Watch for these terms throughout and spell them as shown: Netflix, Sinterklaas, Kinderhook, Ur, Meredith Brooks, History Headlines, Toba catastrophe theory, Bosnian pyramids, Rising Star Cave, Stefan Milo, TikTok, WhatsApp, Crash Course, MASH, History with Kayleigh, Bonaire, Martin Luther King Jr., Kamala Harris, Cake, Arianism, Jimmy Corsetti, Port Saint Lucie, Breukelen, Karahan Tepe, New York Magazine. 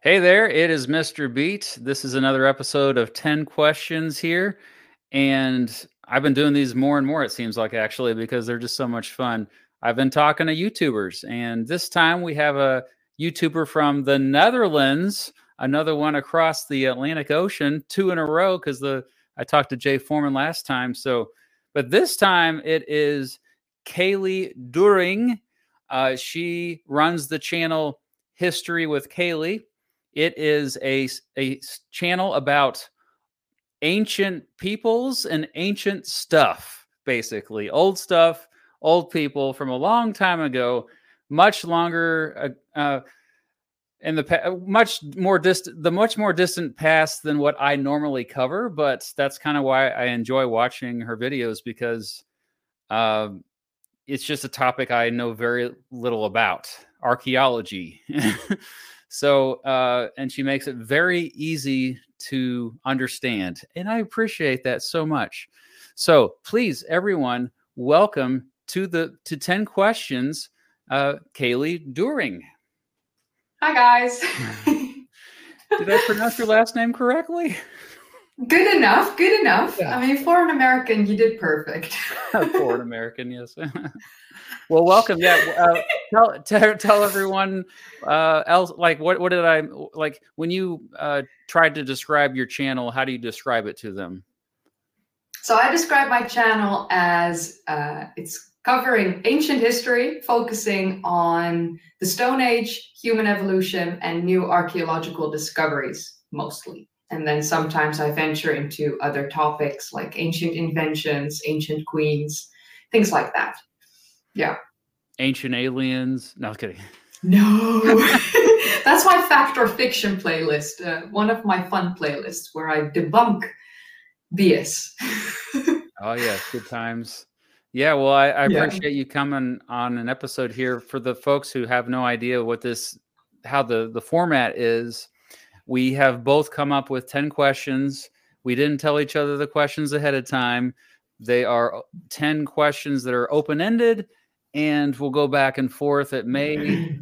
Hey there, it is Mr. Beat. This is another episode of 10 Questions here. And I've been doing these more and more, it seems like, actually, because they're just so much fun. I've been talking to YouTubers, and this time we have a YouTuber from the Netherlands, another one across the Atlantic Ocean, two in a row, because I talked to Jay Foreman last time. But this time it is Kayleigh During. She runs the channel History with Kayleigh. It is a channel about ancient peoples and ancient stuff, basically. Old stuff, old people from a long time ago, much longer, much more distant past than what I normally cover. But that's kind of why I enjoy watching her videos, because it's just a topic I know very little about, archaeology. So, and she makes it very easy to understand. And I appreciate that so much. So please, everyone, welcome to 10 Questions, Kayleigh During. Hi, guys. Did I pronounce your last name correctly? Good enough. Good enough. Yeah. I mean, for an American, you did perfect. For an American, yes. Well, welcome. Yeah. Tell everyone else, like, what did I, like, when you tried to describe your channel, how do you describe it to them? So I describe my channel as it's covering ancient history, focusing on the Stone Age, human evolution, and new archaeological discoveries, mostly. And then sometimes I venture into other topics like ancient inventions, ancient queens, things like that. Yeah. Ancient aliens. No, I'm kidding. No. That's my fact or fiction playlist. One of my fun playlists where I debunk BS. Oh, yeah. Good times. Yeah. Well, I appreciate you coming on an episode here. For the folks who have no idea what how the format is, we have both come up with 10 questions. We didn't tell each other the questions ahead of time. They are 10 questions that are open-ended, and we'll go back and forth. It may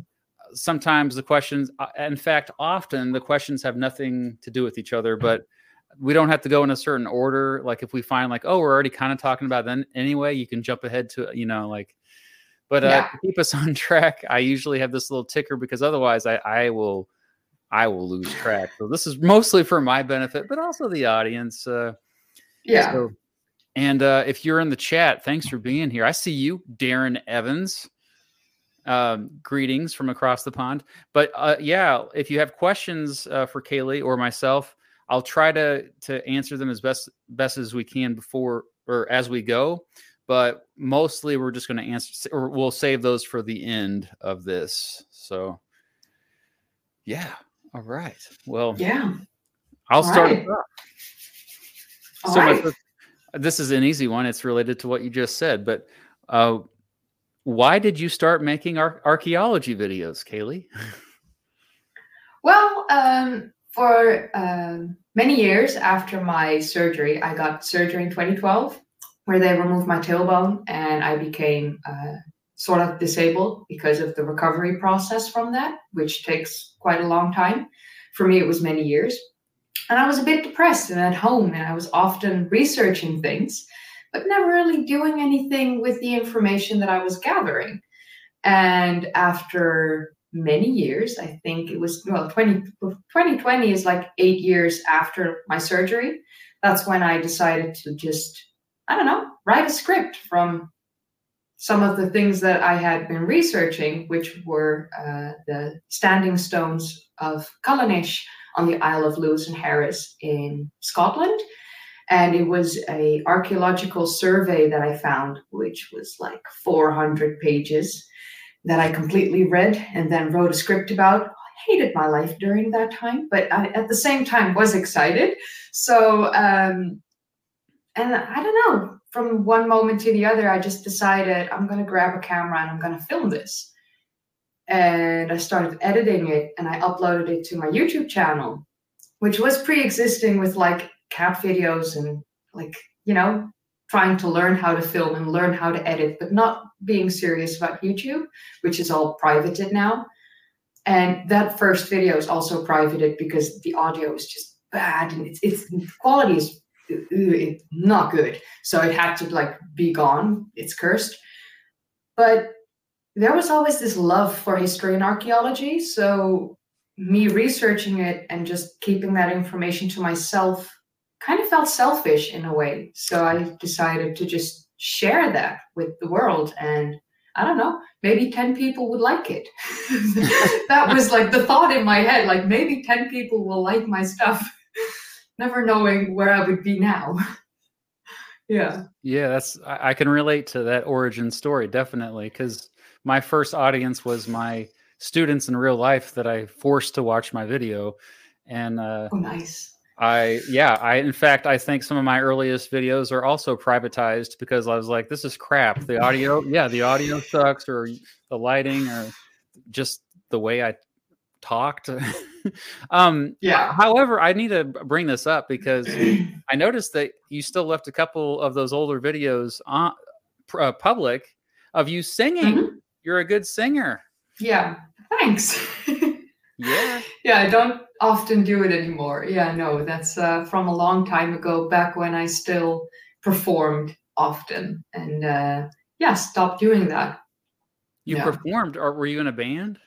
sometimes the questions, in fact, often the questions have nothing to do with each other, but we don't have to go in a certain order. Like if we find like, oh, we're already kind of talking about that anyway, you can jump ahead to, to keep us on track. I usually have this little ticker because otherwise I will lose track. So this is mostly for my benefit, but also the audience. Yeah. So, and if you're in the chat, thanks for being here. I see you, Darren Evans. Greetings from across the pond. But if you have questions for Kayleigh or myself, I'll try to answer them as best as we can before or as we go. But mostly we're just going to answer, or we'll save those for the end of this. So, yeah. All right. Well, yeah. I'll start it up. So right. This is an easy one. It's related to what you just said, but why did you start making archaeology videos, Kayleigh? Well, for many years after my surgery, I got surgery in 2012, where they removed my tailbone, and I became sort of disabled because of the recovery process from that, which takes quite a long time. For me, it was many years. And I was a bit depressed and at home, and I was often researching things, but never really doing anything with the information that I was gathering. And after many years, I think it was, 2020 is like 8 years after my surgery. That's when I decided to just, write a script from some of the things that I had been researching, which were the standing stones of Callanish on the Isle of Lewis and Harris in Scotland. And it was an archaeological survey that I found, which was like 400 pages that I completely read and then wrote a script about. I hated my life during that time, but I, at the same time, was excited. So, and I don't know, from one moment to the other, I just decided I'm going to grab a camera and I'm going to film this. And I started editing it, and I uploaded it to my YouTube channel, which was pre-existing with like cat videos and trying to learn how to film and learn how to edit, but not being serious about YouTube, which is all privated now. And that first video is also privated because the audio is just bad and it's quality is not good. So it had to like be gone. It's cursed. But there was always this love for history and archaeology. So me researching it and just keeping that information to myself kind of felt selfish in a way. So I decided to just share that with the world. And I don't know, maybe 10 people would like it. That was like the thought in my head, like maybe 10 people will like my stuff, never knowing where I would be now. Yeah. Yeah, that's, I can relate to that origin story, definitely, because my first audience was my students in real life that I forced to watch my video. And oh, nice. I think some of my earliest videos are also privatized because I was like, this is crap. The audio, the audio sucks, or the lighting, or just the way I talked. However, I need to bring this up because I noticed that you still left a couple of those older videos on public of you singing. Mm-hmm. You're a good singer. Yeah. Thanks. Yeah. Yeah. I don't often do it anymore. Yeah, no, that's from a long time ago, back when I still performed often, and stopped doing that. You performed, or were you in a band?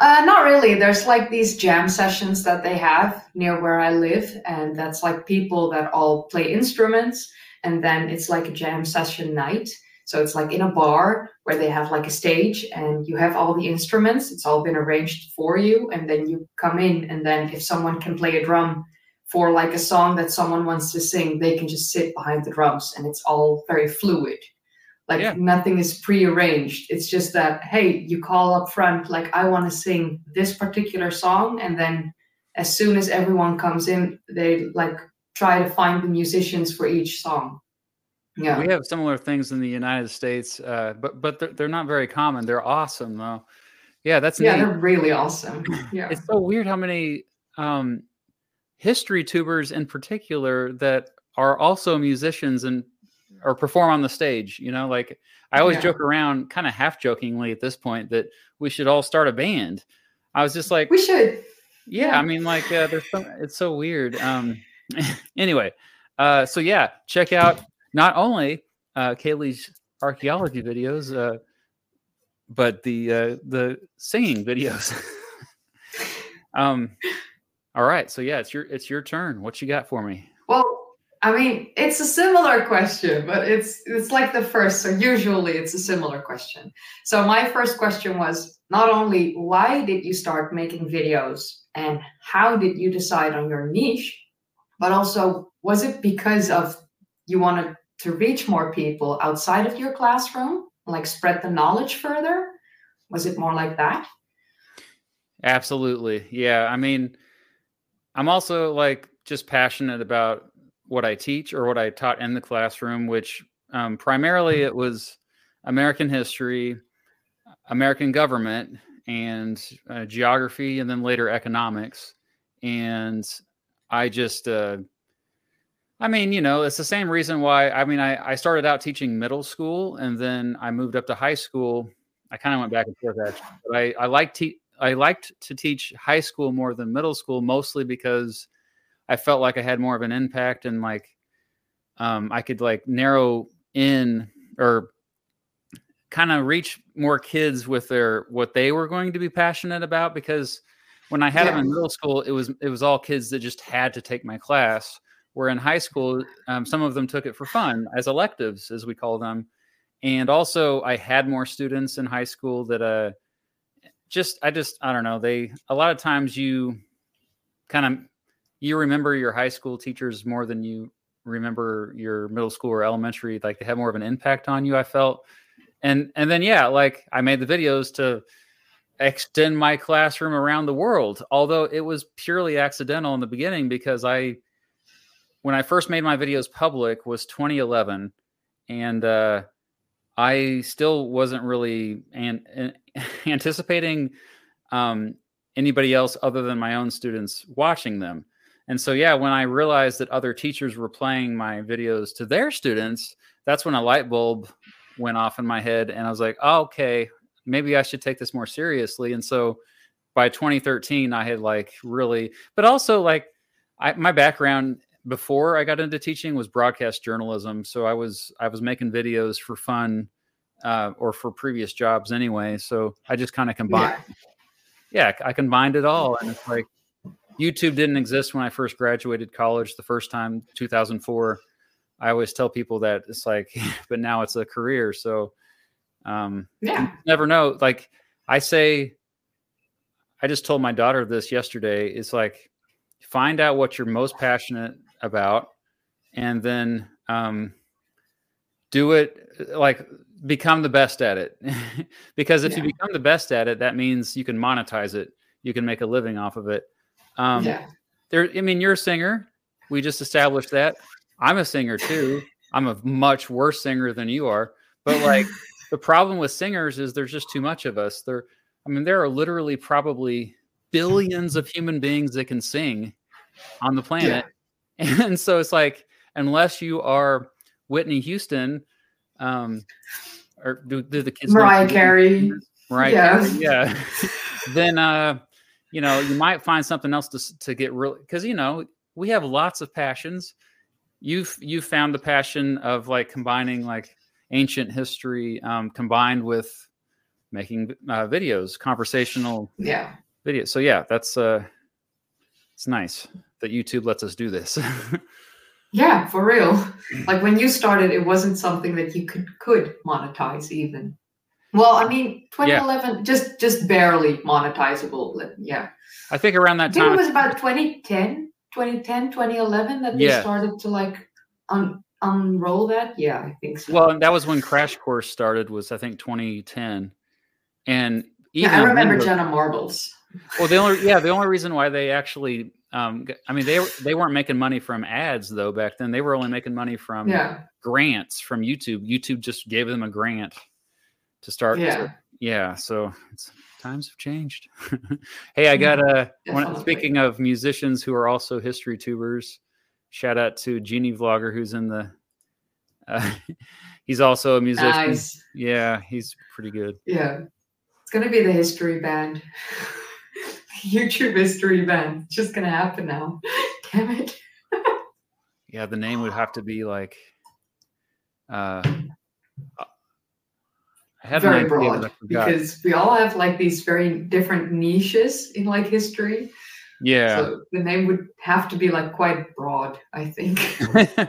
Not really. There's like these jam sessions that they have near where I live, and that's like people that all play instruments, and then it's like a jam session night. So it's like in a bar where they have like a stage and you have all the instruments. It's all been arranged for you. And then you come in, and then if someone can play a drum for like a song that someone wants to sing, they can just sit behind the drums, and it's all very fluid. Like nothing is prearranged. It's just that, hey, you call up front, like, I want to sing this particular song. And then as soon as everyone comes in, they like try to find the musicians for each song. Yeah. We have similar things in the United States, but they're not very common. They're awesome, though. Yeah, that's neat. They're really awesome. Yeah, it's so weird how many history tubers in particular that are also musicians and or perform on the stage. You know, like I always joke around, kind of half jokingly at this point, that we should all start a band. I was just like, we should. Yeah, I mean, like there's some, it's so weird. Anyway, so yeah, check out. Not only Kayleigh's archaeology videos, but the singing videos. All right, so yeah, it's your turn. What you got for me? Well, I mean, it's a similar question, but it's like the first. So usually, it's a similar question. So my first question was not only why did you start making videos and how did you decide on your niche, but also was it because of you wanted to reach more people outside of your classroom, like spread the knowledge further? Was it more like that? Absolutely. Yeah. I mean, I'm also like just passionate about what I teach or what I taught in the classroom, which primarily it was American history, American government, and geography, and then later economics. And I just, I mean, you know, it's the same reason why, I mean, I started out teaching middle school, and then I moved up to high school. I kind of went back and forth, actually. But I liked to teach high school more than middle school, mostly because I felt like I had more of an impact, and like I could like narrow in or kind of reach more kids with what they were going to be passionate about. Because when I had them in middle school, it was all kids that just had to take my class. Where in high school, some of them took it for fun as electives, as we call them. And also I had more students in high school that I don't know. A lot of times you remember your high school teachers more than you remember your middle school or elementary. Like they have more of an impact on you, I felt. And then, like I made the videos to extend my classroom around the world. Although it was purely accidental in the beginning because when I first made my videos public was 2011, and I still wasn't really anticipating anybody else other than my own students watching them. And so, when I realized that other teachers were playing my videos to their students, that's when a light bulb went off in my head, and I was like, oh, okay, maybe I should take this more seriously. And so by 2013, I had like really, but also like my background before I got into teaching was broadcast journalism. So I was making videos for fun or for previous jobs anyway. So I just kind of combined. Yeah, I combined it all. And it's like YouTube didn't exist when I first graduated college the first time, 2004. I always tell people that it's like, but now it's a career. So you never know. Like I say, I just told my daughter this yesterday. It's like, find out what you're most passionate about and then do it, like become the best at it. Because if you become the best at it, that means you can monetize it. You can make a living off of it. I mean, you're a singer. We just established that. I'm a singer too. I'm a much worse singer than you are. But like the problem with singers is there's just too much of us. There are literally probably billions of human beings that can sing on the planet. Yeah. And so it's like, unless you are Whitney Houston, or do the kids Mariah Carey. Right. Yeah. Then, you might find something else to get really, because, we have lots of passions. You've found the passion of like combining like ancient history combined with making videos, conversational videos. So that's it's nice that YouTube lets us do this. Yeah, for real. Like when you started, it wasn't something that you could monetize even. Well, 2011, just barely monetizable. Yeah. I think around that time. I think it was about 2010, 2011 that they started to like unroll that. Yeah, I think so. Well, that was when Crash Course started, was I think 2010. And even I remember Jenna Marbles. Well, the only reason why they actually, they weren't making money from ads though back then. They were only making money from grants from YouTube. YouTube just gave them a grant to start. So times have changed. Hey, I got speaking of musicians who are also history tubers, shout out to Genie Vlogger, who's in the. He's also a musician. Nice. Yeah, he's pretty good. Yeah. It's going to be the history band. YouTube history band. It's just going to happen now. Damn it. Yeah, the name would have to be like... I had very broad, because we all have like these very different niches in like history. Yeah. So the name would have to be like quite broad, I think.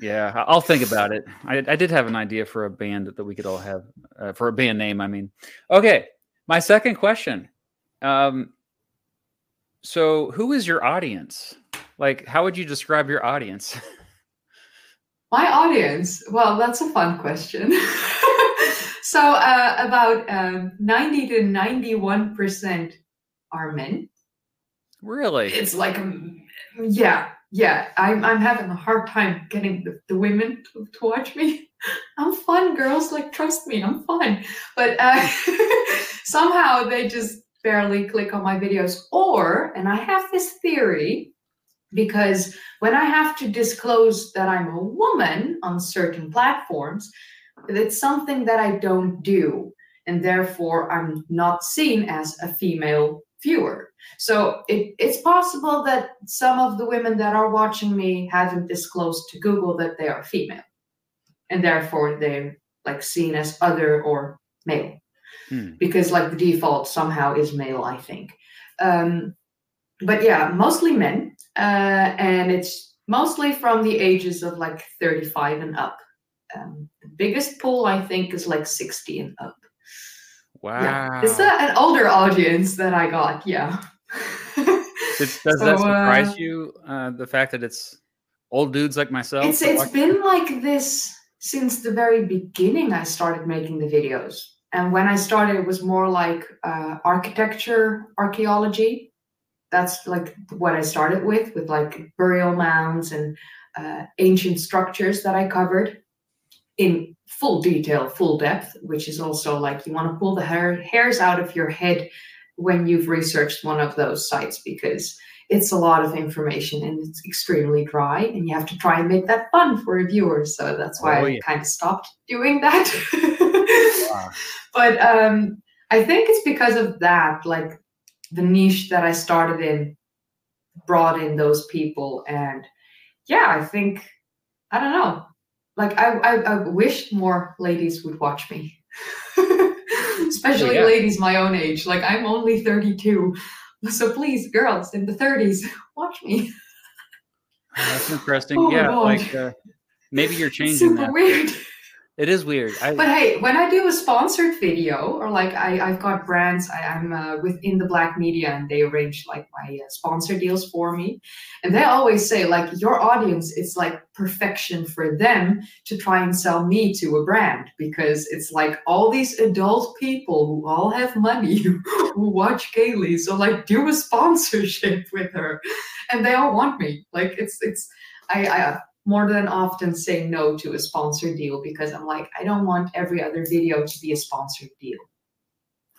Yeah, I'll think about it. I did have an idea for a band that we could all have, for a band name, Okay, my second question. So who is your audience? Like, how would you describe your audience? My audience? Well, that's a fun question. So about 90 to 91% are men. Really? It's like, Yeah, I'm having a hard time getting the women to watch me. I'm fun, girls. Like, trust me, I'm fun. But somehow they just barely click on my videos. And I have this theory, because when I have to disclose that I'm a woman on certain platforms, it's something that I don't do. And therefore, I'm not seen as a female viewer. So it's possible that some of the women that are watching me haven't disclosed to Google that they are female, and therefore they're like seen as other or male, because like the default somehow is male, I think. But yeah, mostly men, and it's mostly from the ages of like 35 and up. The biggest pool I think is like 60 and up. Wow. Yeah. It's an older audience that I got, Does that surprise you, the fact that it's old dudes like myself? It's been like this since the very beginning I started making the videos. And when I started, it was more like architecture, archaeology. That's like what I started with like burial mounds and ancient structures that I covered in full detail, full depth, which is also like you want to pull the hairs out of your head when you've researched one of those sites, because it's a lot of information and it's extremely dry, and you have to try and make that fun for a viewer. So that's why I kind of stopped doing that. But I think it's because of that, like the niche that I started in brought in those people. And yeah, I think, I don't know, like I wished more ladies would watch me, especially ladies my own age. Like I'm only 32. So please, girls in the 30s, watch me. That's interesting. Oh yeah, like maybe you're changing that. Super weird. It is weird. But hey, when I do a sponsored video, or like I've got brands, I'm within the black media, and they arrange like my sponsor deals for me. And they always say like your audience is like perfection for them to try and sell me to a brand, because it's like all these adult people who all have money who watch Kayleigh. So like do a sponsorship with her, and they all want me. Like I more than often say no to a sponsor deal, because I'm like, I don't want every other video to be a sponsored deal.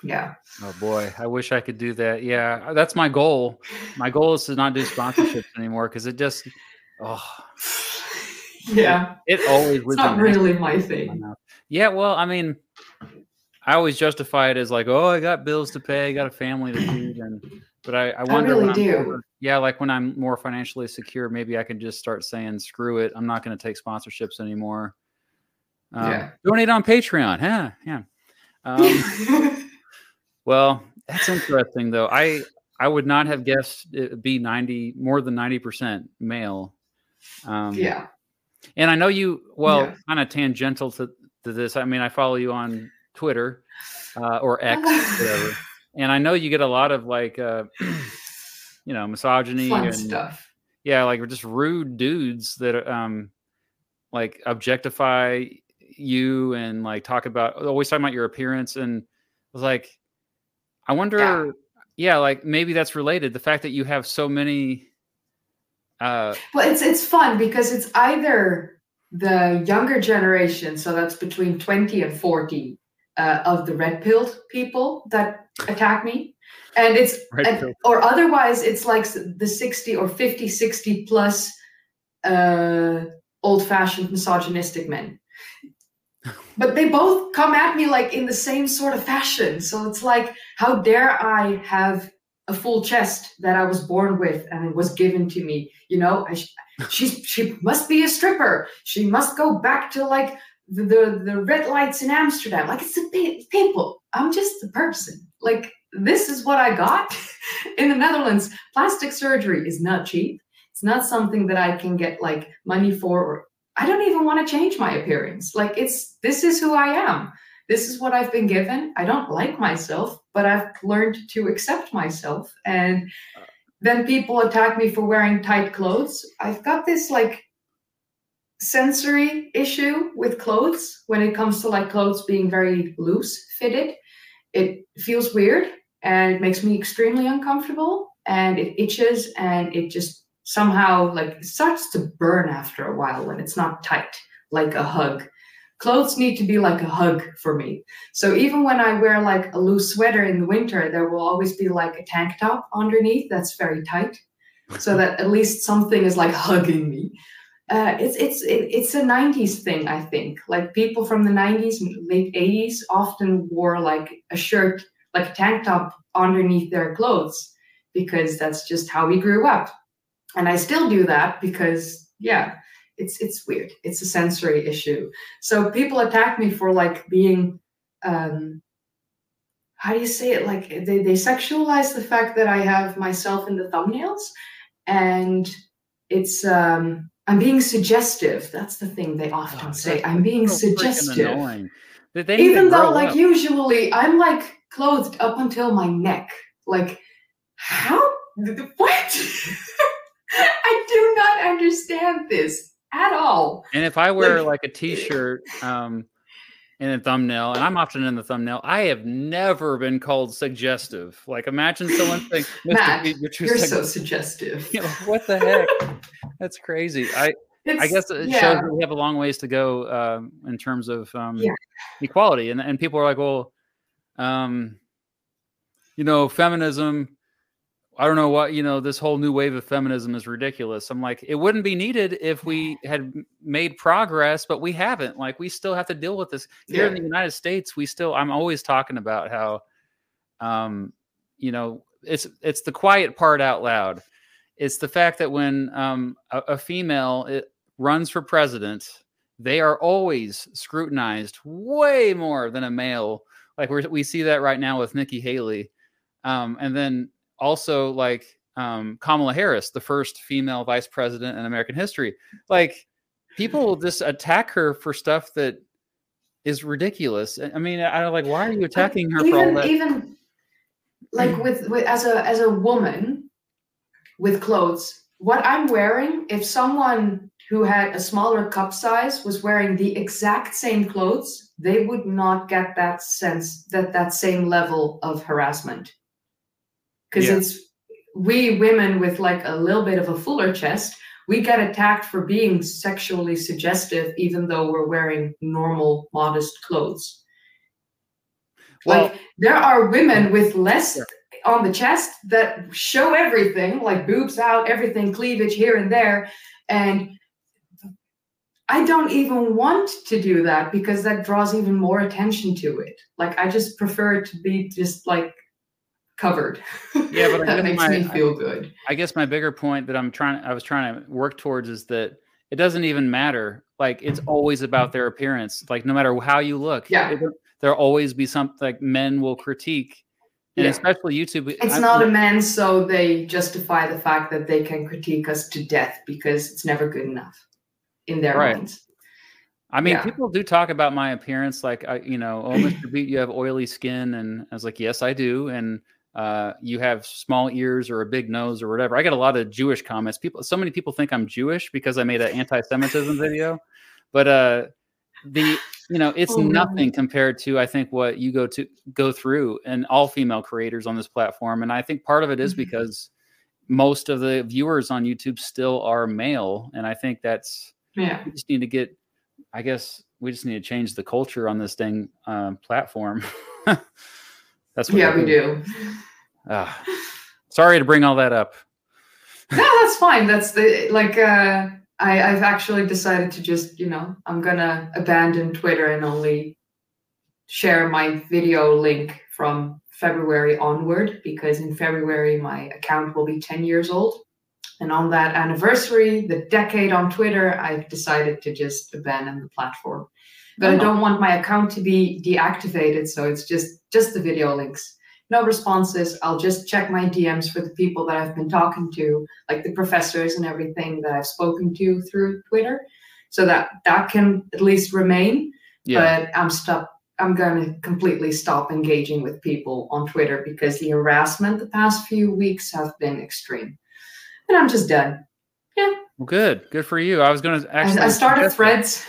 Yeah. Oh boy. I wish I could do that. Yeah. That's my goal. My goal is to not do sponsorships anymore. Cause it just, yeah, it always was not really my thing. Yeah. Well, I mean, I always justify it as like, oh, I got bills to pay. I got a family to feed. But I wonder, I really do. Yeah, like when I'm more financially secure, maybe I can just start saying, screw it. I'm not going to take sponsorships anymore. Donate on Patreon. Huh? Yeah. Well, that's interesting though. I would not have guessed it would be more than 90% male. Yeah. And I know you, kind of tangential to this. I mean, I follow you on Twitter or X, whatever. And I know you get a lot of like, misogyny and stuff. Yeah. Like just rude dudes that, like objectify you and like always talking about your appearance. And I was like, I wonder, like maybe that's related. The fact that you have so many, well, it's fun because it's either the younger generation. So that's between 20 and 40 of the red-pilled people that attack me, and it's or otherwise it's like the 60 plus old-fashioned misogynistic men, but they both come at me like in the same sort of fashion. So it's like, how dare I have a full chest that I was born with and it was given to me, you know? She must be a stripper, she must go back to like the red lights in Amsterdam. Like, it's the people. I'm just the person. Like, this is what I got. In the Netherlands, plastic surgery is not cheap. It's not something that I can get like money for. Or I don't even want to change my appearance. Like, this is who I am. This is what I've been given. I don't like myself, but I've learned to accept myself. And then people attack me for wearing tight clothes. I've got this like sensory issue with clothes when it comes to like clothes being very loose fitted. It feels weird and it makes me extremely uncomfortable, and it itches, and it just somehow like starts to burn after a while when it's not tight, like a hug. Clothes need to be like a hug for me. So even when I wear like a loose sweater in the winter, there will always be like a tank top underneath that's very tight, so that at least something is like hugging me. It's a 90s thing, I think. Like, people from the 90s, late 80s often wore like a shirt, like a tank top underneath their clothes, because that's just how we grew up. And I still do that because, yeah, it's weird. It's a sensory issue. So people attack me for like being, how do you say it? Like, they sexualize the fact that I have myself in the thumbnails, and it's, I'm being suggestive. That's the thing they often say. I'm being suggestive. Even though, like, usually I'm like clothed up until my neck. Like, how? What? I do not understand this at all. And if I wear like a t-shirt in a thumbnail, and I'm often in the thumbnail, I have never been called suggestive. Like, imagine someone saying, Matt, you're so suggestive. You know, what the heck? That's crazy. I guess it shows that we have a long ways to go in terms of equality. And people are like, well, feminism I don't know what, you know, this whole new wave of feminism is ridiculous. I'm like, it wouldn't be needed if we had made progress, but we haven't. Like, we still have to deal with this here in the United States. We still, I'm always talking about how, you know, it's the quiet part out loud. It's the fact that when a female runs for president, they are always scrutinized way more than a male. Like we see that right now with Nikki Haley. And then also like Kamala Harris, the first female vice president in American history. Like people will just attack her for stuff that is ridiculous. I mean, I'm like, why are you attacking her for all that? Even like with as a woman with clothes, what I'm wearing, if someone who had a smaller cup size was wearing the exact same clothes, they would not get that sense, that same level of harassment. Because it's we women with like a little bit of a fuller chest, we get attacked for being sexually suggestive, even though we're wearing normal, modest clothes. Well, like there are women with less on the chest that show everything, like boobs out, everything, cleavage here and there. And I don't even want to do that because that draws even more attention to it. Like I just prefer to be just like covered. Yeah, but that makes me feel good. I guess my bigger point that I was trying to work towards is that it doesn't even matter. Like it's always about their appearance. Like no matter how you look, there'll always be something like men will critique. And especially YouTube. It's not a man, so they justify the fact that they can critique us to death because it's never good enough in their minds. I mean, people do talk about my appearance. Like, you know, oh, Mr. Beat, you have oily skin. And I was like, yes, I do. And you have small ears or a big nose or whatever. I get a lot of Jewish comments. So many people think I'm Jewish because I made an anti-Semitism video. But it's nothing compared to, I think, what you go through and all female creators on this platform. And I think part of it is because most of the viewers on YouTube still are male. And I think that's, we just need to get, I guess we just need to change the culture on this dang platform. That's what we do. Sorry to bring all that up. No, that's fine. That's I've actually decided to just, you know, I'm going to abandon Twitter and only share my video link from February onward, because in February, my account will be 10 years old. And on that anniversary, the decade on Twitter, I've decided to just abandon the platform. But I don't want my account to be deactivated. So it's just the video links. No responses. I'll just check my DMs for the people that I've been talking to, like the professors and everything that I've spoken to through Twitter, so that can at least remain. Yeah. But I'm going to completely stop engaging with people on Twitter because the harassment the past few weeks have been extreme. And I'm just done. Yeah. Well, good for you. I was going to actually. I started Threads.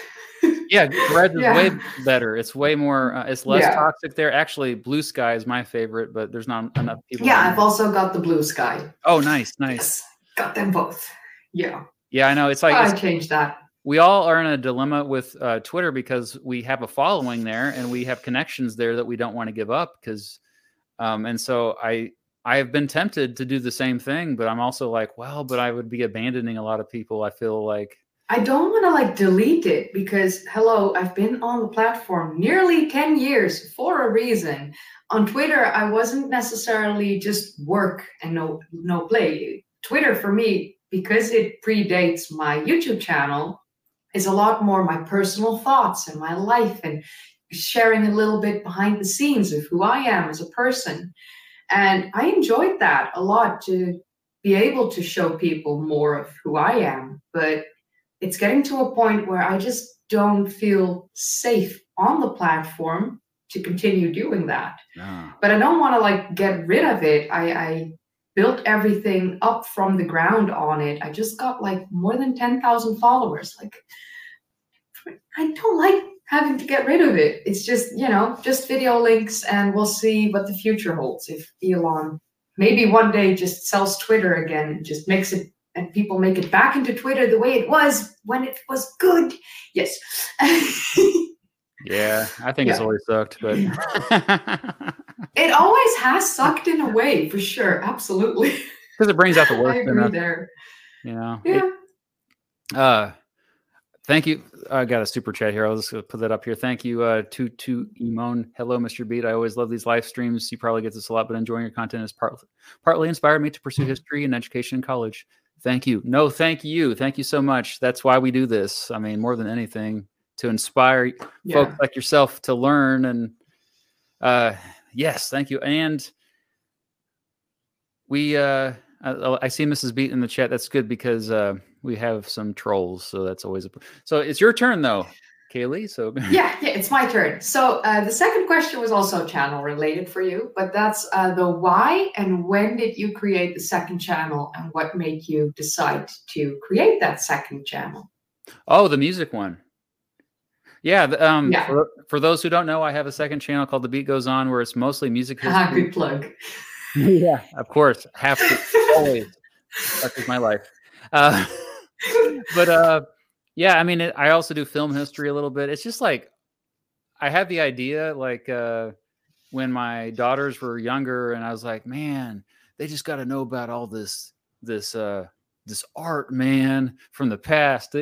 Yeah, Threads is way better. It's way more, it's less toxic there. Actually, Blue Sky is my favorite, but there's not enough people. Yeah, I've also got the Blue Sky. Oh, nice. Yes, got them both. Yeah. Yeah, I know. It's like I changed that. We all are in a dilemma with Twitter because we have a following there and we have connections there that we don't want to give up because, and so I have been tempted to do the same thing, but I'm also like, well, but I would be abandoning a lot of people. I feel like. I don't want to like delete it because, hello, I've been on the platform nearly 10 years for a reason. On Twitter, I wasn't necessarily just work and no play. Twitter for me, because it predates my YouTube channel, is a lot more my personal thoughts and my life and sharing a little bit behind the scenes of who I am as a person. And I enjoyed that a lot to be able to show people more of who I am. But it's getting to a point where I just don't feel safe on the platform to continue doing that. No. But I don't want to like get rid of it. I built everything up from the ground on it. I just got like more than 10,000 followers. Like I don't like having to get rid of it. It's just, you know, just video links and we'll see what the future holds. If Elon maybe one day just sells Twitter again and just makes it and people make it back into Twitter the way it was when it was good. Yes. Yeah, I think it's always sucked, but It always has sucked in a way, for sure. Absolutely. Because it brings out the worst. I agree there. You know. Yeah. It, thank you. I got a super chat here. I'll just put that up here. Thank you to Imon. Hello, Mr. Beat. I always love these live streams. You probably get this a lot, but enjoying your content has partly inspired me to pursue history and education in college. Thank you. No, thank you. Thank you so much. That's why we do this. I mean, more than anything, to inspire folks like yourself to learn. And yes, thank you. And we, I see Mrs. Beat in the chat. That's good because we have some trolls. So that's always a, so it's your turn though, Kayleigh. So yeah, it's my turn. So the second question was also channel related for you, but that's the why and when did you create the second channel and what made you decide to create that second channel? Oh, the music one. Yeah. For those who don't know, I have a second channel called The Beat Goes On, where it's mostly music history. Good plug. Yeah, of course. Have to always. That is my life. But yeah, I mean, I also do film history a little bit. It's just like I had the idea, like when my daughters were younger, and I was like, man, they just got to know about all this art, man, from the past.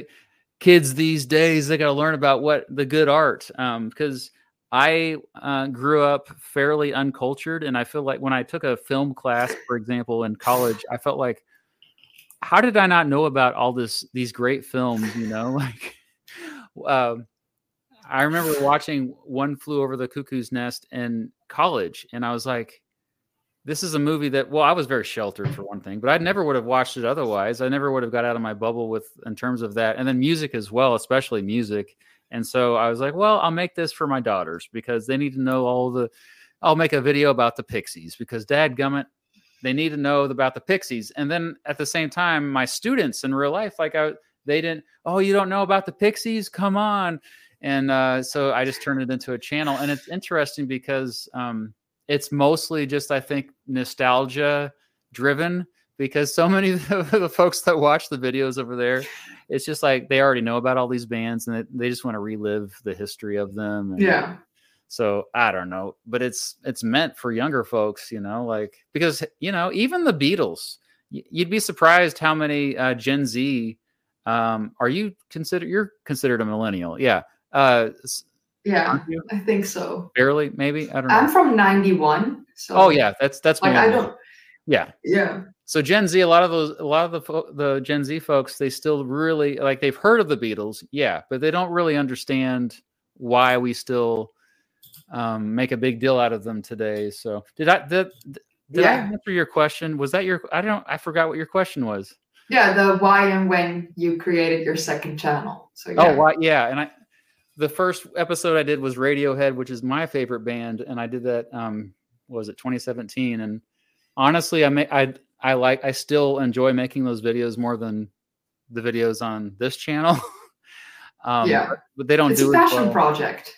Kids these days, they got to learn about what the good art, because I grew up fairly uncultured. And I feel like when I took a film class, for example, in college, I felt like, how did I not know about all these great films? You know, like I remember watching One Flew Over the Cuckoo's Nest in college. And I was like, this is a movie that, well, I was very sheltered for one thing, but I never would have watched it otherwise. I never would have got out of my bubble with, in terms of that. And then music as well, especially music. And so I was like, well, I'll make this for my daughters because they need to know I'll make a video about the Pixies because dadgummit, they need to know about the Pixies. And then at the same time, my students in real life, like they didn't, oh, you don't know about the Pixies? Come on. And so I just turned it into a channel. And it's interesting because, it's mostly just, I think, nostalgia driven because so many of the folks that watch the videos over there, it's just like they already know about all these bands and they just want to relive the history of them. And yeah. So I don't know, but it's meant for younger folks, you know, like because, you know, even the Beatles, you'd be surprised how many Gen Z you're considered a millennial. Yeah. Yeah, I think so. Barely, maybe. I don't know. I'm from 91. So oh yeah, that's like I don't. Yeah. Yeah. So Gen Z, a lot of the Gen Z folks, they still really like they've heard of the Beatles, yeah, but they don't really understand why we still make a big deal out of them today. So did I answer your question? Was that your? I forgot what your question was. Yeah, the why and when you created your second channel. So yeah. Oh, why? Yeah, and I. The first episode I did was Radiohead, which is my favorite band. And I did that, 2017. And honestly, I still enjoy making those videos more than the videos on this channel. But they don't do it. It's a passion project.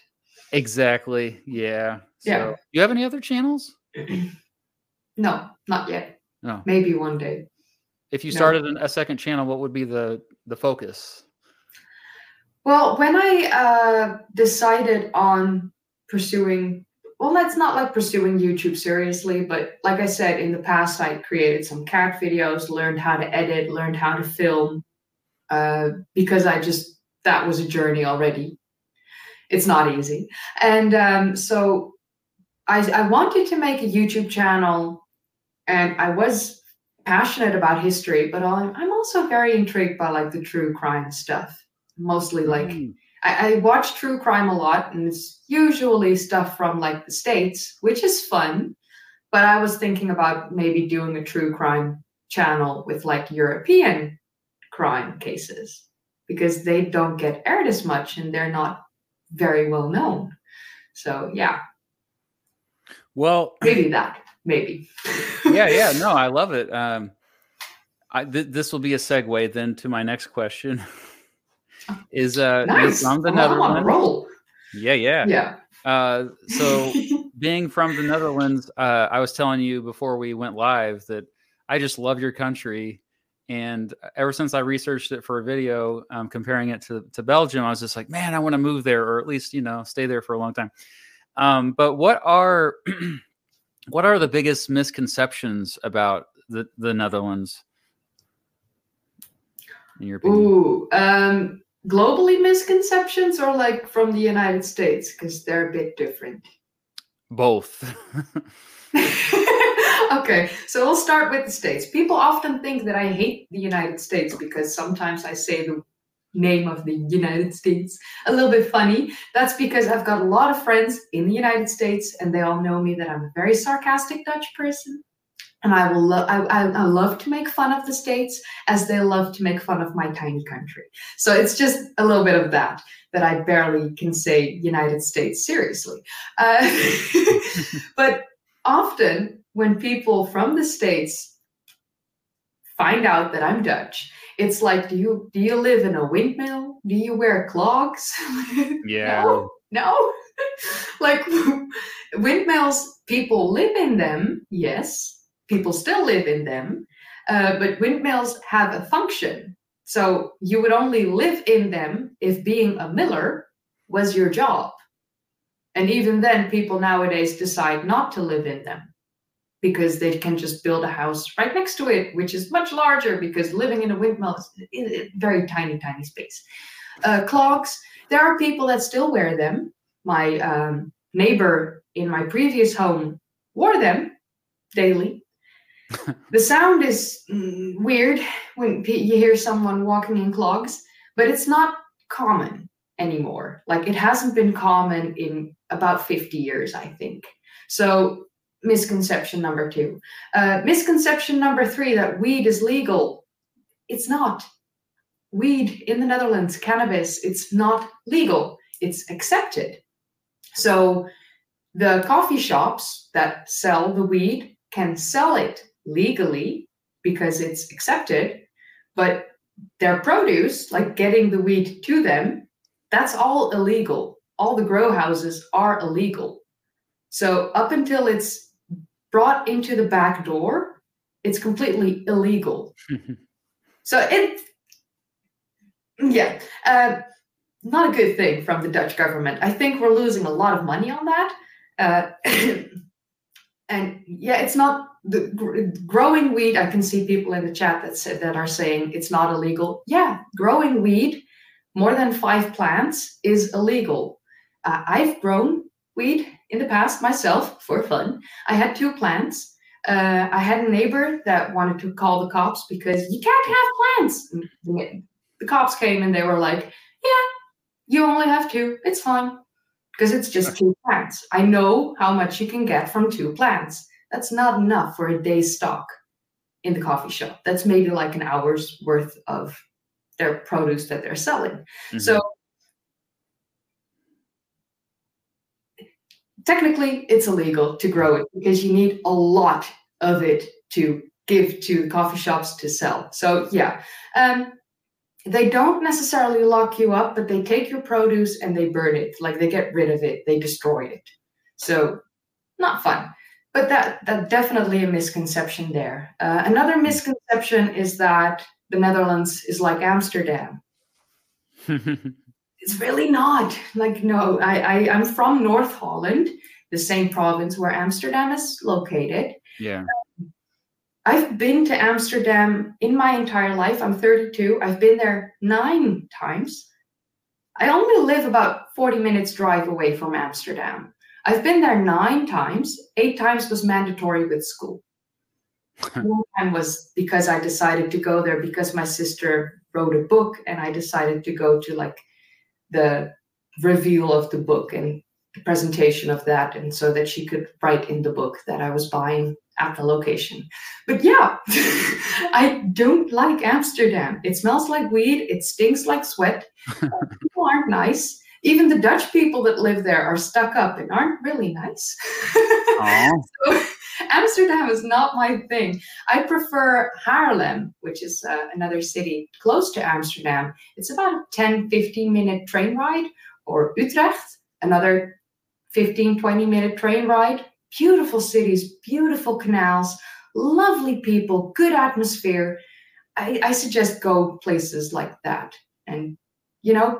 Exactly. Yeah. Yeah. So, you have any other channels? No, not yet. No. Maybe one day. If you started a second channel, what would be the focus? Well, when I decided on pursuing, well, that's not like pursuing YouTube seriously, but like I said, in the past, I created some cat videos, learned how to edit, learned how to film, because that was a journey already. It's not easy. And so I wanted to make a YouTube channel and I was passionate about history, but I'm also very intrigued by like the true crime stuff. Mostly like I watch true crime a lot and it's usually stuff from like the States, which is fun. But I was thinking about maybe doing a true crime channel with like European crime cases because they don't get aired as much and they're not very well known. So, yeah. Well, maybe. Yeah. No, I love it. This will be a segue then to my next question. Is nice. From the Netherlands. Roll. Yeah. So being from the Netherlands, I was telling you before we went live that I just love your country, and ever since I researched it for a video, comparing it to Belgium, I was just like, man, I want to move there, or at least stay there for a long time. But what are What are the biggest misconceptions about the Netherlands? In your opinion? Ooh, globally misconceptions, or like from the United States, because they're a bit different. Both. Okay, so we'll start with the States. People often think that I hate the United States because sometimes I say the name of the United States a little bit funny. That's because I've got a lot of friends in the United States, and they all know me that I'm a very sarcastic Dutch person. And I love to make fun of the States as they love to make fun of my tiny country. So it's just a little bit of that I barely can say United States seriously. But often when people from the States find out that I'm Dutch, it's like, do you live in a windmill? Do you wear clogs? Yeah. No. Like, windmills, people live in them, yes. People still live in them, but windmills have a function. So you would only live in them if being a miller was your job. And even then, people nowadays decide not to live in them because they can just build a house right next to it, which is much larger, because living in a windmill is a very tiny, tiny space. Clogs, there are people that still wear them. My neighbor in my previous home wore them daily. The sound is weird when you hear someone walking in clogs, but it's not common anymore. Like, it hasn't been common in about 50 years, I think. So misconception number 2. Misconception number 3, that weed is legal. It's not. Weed in the Netherlands, cannabis, it's not legal. It's accepted. So the coffee shops that sell the weed can sell it legally because it's accepted, but their produce, like getting the weed to them, that's all illegal. All the grow houses are illegal. So up until it's brought into the back door, it's completely illegal. So not a good thing from the Dutch government. I think we're losing a lot of money on that. And yeah, it's not the growing weed. I can see people in the chat that are saying it's not illegal. Yeah, growing weed, more than 5 plants, is illegal. I've grown weed in the past myself for fun. I had 2 plants. I had a neighbor that wanted to call the cops because you can't have plants. And the cops came and they were like, yeah, you only have 2. It's fine. Because it's just 2 plants. I know how much you can get from 2 plants. That's not enough for a day's stock in the coffee shop. That's maybe like an hour's worth of their produce that they're selling. Mm-hmm. So technically, it's illegal to grow it because you need a lot of it to give to the coffee shops to sell. So yeah, they don't necessarily lock you up, but they take your produce and they burn it. Like, they get rid of it. They destroy it. So not fun. But that definitely a misconception there. Another misconception is that the Netherlands is like Amsterdam. It's really not. Like, no, I'm from North Holland, the same province where Amsterdam is located. Yeah. I've been to Amsterdam in my entire life. I'm 32. I've been there 9 times. I only live about 40 minutes drive away from Amsterdam. I've been there 9 times. 8 times was mandatory with school. 1 time was because I decided to go there because my sister wrote a book, and I decided to go to like the reveal of the book and the presentation of that, and so that she could write in the book that I was buying at the location. But yeah, I don't like Amsterdam. It smells like weed. It stinks like sweat. People aren't nice. Even the Dutch people that live there are stuck up and aren't really nice. So, Amsterdam is not my thing. I prefer Haarlem, which is another city close to Amsterdam. It's about a 10-15 minute train ride, or Utrecht, another 15-20 minute train ride. Beautiful cities, beautiful canals, lovely people, good atmosphere. I suggest go places like that. And, you know,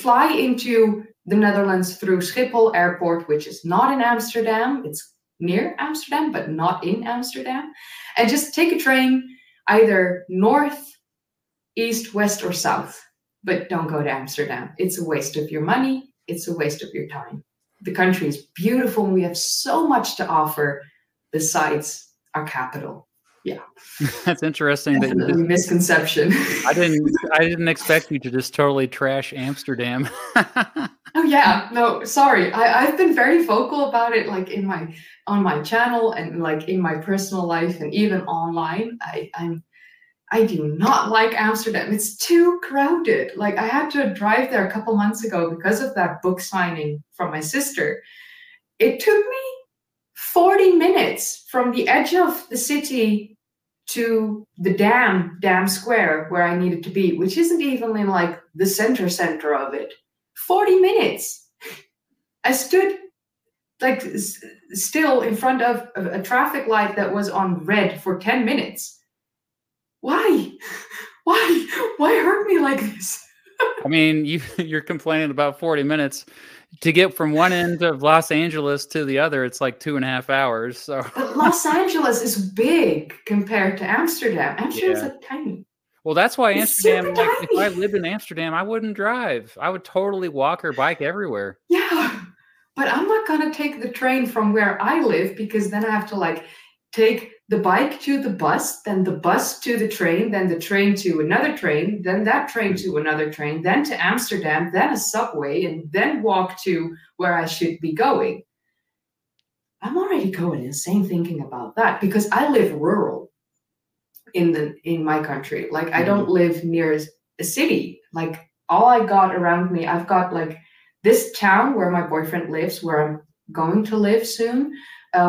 fly into the Netherlands through Schiphol Airport, which is not in Amsterdam. It's near Amsterdam, but not in Amsterdam. And just take a train either north, east, west, or south. But don't go to Amsterdam. It's a waste of your money. It's a waste of your time. The country is beautiful. And we have so much to offer besides our capital. Yeah, that's interesting. Definitely that misconception. I didn't expect you to just totally trash Amsterdam. Oh yeah, no, sorry. I've been very vocal about it, like on my channel and like in my personal life and even online. I do not like Amsterdam. It's too crowded. Like I had to drive there a couple months ago because of that book signing from my sister. It took me 40 minutes from the edge of the city to the dam square where I needed to be, which isn't even in like the center of it. 40 minutes. I stood like still in front of a traffic light that was on red for 10 minutes. Why hurt me like this? I mean, you're complaining about 40 minutes. To get from one end of Los Angeles to the other, it's like 2.5 hours. So but Los Angeles is big compared to Amsterdam. Amsterdam's like tiny. Well, that's why it's Amsterdam, like, if I lived in Amsterdam, I wouldn't drive. I would totally walk or bike everywhere. Yeah, but I'm not going to take the train from where I live because then I have to like take the bike to the bus, then the bus to the train, then the train to another train, then that train to another train, then to Amsterdam, then a subway, and then walk to where I should be going. I'm already going insane thinking about that because I live rural in my country. Like I don't live near a city. Like all I got around me, I've got like this town where my boyfriend lives, where I'm going to live soon.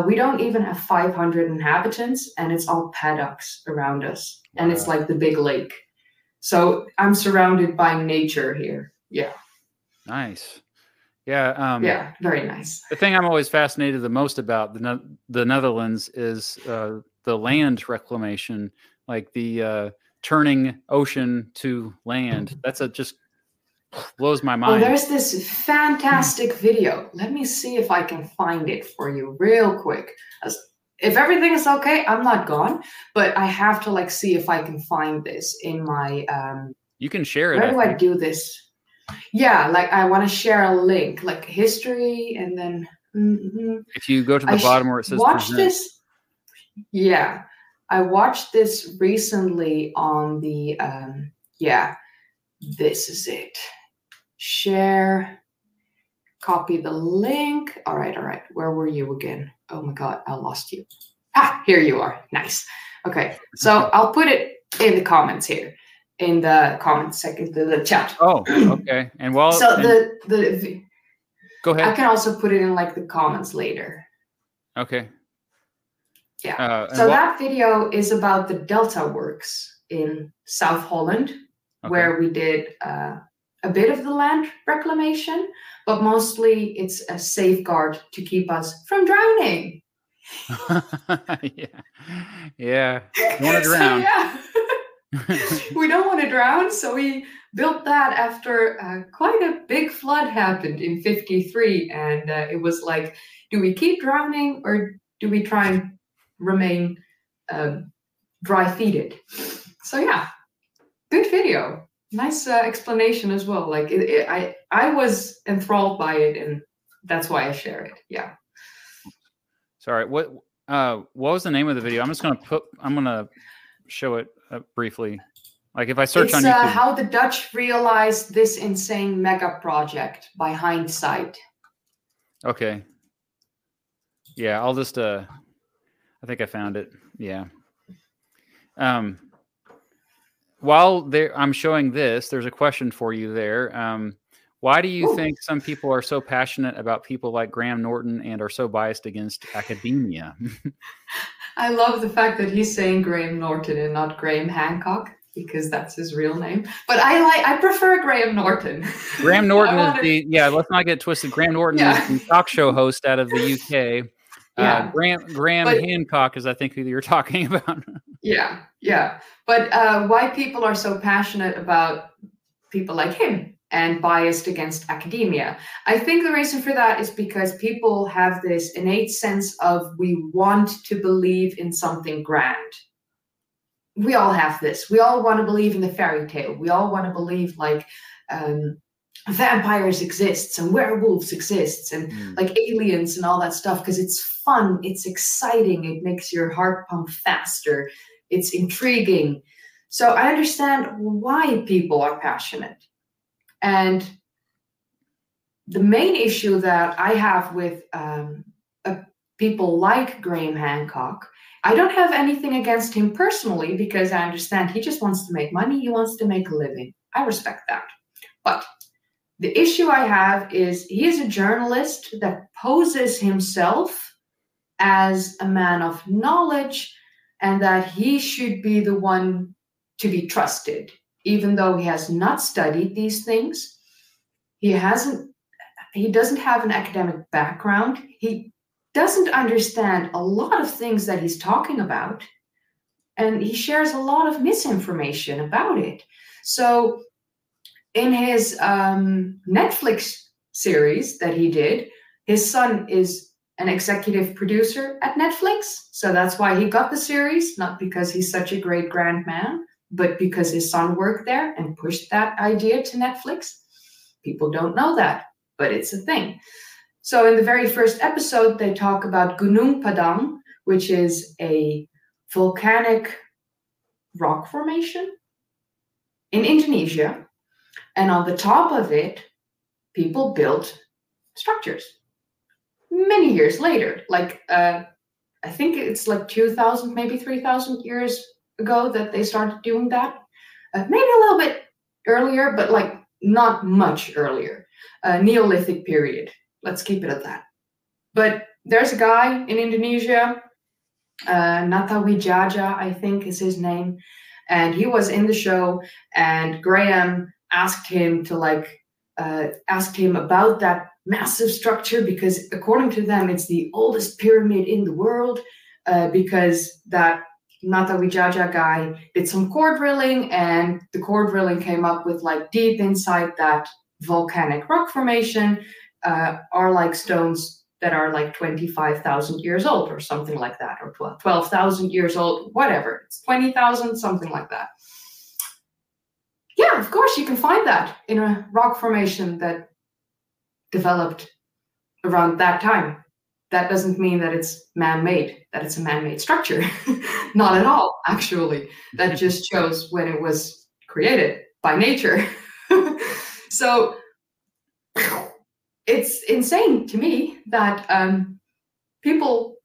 We don't even have 500 inhabitants, and it's all paddocks around us. And It's like the big lake. So I'm surrounded by nature here. Yeah. Nice. Yeah. Yeah, very nice. The thing I'm always fascinated the most about the Netherlands is the land reclamation, like the turning ocean to land. That's just blows my mind. Oh, there's this fantastic video. Let me see if I can find it for you real quick. If everything is okay, I'm not gone, but I have to like see if I can find this in my you can share it. Where do I do this? Yeah, like I want to share a link, like history, and then if you go to the bottom where it says watch this. Yeah. I watched this recently on the this is it. Share, copy the link. All right. Where were you again? Oh my God, I lost you. Ah, here you are. Nice. Okay, so I'll put it in the comments here, in the comments section, the chat. Oh, okay. And while go ahead. I can also put it in like the comments later. Okay. Yeah. So that video is about the Delta Works in South Holland, where we did. A bit of the land reclamation, but mostly it's a safeguard to keep us from drowning. Yeah. Don't want to drown. We don't want to drown, so we built that after quite a big flood happened in '53, and it was like, do we keep drowning or do we try and remain dry-feeded? So yeah, good video. Nice explanation as well. Like I was enthralled by it, and that's why I share it. Yeah. Sorry. What was the name of the video? I'm gonna show it briefly. Like if I search on YouTube. How the Dutch realized this insane mega project by hindsight. Okay. Yeah, I'll just. I think I found it. Yeah. While I'm showing this, there's a question for you there. Why do you think some people are so passionate about people like Graham Norton and are so biased against academia? I love the fact that he's saying Graham Norton and not Graham Hancock because that's his real name. But I prefer Graham Norton. Graham Norton let's not get twisted. Graham Norton is the talk show host out of the UK. Yeah. Graham Hancock is, I think, who you're talking about. Yeah. But why people are so passionate about people like him and biased against academia. I think the reason for that is because people have this innate sense of we want to believe in something grand. We all have this. We all want to believe in the fairy tale. We all want to believe like vampires exist and werewolves exist and like aliens and all that stuff because it's fun, it's exciting, it makes your heart pump faster, it's intriguing. So I understand why people are passionate. And the main issue that I have with people like Graham Hancock, I don't have anything against him personally because I understand he just wants to make money, he wants to make a living. I respect that. But the issue I have is he is a journalist that poses himself as a man of knowledge and that he should be the one to be trusted. Even though he has not studied these things, he doesn't have an academic background. He doesn't understand a lot of things that he's talking about, and he shares a lot of misinformation about it. So in his Netflix series that he did, his son is an executive producer at Netflix. So that's why he got the series, not because he's such a great grand man, but because his son worked there and pushed that idea to Netflix. People don't know that, but it's a thing. So in the very first episode, they talk about Gunung Padang, which is a volcanic rock formation in Indonesia. And on the top of it, people built structures. Many years later, like I think it's like 2,000, maybe 3,000 years ago that they started doing that. Maybe a little bit earlier, but like not much earlier. Neolithic period. Let's keep it at that. But there's a guy in Indonesia, Natawijaja, I think is his name. And he was in the show, and Graham asked him to asked him about that massive structure because according to them, it's the oldest pyramid in the world because that Natawijaja guy did some core drilling, and the core drilling came up with like deep inside that volcanic rock formation are like stones that are like 25,000 years old or something like that, or 12,000 years old, whatever. It's 20,000, something like that. Yeah, of course, you can find that in a rock formation that developed around that time. That doesn't mean that it's man-made, that it's a man-made structure. Not at all, actually. That just shows when it was created by nature. So it's insane to me that people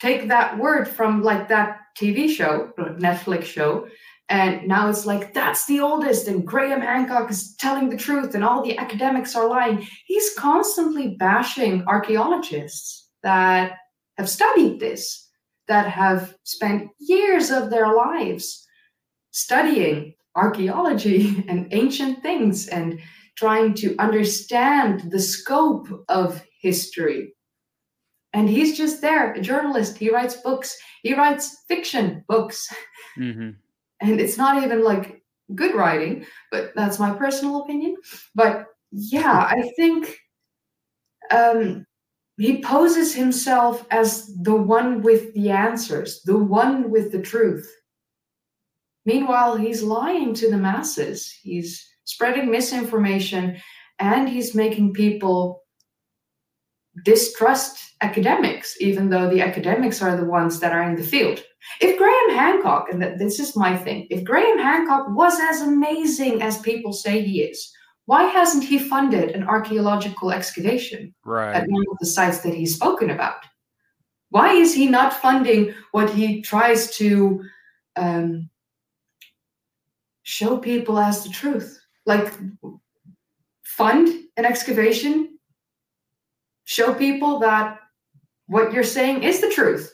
take that word from like that TV show, Netflix show, and now it's like, that's the oldest, and Graham Hancock is telling the truth, and all the academics are lying. He's constantly bashing archaeologists that have studied this, that have spent years of their lives studying archaeology and ancient things and trying to understand the scope of history. And he's just there, a journalist. He writes books. He writes fiction books. Mm-hmm. And it's not even like good writing, but that's my personal opinion. But yeah, I think he poses himself as the one with the answers, the one with the truth. Meanwhile, he's lying to the masses. He's spreading misinformation, and he's making people distrust academics, even though the academics are the ones that are in the field. If Graham Hancock, and this is my thing, if Graham Hancock was as amazing as people say he is, why hasn't he funded an archaeological excavation at one of the sites that he's spoken about? Why is he not funding what he tries to show people as the truth? Like, fund an excavation, show people that what you're saying is the truth.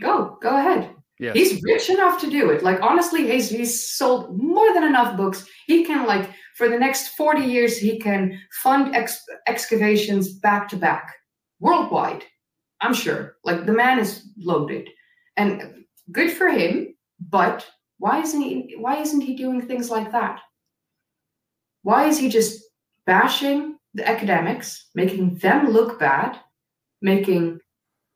Go ahead. Yes. He's rich enough to do it. Like, honestly, he's sold more than enough books. He can, like, for the next 40 years, he can fund excavations back to back worldwide. I'm sure. Like, the man is loaded, and good for him. But why isn't he doing things like that? Why is he just bashing the academics, making them look bad, making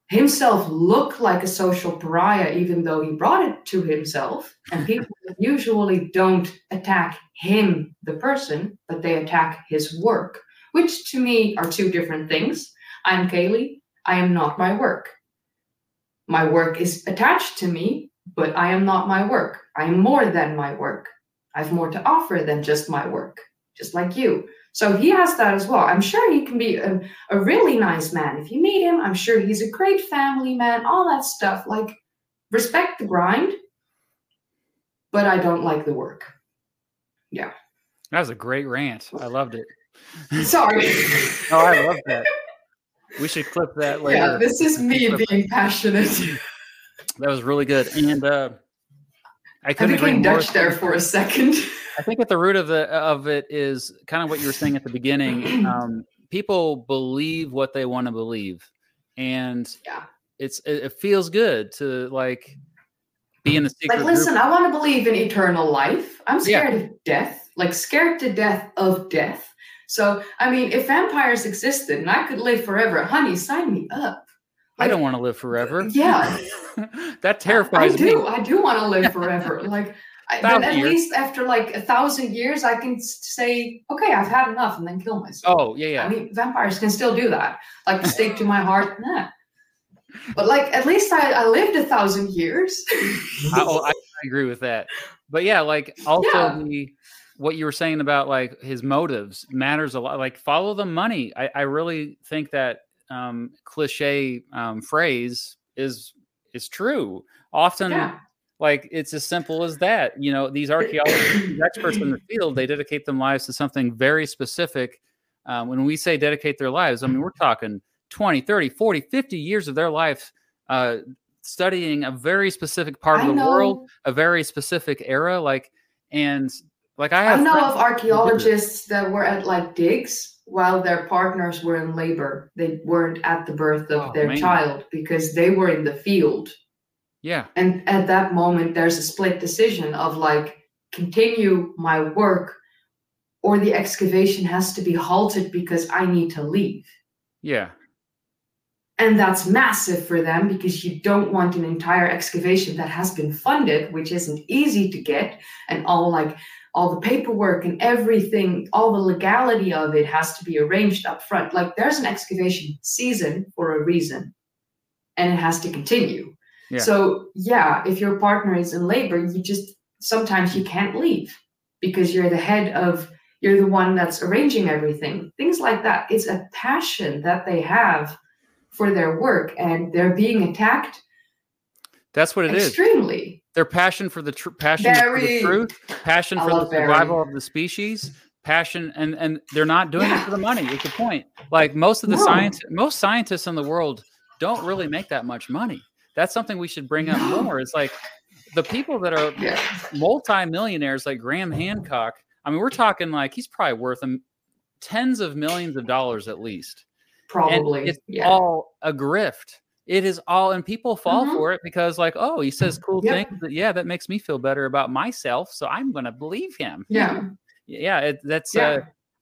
himself look like a social pariah, even though he brought it to himself. And people usually don't attack him, the person, but they attack his work, which to me are two different things. I'm Kayleigh. I am not my work. My work is attached to me, but I am not my work. I am more than my work. I have more to offer than just my work, just like you. So he has that as well. I'm sure he can be a really nice man. If you meet him, I'm sure he's a great family man, all that stuff. Like, respect the grind, but I don't like the work. Yeah. That was a great rant. I loved it. Sorry. Oh, I love that. We should clip that later. Yeah, this is me being passionate. That was really good. And I became Dutch there for a second. I think at the root of it is kind of what you were saying at the beginning. People believe what they want to believe, and yeah, it feels good to like be in the secret. Like, listen, group. I want to believe in eternal life. I'm scared of death, like scared to death of death. So, I mean, if vampires existed and I could live forever, honey, sign me up. Like, I don't want to live forever. Yeah, that terrifies me. I do want to live forever. Like. Then at least after like 1,000 years, I can say, okay, I've had enough, and then kill myself. Oh, yeah, yeah. I mean, vampires can still do that. Like, the stake to my heart, nah. But like, at least I lived 1,000 years. I agree with that. But yeah, like also what you were saying about like his motives matters a lot. Like, follow the money. I really think that cliche phrase is true. Often. Yeah. Like, it's as simple as that. You know, these archaeologists, experts in the field, they dedicate their lives to something very specific. When we say dedicate their lives, I mean, we're talking 20, 30, 40, 50 years of their life studying a very specific part of the world, a very specific era. Like, and like I know of archaeologists that were at like digs while their partners were in labor. They weren't at the birth of their child because they were in the field. Yeah. And at that moment, there's a split decision of like, continue my work or the excavation has to be halted because I need to leave. Yeah. And that's massive for them because you don't want an entire excavation that has been funded, which isn't easy to get. And all the paperwork and everything, all the legality of it has to be arranged up front. Like, there's an excavation season for a reason and it has to continue. Yeah. So, yeah, if your partner is in labor, sometimes you can't leave because you're the one that's arranging everything. Things like that. It's a passion that they have for their work and they're being attacked. That's what it is. Extremely. Their passion for the truth, passion for the survival of the species, passion. And they're not doing it for the money. It's the point. Like most scientists in the world don't really make that much money. That's something we should bring up more. It's like the people that are multi-millionaires like Graham Hancock. I mean, we're talking like he's probably worth tens of millions of dollars at least. Probably. And it's all a grift. It is all, and people fall for it because like, oh, he says cool things. But yeah, that makes me feel better about myself. So I'm going to believe him. Yeah. Yeah.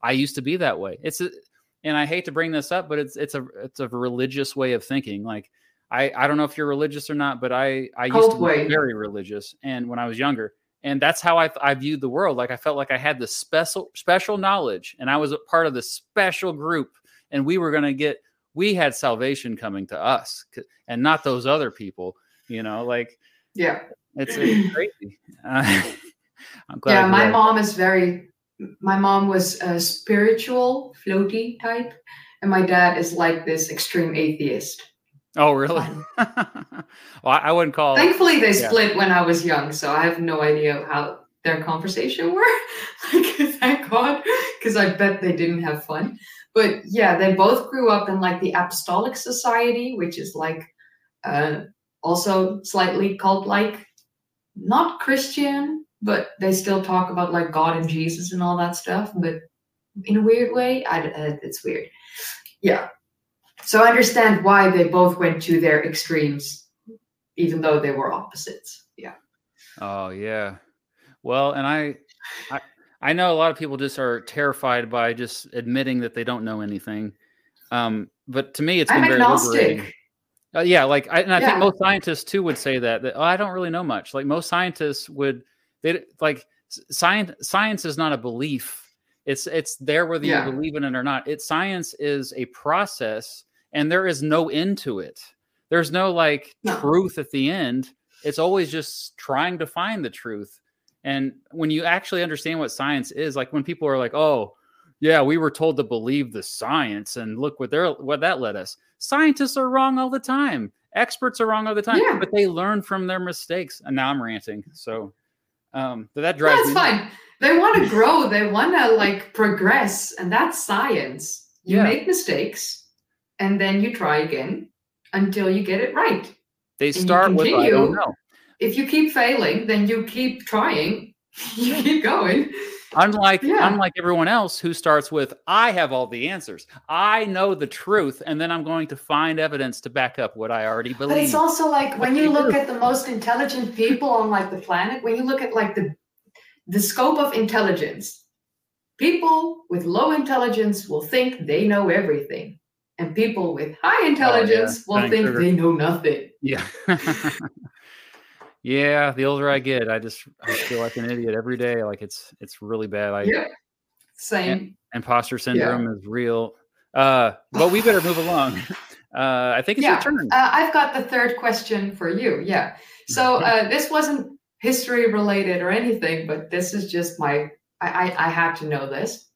I used to be that way. And I hate to bring this up, but it's a religious way of thinking. Like, I don't know if you're religious or not, but I used to be very religious, and when I was younger, and that's how I viewed the world. Like, I felt like I had this special knowledge, and I was a part of this special group, and we had salvation coming to us, and not those other people. You know, like it's crazy. I'm glad. Yeah, my mom was a spiritual, floaty type, and my dad is like this extreme atheist. Oh, really? Well, I wouldn't call. Thankfully, they split when I was young, so I have no idea how their conversation were. Like, thank God, because I bet they didn't have fun. But yeah, they both grew up in like the Apostolic Society, which is like also slightly cult-like, not Christian, but they still talk about like God and Jesus and all that stuff. But in a weird way, it's weird. Yeah. So I understand why they both went to their extremes, even though they were opposites. Yeah. Oh yeah. Well, and I I know a lot of people just are terrified by just admitting that they don't know anything. But to me, it's been very liberating. I think most scientists too would say that I don't really know much. Like most scientists would, science is not a belief. It's there whether you believe in it or not. Science is a process, and there is no end to it. There's no truth at the end. It's always just trying to find the truth. And when you actually understand what science is, like when people are like, "Oh, yeah, we were told to believe the science, and look what that led us." Scientists are wrong all the time. Experts are wrong all the time, but they learn from their mistakes. And now I'm ranting. So that drives me. That's fine. They want to grow. They want to progress. And that's science. You make mistakes and then you try again until you get it right. They start with, I don't know. If you keep failing, then you keep trying. You keep going. Unlike everyone else who starts with, I have all the answers. I know the truth. And then I'm going to find evidence to back up what I already believe. But it's also when you look at the most intelligent people on the planet, when you look at the scope of intelligence, people with low intelligence will think they know everything, and people with high intelligence will think they know nothing. Yeah. Yeah. The older I get, I feel like an idiot every day. It's really bad. Same. Imposter syndrome is real. But we better move along. I think it's your turn. I've got the third question for you. Yeah. So this wasn't history related or anything, but this is just I had to know this.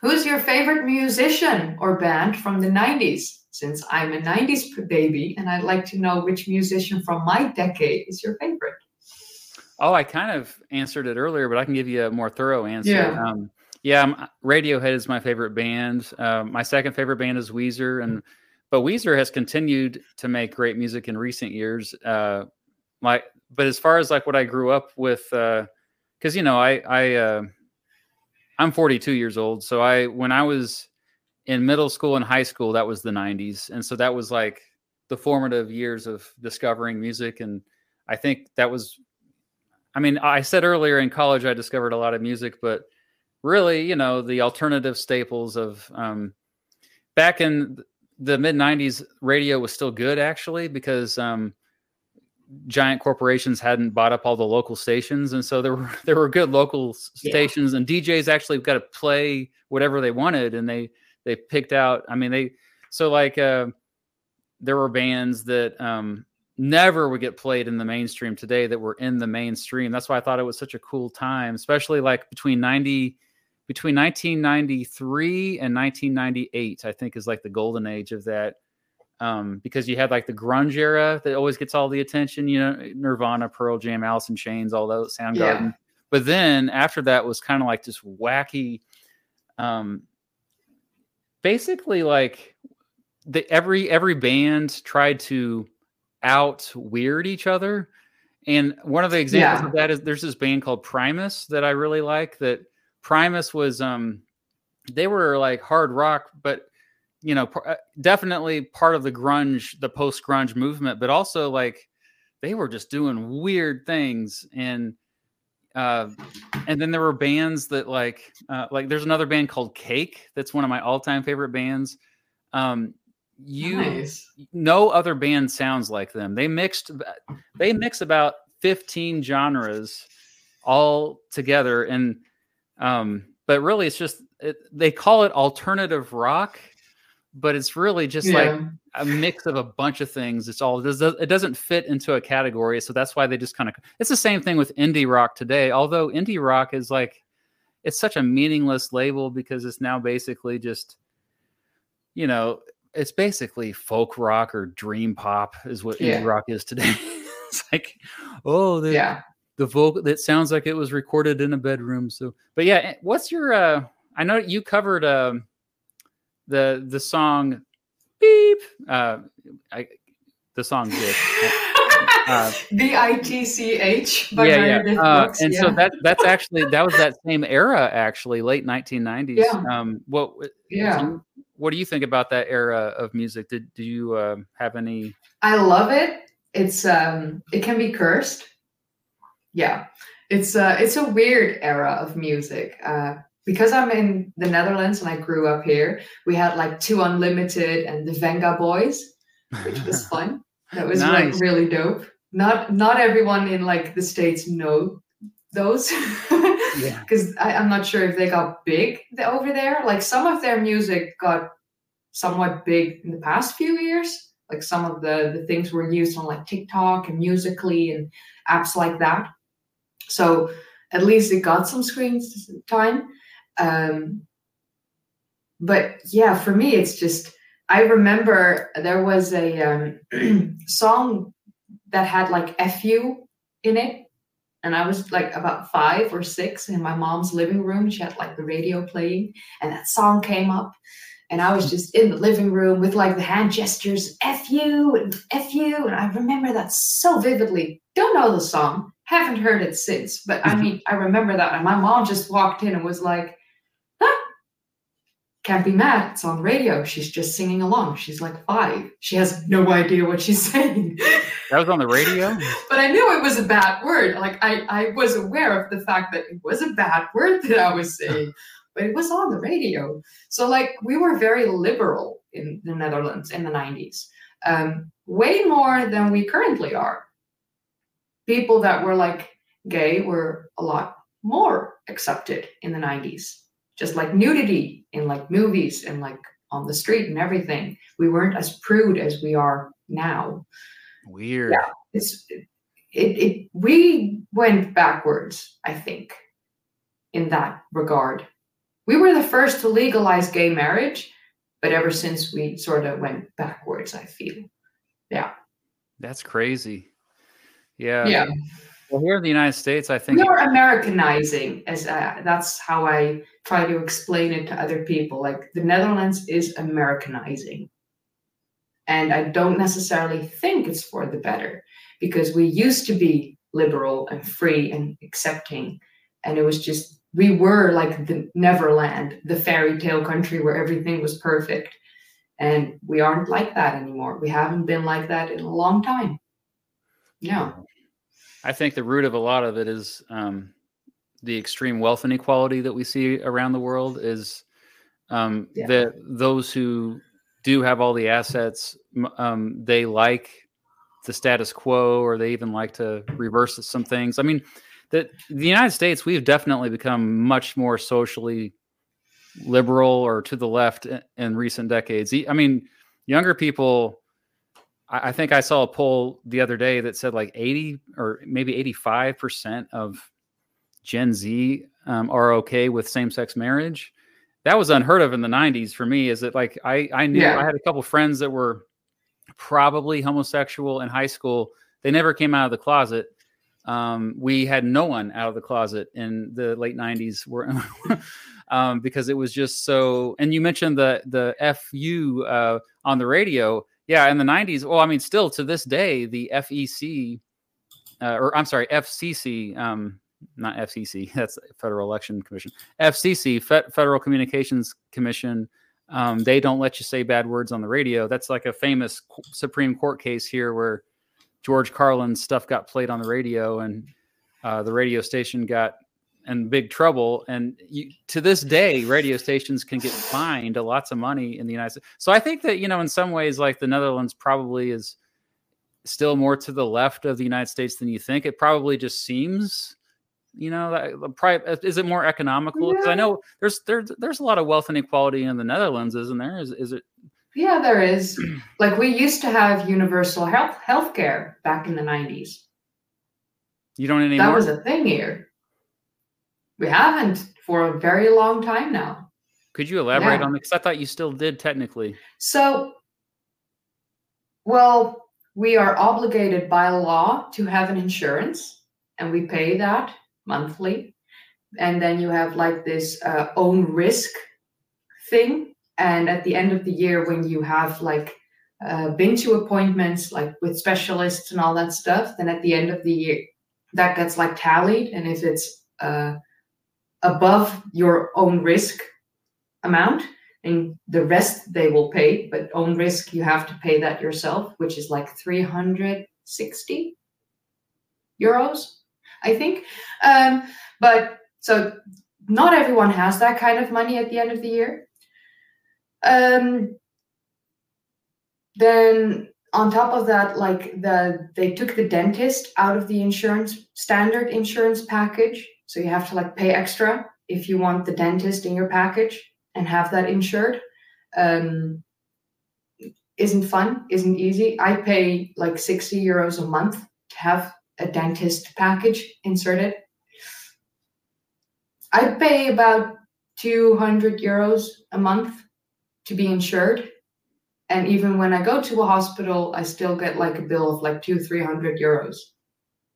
Who's your favorite musician or band from the 90s? Since I'm a 90s baby, and I'd like to know which musician from my decade is your favorite. Oh, I kind of answered it earlier, but I can give you a more thorough answer. Yeah, Radiohead is my favorite band. My second favorite band is Weezer, but Weezer has continued to make great music in recent years. But as far as what I grew up with, because I'm 42 years old, so when I was in middle school and high school, that was the 90s, and so that was the formative years of discovering music. And I think that was, I said earlier in college I discovered a lot of music, but really, the alternative staples of back in the mid 90s, radio was still good actually, because giant corporations hadn't bought up all the local stations, and so there were good local stations, and DJs actually got to play whatever they wanted, and they picked out. There were bands that never would get played in the mainstream today that were in the mainstream. That's why I thought it was such a cool time, especially between 1993 and 1998. I think is the golden age of that. Because you had the grunge era that always gets all the attention, Nirvana, Pearl Jam, Alice in Chains, all those, Soundgarden. Yeah. But then after that was kind of just wacky, basically every band tried to out weird each other. And one of the examples of that is there's this band called Primus that I really like. That Primus was, they were hard rock, but definitely part of the post-grunge movement, but also they were just doing weird things. And then there were bands that there's another band called Cake. That's one of my all-time favorite bands. No other band sounds like them. They mix about 15 genres all together. And, but really it's just, they call it alternative rock, but it's really just a mix of a bunch of things. It doesn't fit into a category. So that's why they just it's the same thing with indie rock today. Although indie rock is it's such a meaningless label because it's now basically just, it's basically folk rock or dream pop is what indie rock is today. It's the vocal that sounds like it was recorded in a bedroom. So, but yeah, what's your, I know you covered, the song beep, the song Bitch. Bitch by Meredith Brooks. And so that's actually, that was that same era actually, late 1990s. Yeah. What do you think about that era of music? Do you have any? I love it. It's, it can be cursed. Yeah. It's a weird era of music. Because I'm in the Netherlands and I grew up here, we had like 2 Unlimited and the Venga Boys, which was fun. That was nice. Like really dope. Not everyone in like the States know those. Yeah. Because I'm not sure if they got big over there. Like some of their music got somewhat big in the past few years. Like some of the things were used on like TikTok and Musical.ly and apps like that. So at least it got some screen time. But yeah, for me, it's just, I remember there was a song that had like FU in it. And I was like about 5 or 6 in my mom's living room. She had like the radio playing and that song came up. And I was just in the living room with like the hand gestures, FU and FU. And I remember that so vividly. Don't know the song, haven't heard it since. But I mean, I remember that. And my mom just walked in and was like, ah, can't be mad. It's on radio. She's just singing along. She's like 5. She has no idea what she's saying. That was on the radio? But I knew it was a bad word. Like I was aware of the fact that it was a bad word that I was saying. But it was on the radio. So like we were very liberal in the Netherlands in the 90s, way more than we currently are. People that were like gay were a lot more accepted in the 90s, just like nudity in like movies and like on the street and everything. We weren't as prude as we are now. Weird. Yeah, we went backwards, I think, in that regard. We were the first to legalize gay marriage, but ever since we sort of went backwards, I feel. Yeah. That's crazy. Yeah. Yeah. Well, here in the United States, I think we are Americanizing. That's how I try to explain it to other people. Like the Netherlands is Americanizing. And I don't necessarily think it's for the better because we used to be liberal and free and accepting. And it was just, we were like the Neverland, the fairy tale country where everything was perfect. And we aren't like that anymore. We haven't been like that in a long time. Yeah. I think the root of a lot of it is the extreme wealth inequality that we see around the world is that those who do have all the assets, they like the status quo, or they even like to reverse some things. I mean, the United States, we've definitely become much more socially liberal or to the left in recent decades. I mean, younger people, I think I saw a poll the other day that said like 80 or maybe 85% of Gen Z are okay with same-sex marriage. That was unheard of in the 90s for me, is that like I knew I had a couple friends that were probably homosexual in high school. They never came out of the closet. We had no one out of the closet in the late 90s because it was just so, and you mentioned the FU on the radio. Yeah, in the 90s. Well, I mean, still to this day, the FCC, not FCC, that's Federal Election Commission, FCC, Federal Communications Commission, they don't let you say bad words on the radio. That's like a famous Supreme Court case here where George Carlin's stuff got played on the radio, and the radio station got in big trouble. And to this day, radio stations can get fined lots of money in the United States. So I think that, you know, in some ways, like the Netherlands probably is still more to the left of the United States than you think. It probably just seems, you know, is it more economical? Because I know there's a lot of wealth inequality in the Netherlands, isn't there? Is it? Yeah, there is. Like we used to have universal healthcare back in the 90s. You don't anymore? That was a thing here. We haven't for a very long time now. Could you elaborate on that? Because I thought you still did technically. So, well, we are obligated by law to have an insurance, and we pay that monthly. And then you have like this own risk thing. And at the end of the year, when you have like been to appointments, like with specialists and all that stuff, then at the end of the year, that gets like tallied. And if it's above your own risk amount, and the rest they will pay, but own risk, you have to pay that yourself, which is like €360. I think. But so not everyone has that kind of money at the end of the year. Then on top of that, like they took the dentist out of the standard insurance package. So you have to like pay extra if you want the dentist in your package and have that insured. Isn't fun, isn't easy. I pay like 60 euros a month to have a dentist package inserted. I pay about 200 euros a month to be insured. And even when I go to a hospital, I still get like a bill of like 200-300 euros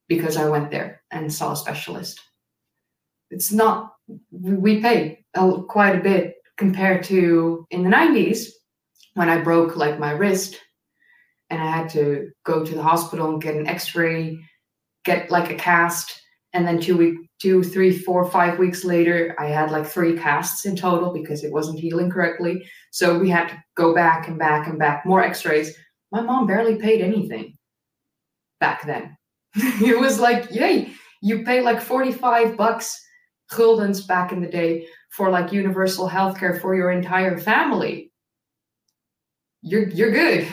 because I went there and saw a specialist. It's not, we pay quite a bit compared to in the 90s when I broke like my wrist and I had to go to the hospital and get an x-ray, get like a cast. And then 2, 3, 4, 5 weeks later, I had like 3 casts in total because it wasn't healing correctly. So we had to go back and back and back, more x-rays. My mom barely paid anything back then. It was like, yay, you pay like 45 bucks guldens back in the day for like universal healthcare for your entire family. You're good.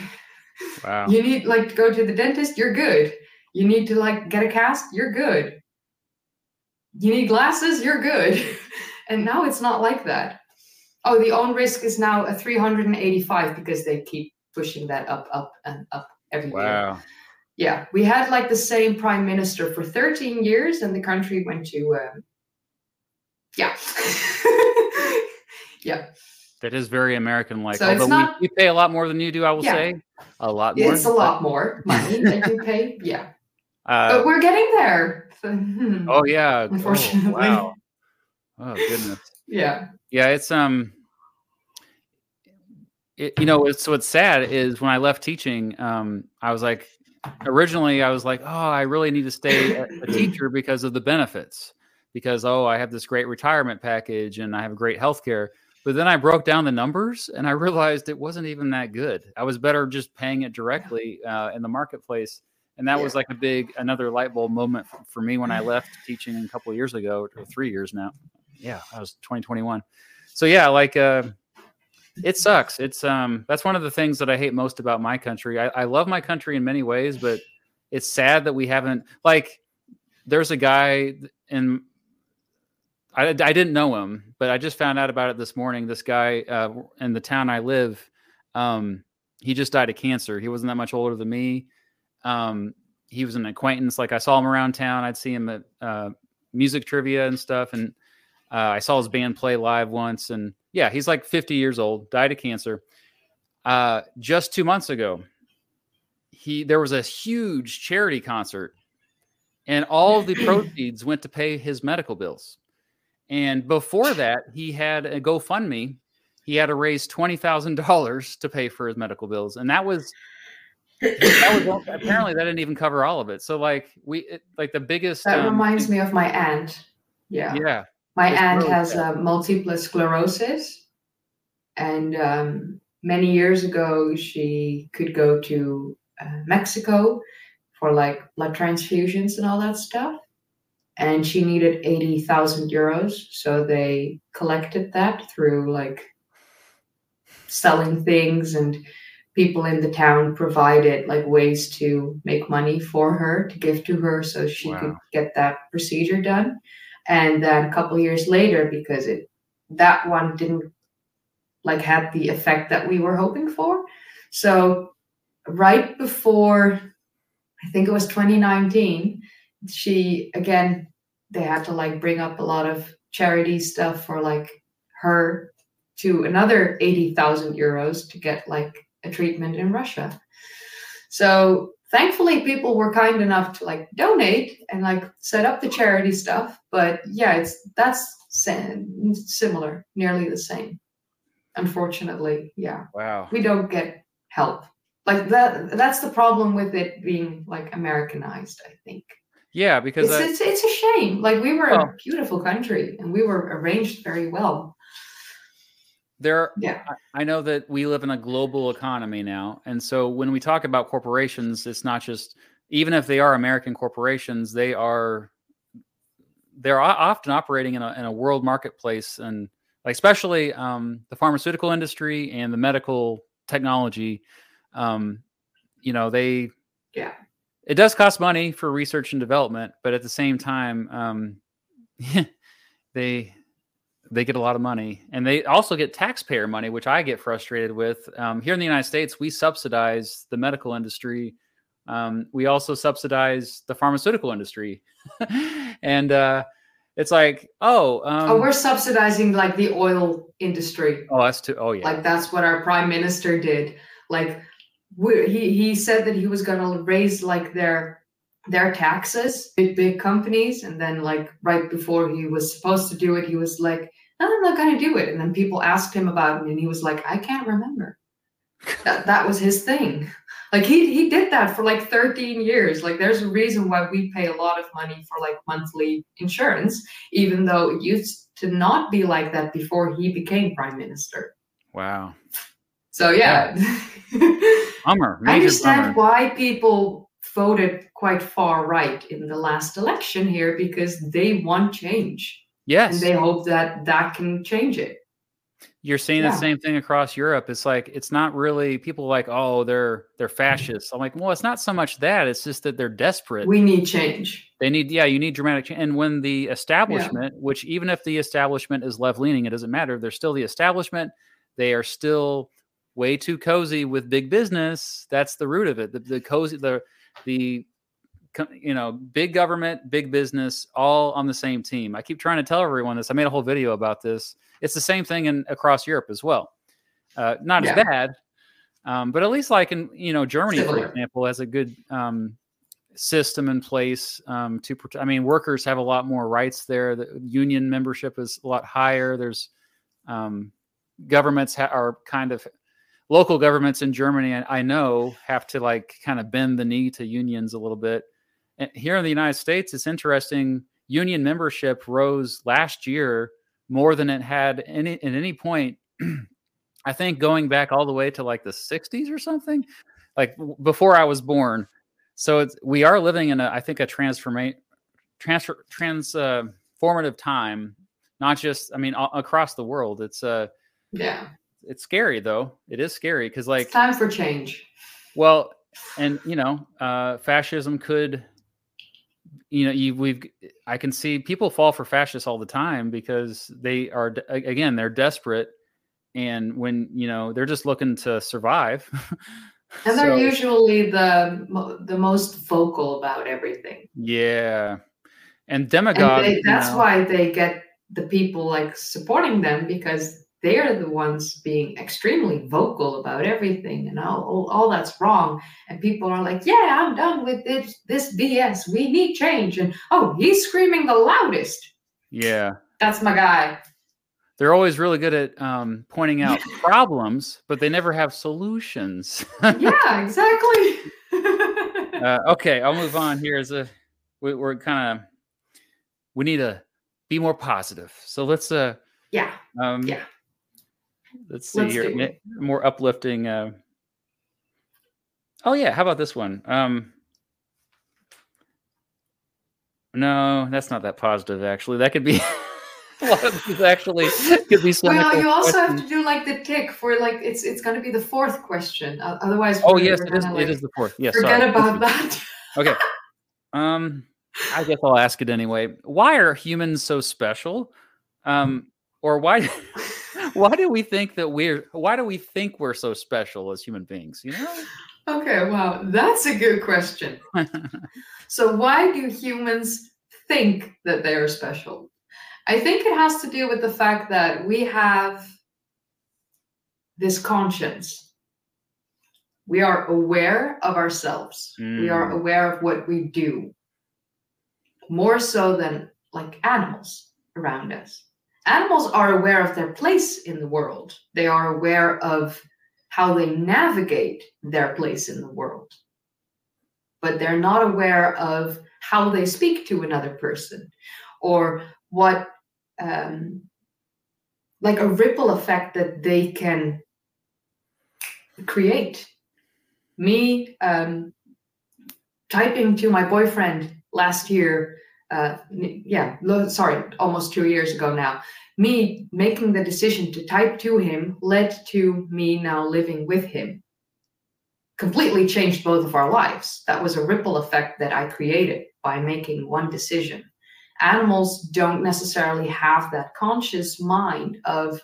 Wow. You need like to go to the dentist, you're good. You need to like get a cast, you're good. You need glasses, you're good. And now it's not like that. Oh, the own risk is now a 385 because they keep pushing that up every wow. year. Yeah, we had like the same prime minister for 13 years and the country went to, yeah. Yeah. That is very American-like. So although we pay a lot more than you do, I will yeah. say. A lot more. It's a lot more money that you pay, yeah. But we're getting there. Oh yeah. Unfortunately. Oh, wow. Oh goodness. Yeah. Yeah, it's so what's sad is when I left teaching, I was like originally I was like, oh, I really need to stay a teacher because of the benefits. Because I have this great retirement package and I have great healthcare. But then I broke down the numbers and I realized it wasn't even that good. I was better just paying it directly in the marketplace. And that was like another light bulb moment for me when I left teaching a couple of years ago, or 3 years now. Yeah, I was 2021. So yeah, like it sucks. It's that's one of the things that I hate most about my country. I love my country in many ways, but it's sad that we haven't. Like, there's a guy in. I didn't know him, but I just found out about it this morning. This guy in the town I live, he just died of cancer. He wasn't that much older than me. He was an acquaintance. Like I saw him around town. I'd see him at music trivia and stuff. And I saw his band play live once. And yeah, he's like 50 years old, died of cancer. Just 2 months ago, there was a huge charity concert and all the proceeds went to pay his medical bills. And before that, he had a GoFundMe. He had to raise $20,000 to pay for his medical bills. And that was apparently that didn't even cover all of it. So like the biggest. That reminds me of my aunt. Yeah. Yeah. My aunt has multiple sclerosis. And many years ago, she could go to Mexico for like blood transfusions and all that stuff. And she needed 80,000 euros. So they collected that through like selling things, and people in the town provided like ways to make money for her to give to her so she could get that procedure done. And then a couple of years later, because that one didn't like have the effect that we were hoping for. So right before, I think it was 2019, she, again, they had to like bring up a lot of charity stuff for like her to another 80,000 euros to get like a treatment in Russia. So thankfully people were kind enough to like donate and like set up the charity stuff. But yeah, that's similar, nearly the same. Unfortunately. Yeah. Wow. We don't get help like that. That's the problem with it being like Americanized, I think. Yeah, because it's a shame. Like we were a beautiful country and we were arranged very well. I know that we live in a global economy now. And so when we talk about corporations, it's not just, even if they are American corporations, they are they're often operating in a world marketplace, and like especially the pharmaceutical industry and the medical technology. It does cost money for research and development, but at the same time, they get a lot of money, and they also get taxpayer money, which I get frustrated with. Here in the United States, we subsidize the medical industry. We also subsidize the pharmaceutical industry. And it's like, we're subsidizing like the oil industry. Oh, that's too. Oh, yeah. Like that's what our prime minister did. Like he said that he was going to raise like their taxes, big companies. And then like right before he was supposed to do it, he was like, no, I'm not going to do it. And then people asked him about it, and he was like, I can't remember. That was his thing. Like he did that for like 13 years. Like there's a reason why we pay a lot of money for like monthly insurance, even though it used to not be like that before he became prime minister. Wow. So yeah. Bummer. I understand why people voted quite far right in the last election here, because they want change. Yes. And they hope that can change it. You're seeing the same thing across Europe. It's like, it's not really people like, oh, they're fascists. I'm like, well, it's not so much that, it's just that they're desperate. We need change. They need, you need dramatic change. And when the establishment, which even if the establishment is left leaning, it doesn't matter. They're still the establishment. They are still way too cozy with big business. That's the root of it. The cozy, big government, big business, all on the same team. I keep trying to tell everyone this. I made a whole video about this. It's the same thing across Europe as well. Not as bad, but at least like in Germany, for example, has a good system in place to protect. I mean, workers have a lot more rights there. The union membership is a lot higher. There's governments are kind of local governments in Germany. I know have to like kind of bend the knee to unions a little bit. And here in the United States, it's interesting. Union membership rose last year more than it had at any point, I think, going back all the way to like the 60s or something, like before I was born. So we are living in a transformative time, not just, across the world. It's it's scary though. It is scary because like it's time for change. Well, and fascism could. I can see people fall for fascists all the time because they are, again, they're desperate. And when, they're just looking to survive. And they're usually the most vocal about everything. Yeah. And demagogue. And that's why they get the people like supporting them, because they're the ones being extremely vocal about everything and all that's wrong. And people are like, yeah, I'm done with this BS. We need change. And, oh, he's screaming the loudest. Yeah. That's my guy. They're always really good at pointing out problems, but they never have solutions. Yeah, exactly. Okay, I'll move on here. We need to be more positive. So let's. Let's see here. More uplifting. How about this one? No, that's not that positive, actually. That could be a lot of these actually could be. Well, you also questions. Have to do like the tick for like it's going to be the fourth question. Otherwise, it is the fourth. Yes, forget about that. Okay. I guess I'll ask it anyway. Why are humans so special? Or why? Why do we think we're so special as human beings? Okay, wow, that's a good question. So why do humans think that they are special? I think it has to do with the fact that we have this conscience. We are aware of ourselves. We are aware of what we do, more so than like animals around us. Animals are aware of their place in the world. They are aware of how they navigate their place in the world. But they're not aware of how they speak to another person, or what, like a ripple effect that they can create. Me typing to my boyfriend last year almost 2 years ago now, me making the decision to type to him led to me now living with him. Completely changed both of our lives. That was a ripple effect that I created by making one decision. Animals don't necessarily have that conscious mind of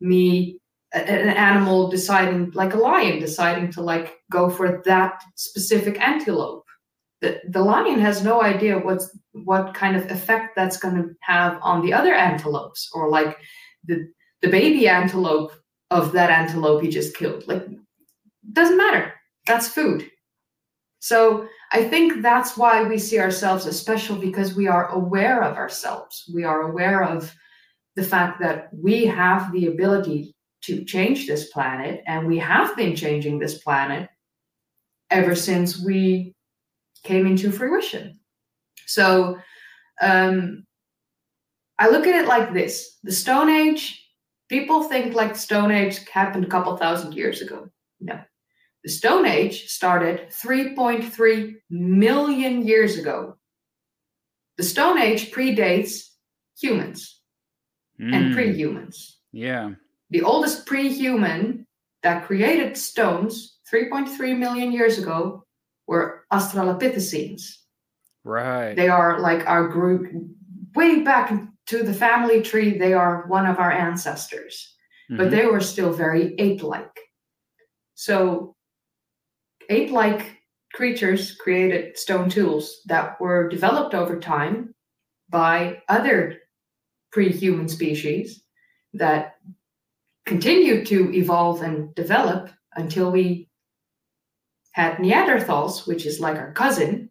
me, an animal deciding, like a lion deciding to like go for that specific antelope. The lion has no idea what kind of effect that's going to have on the other antelopes, or like the baby antelope of that antelope he just killed. Like, doesn't matter. That's food. So I think that's why we see ourselves as special, because we are aware of ourselves. We are aware of the fact that we have the ability to change this planet, and we have been changing this planet ever since we came into fruition. So I look at it like this. The Stone Age, people think like the Stone Age happened a couple thousand years ago. No. The Stone Age started 3.3 million years ago. The Stone Age predates humans and pre-humans. Yeah. The oldest pre-human that created stones 3.3 million years ago were Australopithecines. Right. They are like our group, way back to the family tree, they are one of our ancestors. Mm-hmm. But they were still very ape-like. So ape-like creatures created stone tools that were developed over time by other pre-human species that continued to evolve and develop until we had Neanderthals, which is like our cousin,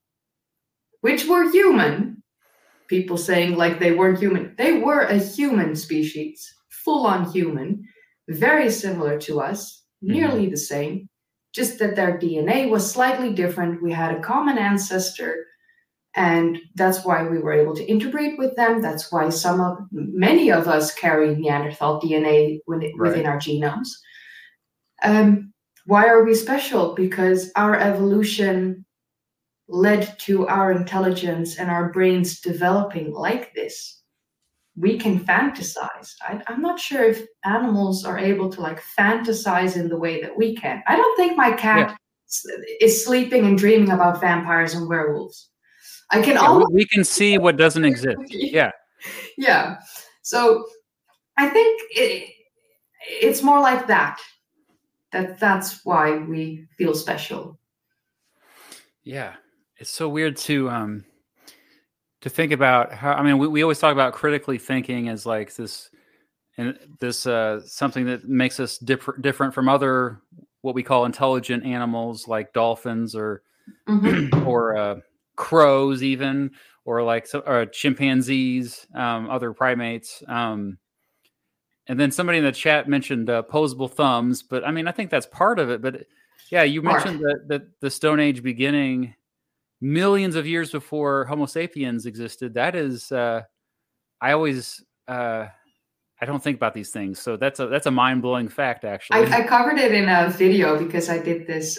which were human. People saying like they weren't human. They were a human species, full-on human, very similar to us, nearly the same. Just that their DNA was slightly different. We had a common ancestor, and that's why we were able to interbreed with them. That's why many of us carry Neanderthal DNA within our genomes. Why are we special? Because our evolution led to our intelligence and our brains developing like this. We can fantasize. I'm not sure if animals are able to like fantasize in the way that we can. I don't think my cat is sleeping and dreaming about vampires and werewolves. I can always we can see what doesn't exist. Yeah. Yeah. So I think it's more like that. That's why we feel special. Yeah. It's so weird to think about how, I mean, we always talk about critically thinking as like this something that makes us different from other, what we call intelligent animals, like dolphins or, or crows even, or like chimpanzees, other primates. And then somebody in the chat mentioned opposable thumbs, but I mean, I think that's part of it, but yeah, you mentioned that the Stone Age beginning millions of years before Homo sapiens existed. That is, I always, I don't think about these things. So that's a mind-blowing fact, actually. I covered it in a video because I did this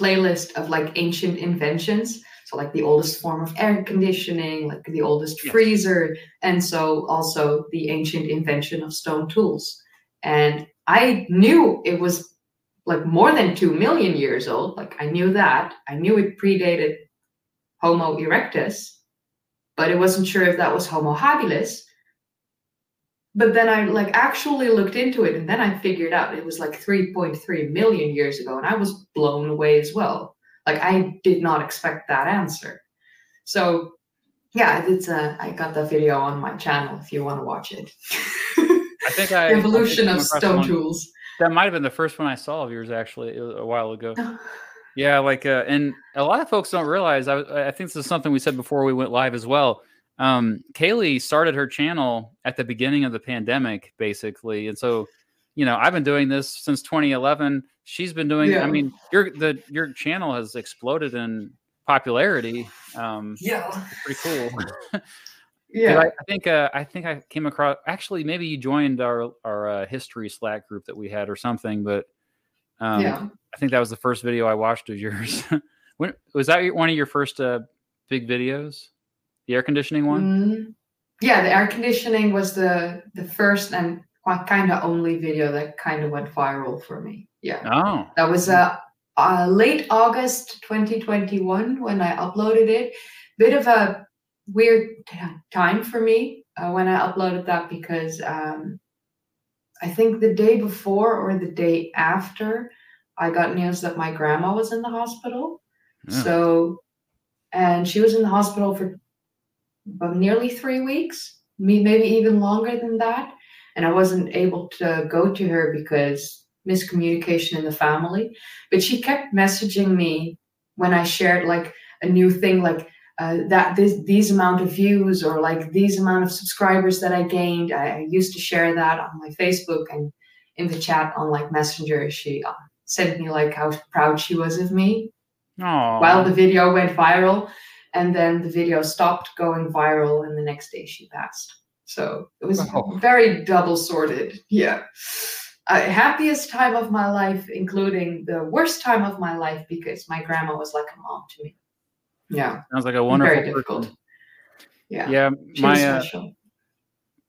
playlist of like ancient inventions. So like the oldest form of air conditioning, like the oldest freezer. And so also the ancient invention of stone tools. And I knew it was like more than 2 million years old. Like I knew that. I knew it predated Homo erectus, but I wasn't sure if that was Homo habilis. But then I like actually looked into it, and then I figured out it was like 3.3 million years ago, and I was blown away as well. Like I did not expect that answer. So yeah, it's I got that video on my channel if you want to watch it. I think I evolution of stone tools. That might have been the first one I saw of yours, actually, a while ago. Yeah, like, and a lot of folks don't realize, I think this is something we said before we went live as well. Kayleigh started her channel at the beginning of the pandemic, basically. And so, you know, I've been doing this since 2011. She's been doing, I mean, your channel has exploded in popularity. Pretty cool. Yeah, I think I came across. Actually, maybe you joined our history Slack group that we had or something. But I think that was the first video I watched of yours. When was that? One of your first big videos? The air conditioning one? Mm-hmm. Yeah, the air conditioning was the first and kind of only video that kind of went viral for me. Yeah. Oh. That was late August 2021 when I uploaded it. Bit of a weird time for me when I uploaded that because I think the day before or the day after I got news that my grandma was in the hospital. Yeah. So, and she was in the hospital for about nearly 3 weeks, maybe even longer than that. And I wasn't able to go to her because miscommunication in the family. But she kept messaging me when I shared like a new thing, like that these amount of views or like these amount of subscribers that I gained. I used to share that on my Facebook and in the chat on like Messenger. She sent me like how proud she was of me. Aww. While the video went viral. And then the video stopped going viral, and the next day she passed. So it was very double-sorted. Yeah. Happiest time of my life, including the worst time of my life, because my grandma was like a mom to me. Yeah. Sounds like a wonderful person. Very difficult. Yeah. Yeah.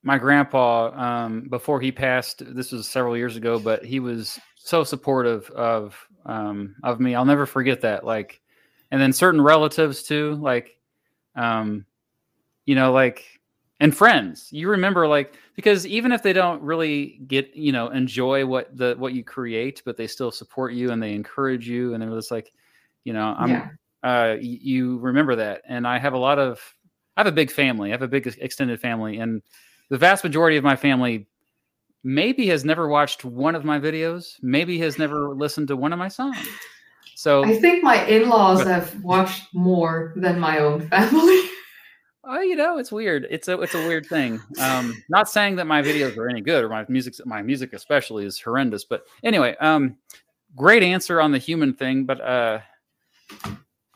My grandpa, before he passed, this was several years ago, but he was so supportive of me. I'll never forget that. Like, and then certain relatives too, like, you know, like, and friends, you remember, like, because even if they don't really get, you know, enjoy what you create, but they still support you and they encourage you. And they're just like, you know, you remember that. And I have a big family. I have a big extended family, and the vast majority of my family maybe has never watched one of my videos, maybe has never listened to one of my songs. So I think my in-laws have watched more than my own family. Oh, you know, it's weird. It's a weird thing. Not saying that my videos are any good or my music especially is horrendous. But anyway, great answer on the human thing. But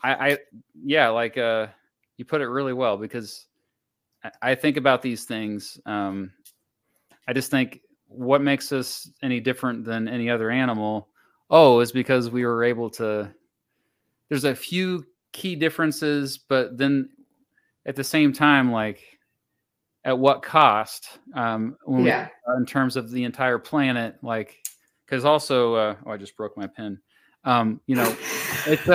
I you put it really well, because I think about these things. I just think, what makes us any different than any other animal? Oh, is because we were able to, there's a few key differences, but then at the same time, like, at what cost, in terms of the entire planet, like, because also, I just broke my pen. You know, it's,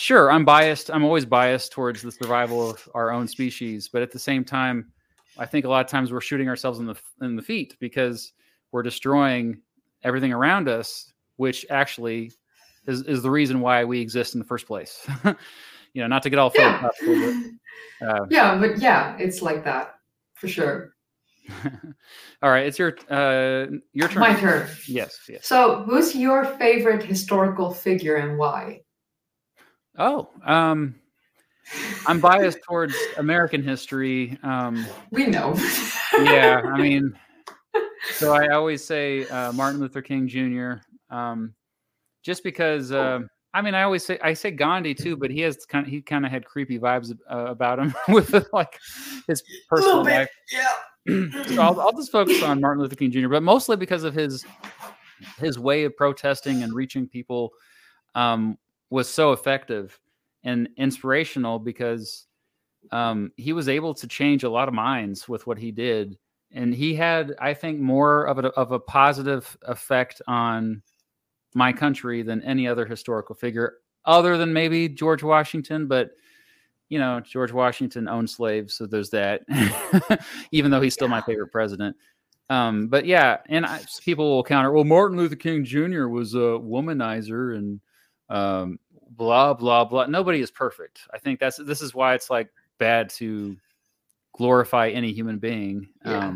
sure, I'm biased. I'm always biased towards the survival of our own species. But at the same time, I think a lot of times we're shooting ourselves in the feet, because we're destroying everything around us, which actually is the reason why we exist in the first place. You know, not to get all focused. Yeah. But yeah, it's like that for sure. All right, it's your turn. My turn. Yes. So, who's your favorite historical figure and why? Oh, I'm biased towards American history. We know. Yeah, I mean. So I always say Martin Luther King Jr. Just because I mean, I say Gandhi too, but he kind of had creepy vibes about him with like his personal life. Yeah. So I'll just focus on Martin Luther King Jr., but mostly because of his way of protesting and reaching people was so effective and inspirational, because he was able to change a lot of minds with what he did. And he had, I think, more of a positive effect on my country than any other historical figure, other than maybe George Washington. But, you know, George Washington owned slaves, so there's that, even though he's still my favorite president. But yeah, and people will counter, well, Martin Luther King Jr. was a womanizer and blah, blah, blah. Nobody is perfect. I think this is why it's like bad to glorify any human being. Yeah.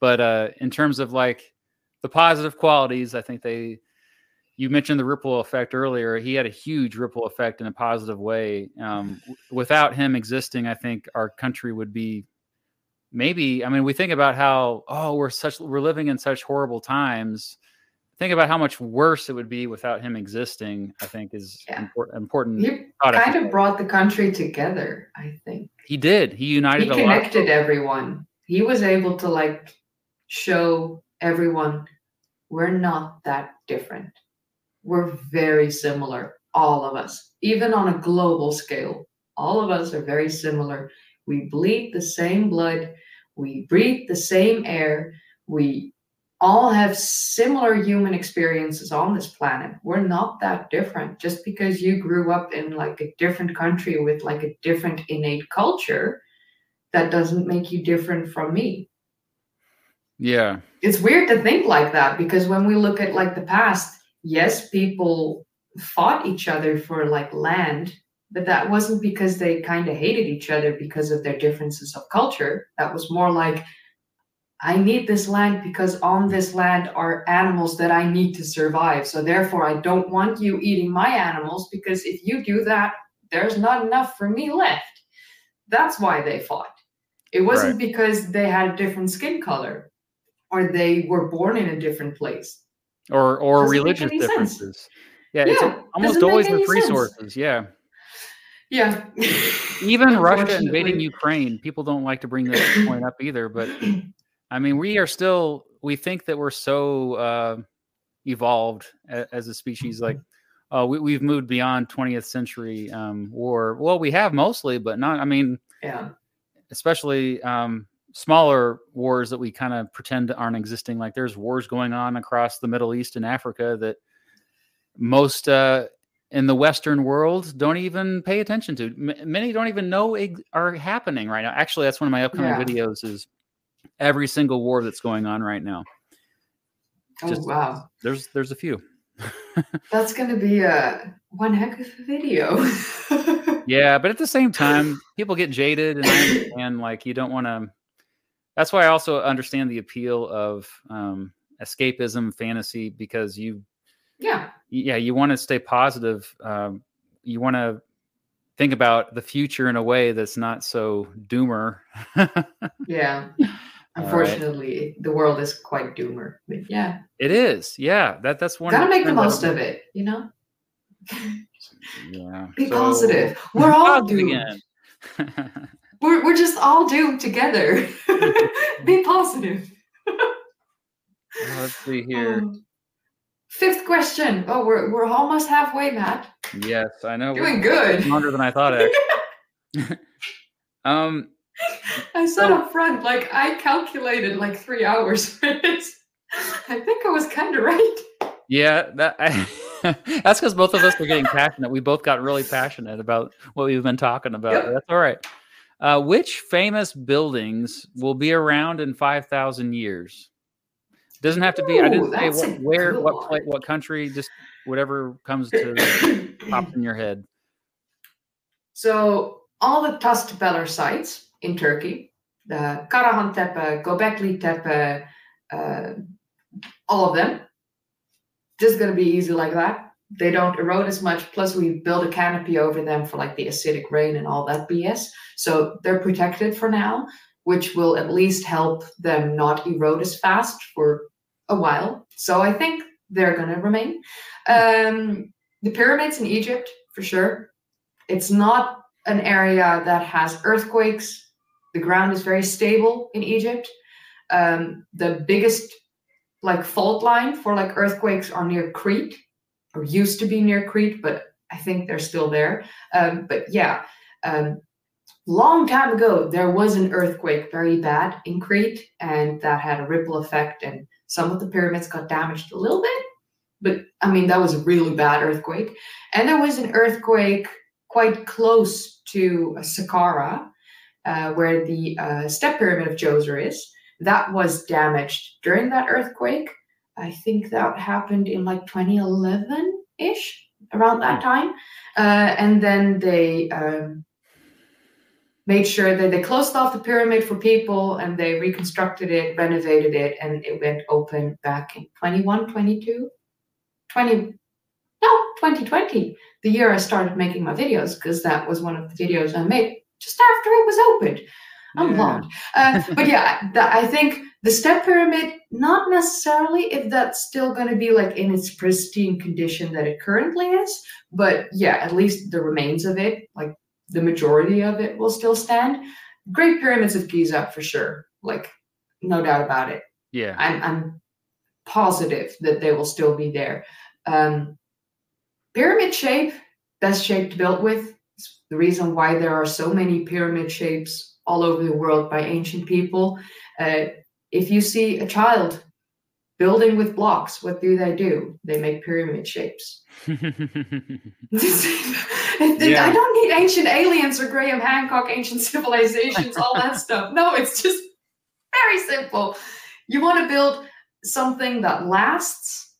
But in terms of like the positive qualities, I think you mentioned the ripple effect earlier. He had a huge ripple effect in a positive way. Without him existing, I think our country would be maybe, I mean, we think about how, we're living in such horrible times. Think about how much worse it would be without him existing, I think is important. He kind of brought the country together, I think. He did. He united a lot. He connected everyone. He was able to like show everyone, we're not that different. We're very similar, all of us, even on a global scale. All of us are very similar. We bleed the same blood. We breathe the same air. We all have similar human experiences on this planet. We're not that different. Just because you grew up in like a different country with like a different innate culture, that doesn't make you different from me. Yeah. It's weird to think like that, because when we look at like the past, yes, people fought each other for like land, but that wasn't because they kind of hated each other because of their differences of culture. That was more like, I need this land because on this land are animals that I need to survive. So therefore, I don't want you eating my animals, because if you do that, there's not enough for me left. That's why they fought. It wasn't because they had a different skin color or they were born in a different place. Or religious differences. Sense. Yeah, yeah, it's almost always with resources. Yeah. Yeah. Even Russia invading Ukraine, people don't like to bring this point up either. But I mean, we think that we're so evolved as a species. Like we've moved beyond 20th century war. Well, we have mostly, but not, I mean, yeah, especially smaller wars that we kind of pretend aren't existing. Like there's wars going on across the Middle East and Africa that most in the Western world don't even pay attention to. Many don't even know are happening right now. Actually, that's one of my upcoming videos, is every single war that's going on right now. Wow. There's a few. That's going to be one heck of a video. Yeah, but at the same time, people get jaded, and I understand, like, you don't want to. That's why I also understand the appeal of escapism, fantasy, because you want to stay positive. You want to think about the future in a way that's not so doomer. Yeah. Unfortunately, the world is quite doomer. But yeah. It is. Yeah. That's one. Gotta make the most of it, you know? Yeah. Be positive. We're all doomed. We're just all doomed together. Be positive. Let's see here. Fifth question. Oh, we're almost halfway, Matt. Yes, I know. Doing good. Longer than I thought, actually. I said up front, like, I calculated like 3 hours for this. I think I was kind of right. Yeah, that's because both of us were getting passionate. We both got really passionate about what we've been talking about. Yep. That's all right. Which famous buildings will be around in 5,000 years? Doesn't have to be. I didn't say what country, just whatever comes to pop in your head. So all the Tas Tepeler sites in Turkey, the Karahan Tepe, Göbekli Tepe, all of them, just going to be easy like that. They don't erode as much. Plus, we build a canopy over them for like the acidic rain and all that BS. So they're protected for now, which will at least help them not erode as fast for a while. So I think they're going to remain. The pyramids in Egypt, for sure. It's not an area that has earthquakes. The ground is very stable in Egypt. The biggest like fault line for like earthquakes are near Crete, or used to be near Crete, but I think they're still there. Long time ago, there was an earthquake very bad in Crete, and that had a ripple effect, and some of the pyramids got damaged a little bit. But I mean, that was a really bad earthquake. And there was an earthquake quite close to Saqqara, where the step pyramid of Djoser is. That was damaged during that earthquake. I think that happened in like 2011-ish, around that time. And then they made sure that they closed off the pyramid for people, and they reconstructed it, renovated it, and it went open back in 2020, the year I started making my videos, because that was one of the videos I made just after it was opened. I'm blonde. But yeah, I think the step pyramid, not necessarily if that's still going to be like in its pristine condition that it currently is, but yeah, at least the remains of it, like the majority of it will still stand. Great pyramids of Giza, for sure. Like, no doubt about it. Yeah. I'm positive that they will still be there. Pyramid shape, best shape to build with. It's the reason why there are so many pyramid shapes all over the world by ancient people. If you see a child building with blocks, what do? They make pyramid shapes. Yeah. I don't need ancient aliens or Graham Hancock, ancient civilizations, all that stuff. No, it's just very simple. You want to build something that lasts,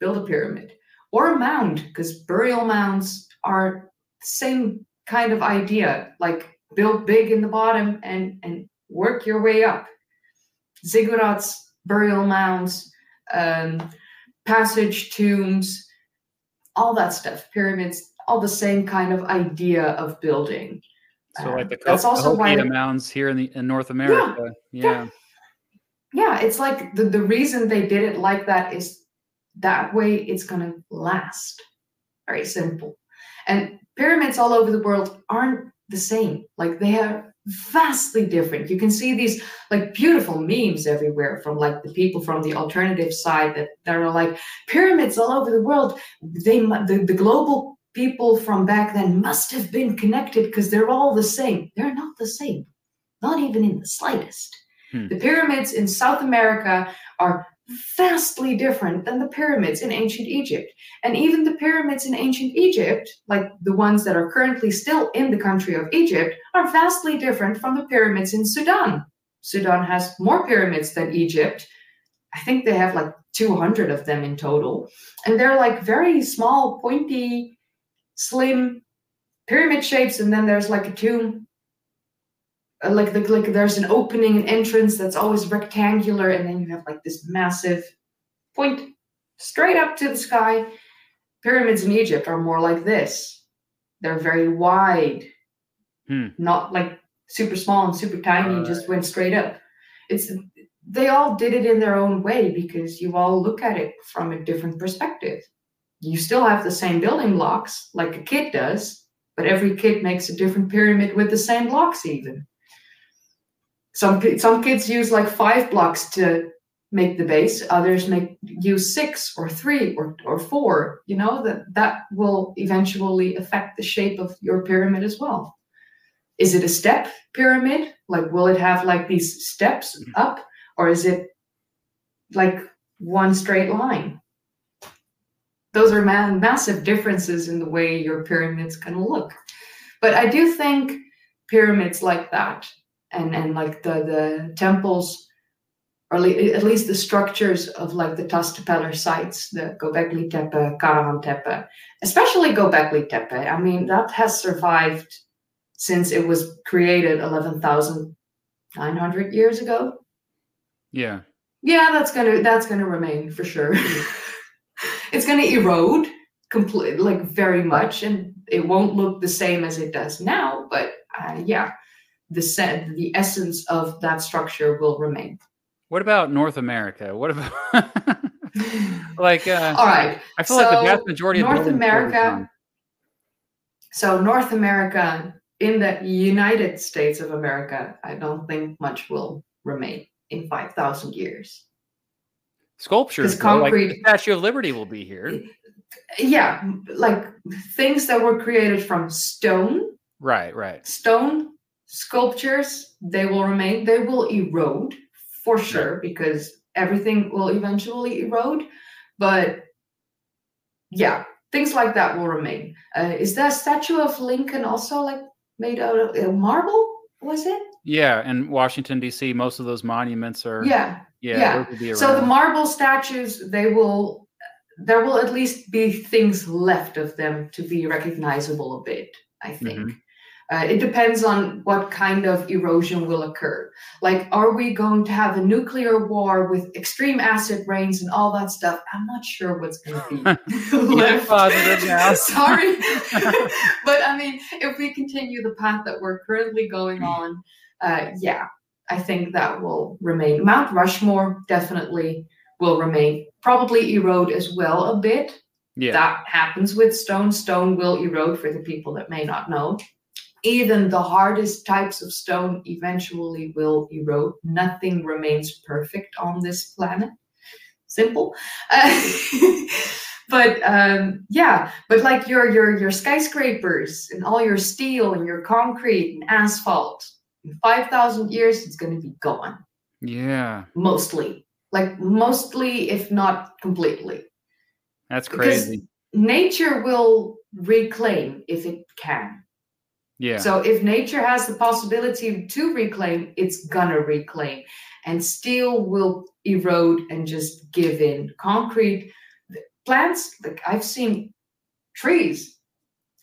build a pyramid or a mound, because burial mounds are the same kind of idea, like build big in the bottom and work your way up. Ziggurats, burial mounds, passage tombs, all that stuff, pyramids, all the same kind of idea of building. So like the Hopi mounds here in North America. Yeah, it's like the reason they did it like that is that way it's going to last. Very simple. And pyramids all over the world aren't the same. Like they are vastly different. You can see these like beautiful memes everywhere from like the people from the alternative side that are like, pyramids all over the world. The global people from back then must have been connected because they're all the same. They're not the same. Not even in the slightest. The pyramids in South America are vastly different than the pyramids in ancient Egypt. And even the pyramids in ancient Egypt, like the ones that are currently still in the country of Egypt, are vastly different from the pyramids in Sudan. Sudan has more pyramids than Egypt. I think they have like 200 of them in total. And they're like very small, pointy, slim pyramid shapes. And then there's like a tomb. Like there's an opening, an entrance that's always rectangular, and then you have like this massive point straight up to the sky. Pyramids in Egypt are more like this. They're very wide, not like super small and super tiny, just went straight up. They all did it in their own way because you all look at it from a different perspective. You still have the same building blocks like a kid does, but every kid makes a different pyramid with the same blocks even. Some kids use like 5 blocks to make the base. Others use 6 or 3 or 4. You know, that will eventually affect the shape of your pyramid as well. Is it a step pyramid? Like, will it have like these steps up? Or is it like one straight line? Those are massive differences in the way your pyramid's going to look. But I do think pyramids like that, and like the temples, or at least the structures of like the Tas Tepeler sites, the Göbekli Tepe, Karahan Tepe, especially Göbekli Tepe. I mean, that has survived since it was created 11,900 years ago. Yeah. Yeah, that's gonna remain for sure. It's going to erode completely, like very much, and it won't look the same as it does now. But the essence of that structure will remain. What about North America? What about like? All right, I feel like the vast majority of North America. So North America, in the United States of America, I don't think much will remain in 5,000 years. Sculptures, concrete, like the Statue of Liberty will be here. Yeah, like things that were created from stone. Right. Stone sculptures, they will remain. They will erode for sure because everything will eventually erode. But yeah, things like that will remain. Is that statue of Lincoln also like made out of marble? Was it? Yeah, and Washington D.C. most of those monuments are. Yeah. So the marble statues, there will at least be things left of them to be recognizable a bit, I think. It depends on what kind of erosion will occur. Like, are we going to have a nuclear war with extreme acid rains and all that stuff? I'm not sure what's going to be left. Sorry. But I mean, if we continue the path that we're currently going on, I think that will remain. Mount Rushmore definitely will remain, probably erode as well a bit. Yeah. That happens with stone. Stone will erode for the people that may not know. Even the hardest types of stone eventually will erode. Nothing remains perfect on this planet. Simple. But yeah, but like your skyscrapers and all your steel and your concrete and asphalt, in 5,000 years, it's going to be gone. Yeah. Mostly. Like mostly, if not completely. That's crazy. Because nature will reclaim if it can. Yeah. So if nature has the possibility to reclaim, it's gonna reclaim. And steel will erode and just give in. Concrete, plants, like I've seen trees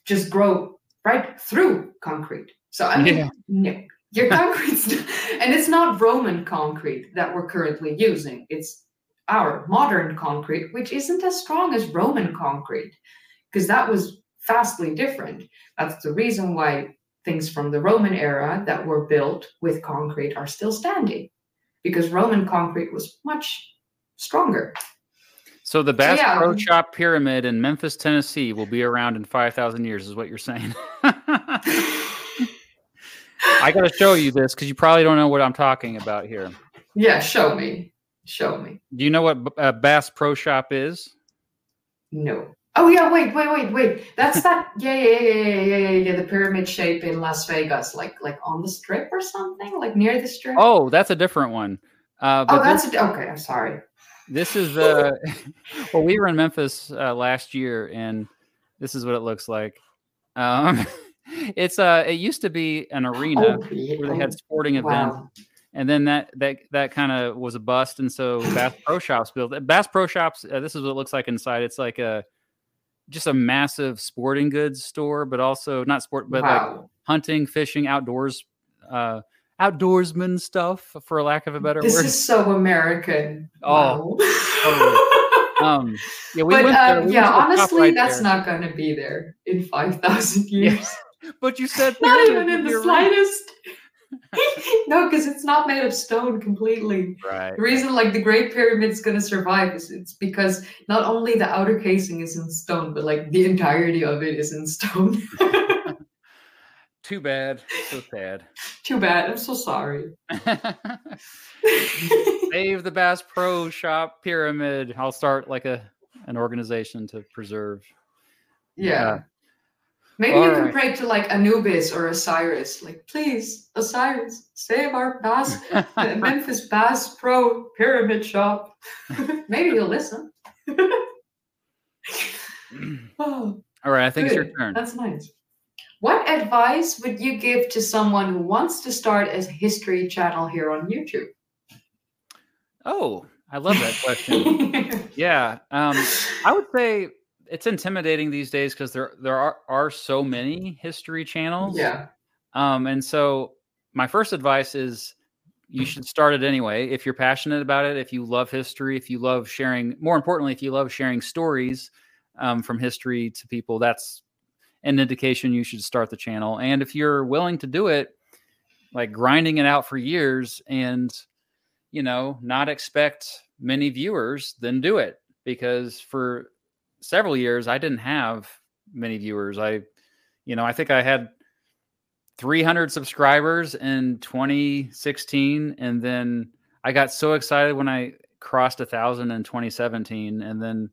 just grow right through concrete. So I mean, no, your concrete's and it's not Roman concrete that we're currently using. It's our modern concrete, which isn't as strong as Roman concrete, because that was vastly different. That's the reason why things from the Roman era that were built with concrete are still standing, because Roman concrete was much stronger. So the Bass Pro Shop Pyramid in Memphis, Tennessee will be around in 5,000 years is what you're saying. I got to show you this because you probably don't know what I'm talking about here. Yeah, show me. Show me. Do you know what Bass Pro Shop is? No. Oh, yeah, wait. That's that. Yeah. The pyramid shape in Las Vegas, like on the strip or something, like near the strip. Oh, that's a different one. Okay, I'm sorry. This is, well, we were in Memphis last year, and this is what it looks like. It used to be an arena where they had sporting events. And then that kind of was a bust, and so Bass Pro Shops built. Bass Pro Shops. This is what it looks like inside. It's like just a massive sporting goods store, but also not sport, but like hunting, fishing, outdoorsman stuff, for lack of a better word. This is so American. Oh, wow. Yeah. Honestly, that's not going to be there in 5,000 years. Yeah. But you said not even in the slightest. No, because it's not made of stone completely. Right. The reason, like, the Great Pyramid is going to survive is it's because not only the outer casing is in stone, but like the entirety of it is in stone. Too bad. So sad. Too bad. I'm so sorry. Save the Bass Pro Shop Pyramid. I'll start like an organization to preserve. Yeah. Maybe you can pray to like Anubis or Osiris, like, please, Osiris, save our Memphis Bass Pro Pyramid Shop. Maybe you'll listen. All right, I think it's your turn. That's nice. What advice would you give to someone who wants to start a history channel here on YouTube? Oh, I love that question. Yeah, I would say it's intimidating these days because there are so many history channels. Yeah. And so my first advice is you should start it anyway. If you're passionate about it, if you love history, if you love sharing, more importantly, if you love sharing stories from history to people, that's an indication you should start the channel. And if you're willing to do it, like grinding it out for years and, not expect many viewers, then do it. Because for several years, I didn't have many viewers. I think I had 300 subscribers in 2016. And then I got so excited when I crossed 1,000 in 2017. And then,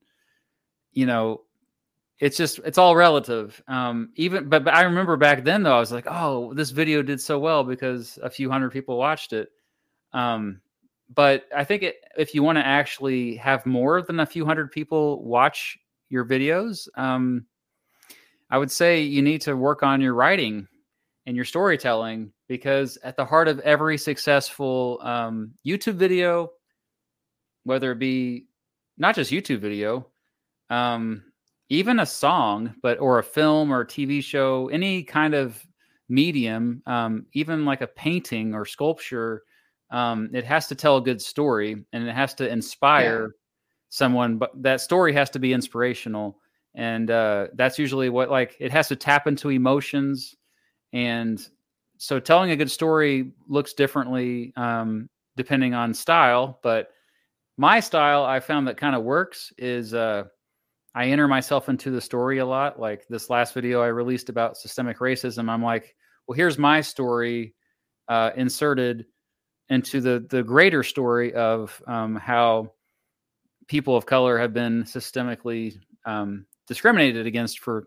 it's all relative. But I remember back then though, I was like, oh, this video did so well because a few hundred people watched it. But I think if you want to actually have more than a few hundred people watch your videos, I would say you need to work on your writing and your storytelling, because at the heart of every successful YouTube video, whether it be not just YouTube video, even a song, or a film or a TV show, any kind of medium, even like a painting or sculpture, it has to tell a good story and it has to inspire someone, but that story has to be inspirational. And that's usually what, like, it has to tap into emotions. And so telling a good story looks differently depending on style. But my style, I found that kind of works is, I enter myself into the story a lot. Like this last video I released about systemic racism, I'm like, well, here's my story inserted into the greater story of how people of color have been systemically discriminated against for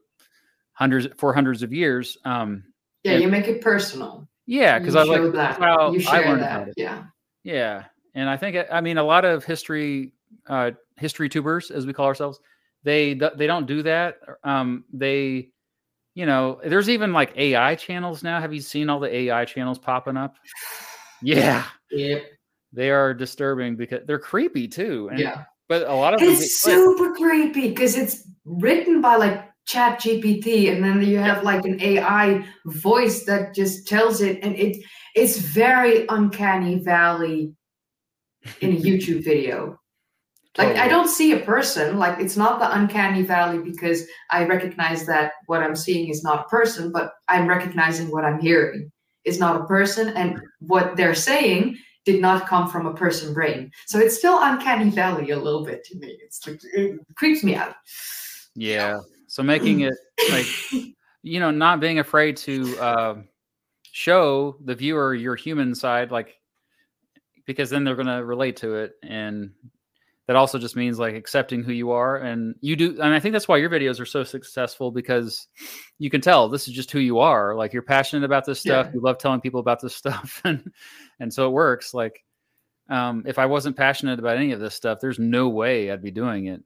hundreds of years. Yeah, you make it personal. Yeah, because I like that. Well, you share I learned that. About it. Yeah, yeah, and I think a lot of history tubers, as we call ourselves, they don't do that. There's even like AI channels now. Have you seen all the AI channels popping up? Yeah, yep. They are disturbing because they're creepy too. And, yeah, but a lot of it's super creepy because it's written by like ChatGPT, and then you have like an AI voice that just tells it, and it's very uncanny valley in a YouTube video. Totally. Like I don't see a person. Like it's not the uncanny valley because I recognize that what I'm seeing is not a person, but I'm recognizing what I'm hearing is not a person, and what they're saying did not come from a person brain. So it's still uncanny valley a little bit to me. It's like, it creeps me out. Yeah. So making it like, not being afraid to show the viewer your human side, like, because then they're going to relate to it. And that also just means like accepting who you are. And you do. And I think that's why your videos are so successful, because you can tell this is just who you are. Like you're passionate about this stuff. Yeah. You love telling people about this stuff. And so it works. Like if I wasn't passionate about any of this stuff, there's no way I'd be doing it.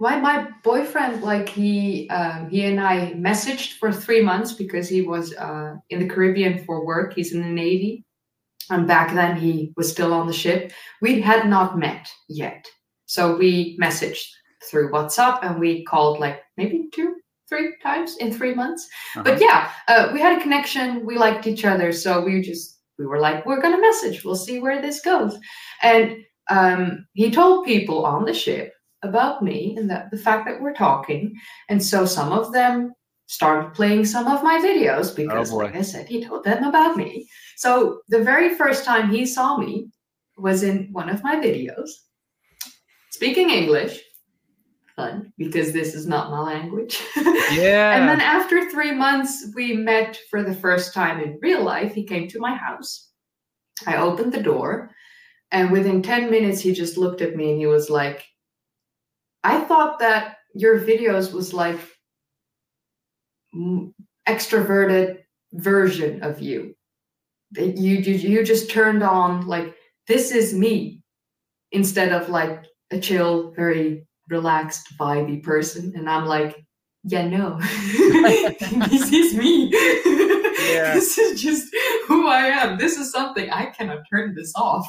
My boyfriend, like he and I messaged for 3 months because he was in the Caribbean for work. He's in the Navy. And back then he was still on the ship. We had not met yet. So we messaged through WhatsApp and we called like maybe 2-3 times in 3 months. Uh-huh. But yeah, we had a connection. We liked each other. So we were like, we're going to message. We'll see where this goes. And he told people on the ship about me and the fact that we're talking. And so some of them started playing some of my videos because, like I said, he told them about me. So the very first time he saw me was in one of my videos, speaking English. Fun, because this is not my language. Yeah. And then after 3 months, we met for the first time in real life. He came to my house. I opened the door. And within 10 minutes, he just looked at me and he was like, I thought that your videos was like extroverted version of you. You just turned on like, this is me, instead of like a chill, very relaxed, vibey person. And I'm like, yeah, no, this is me. Yeah. This is just who I am. This is something I cannot turn this off.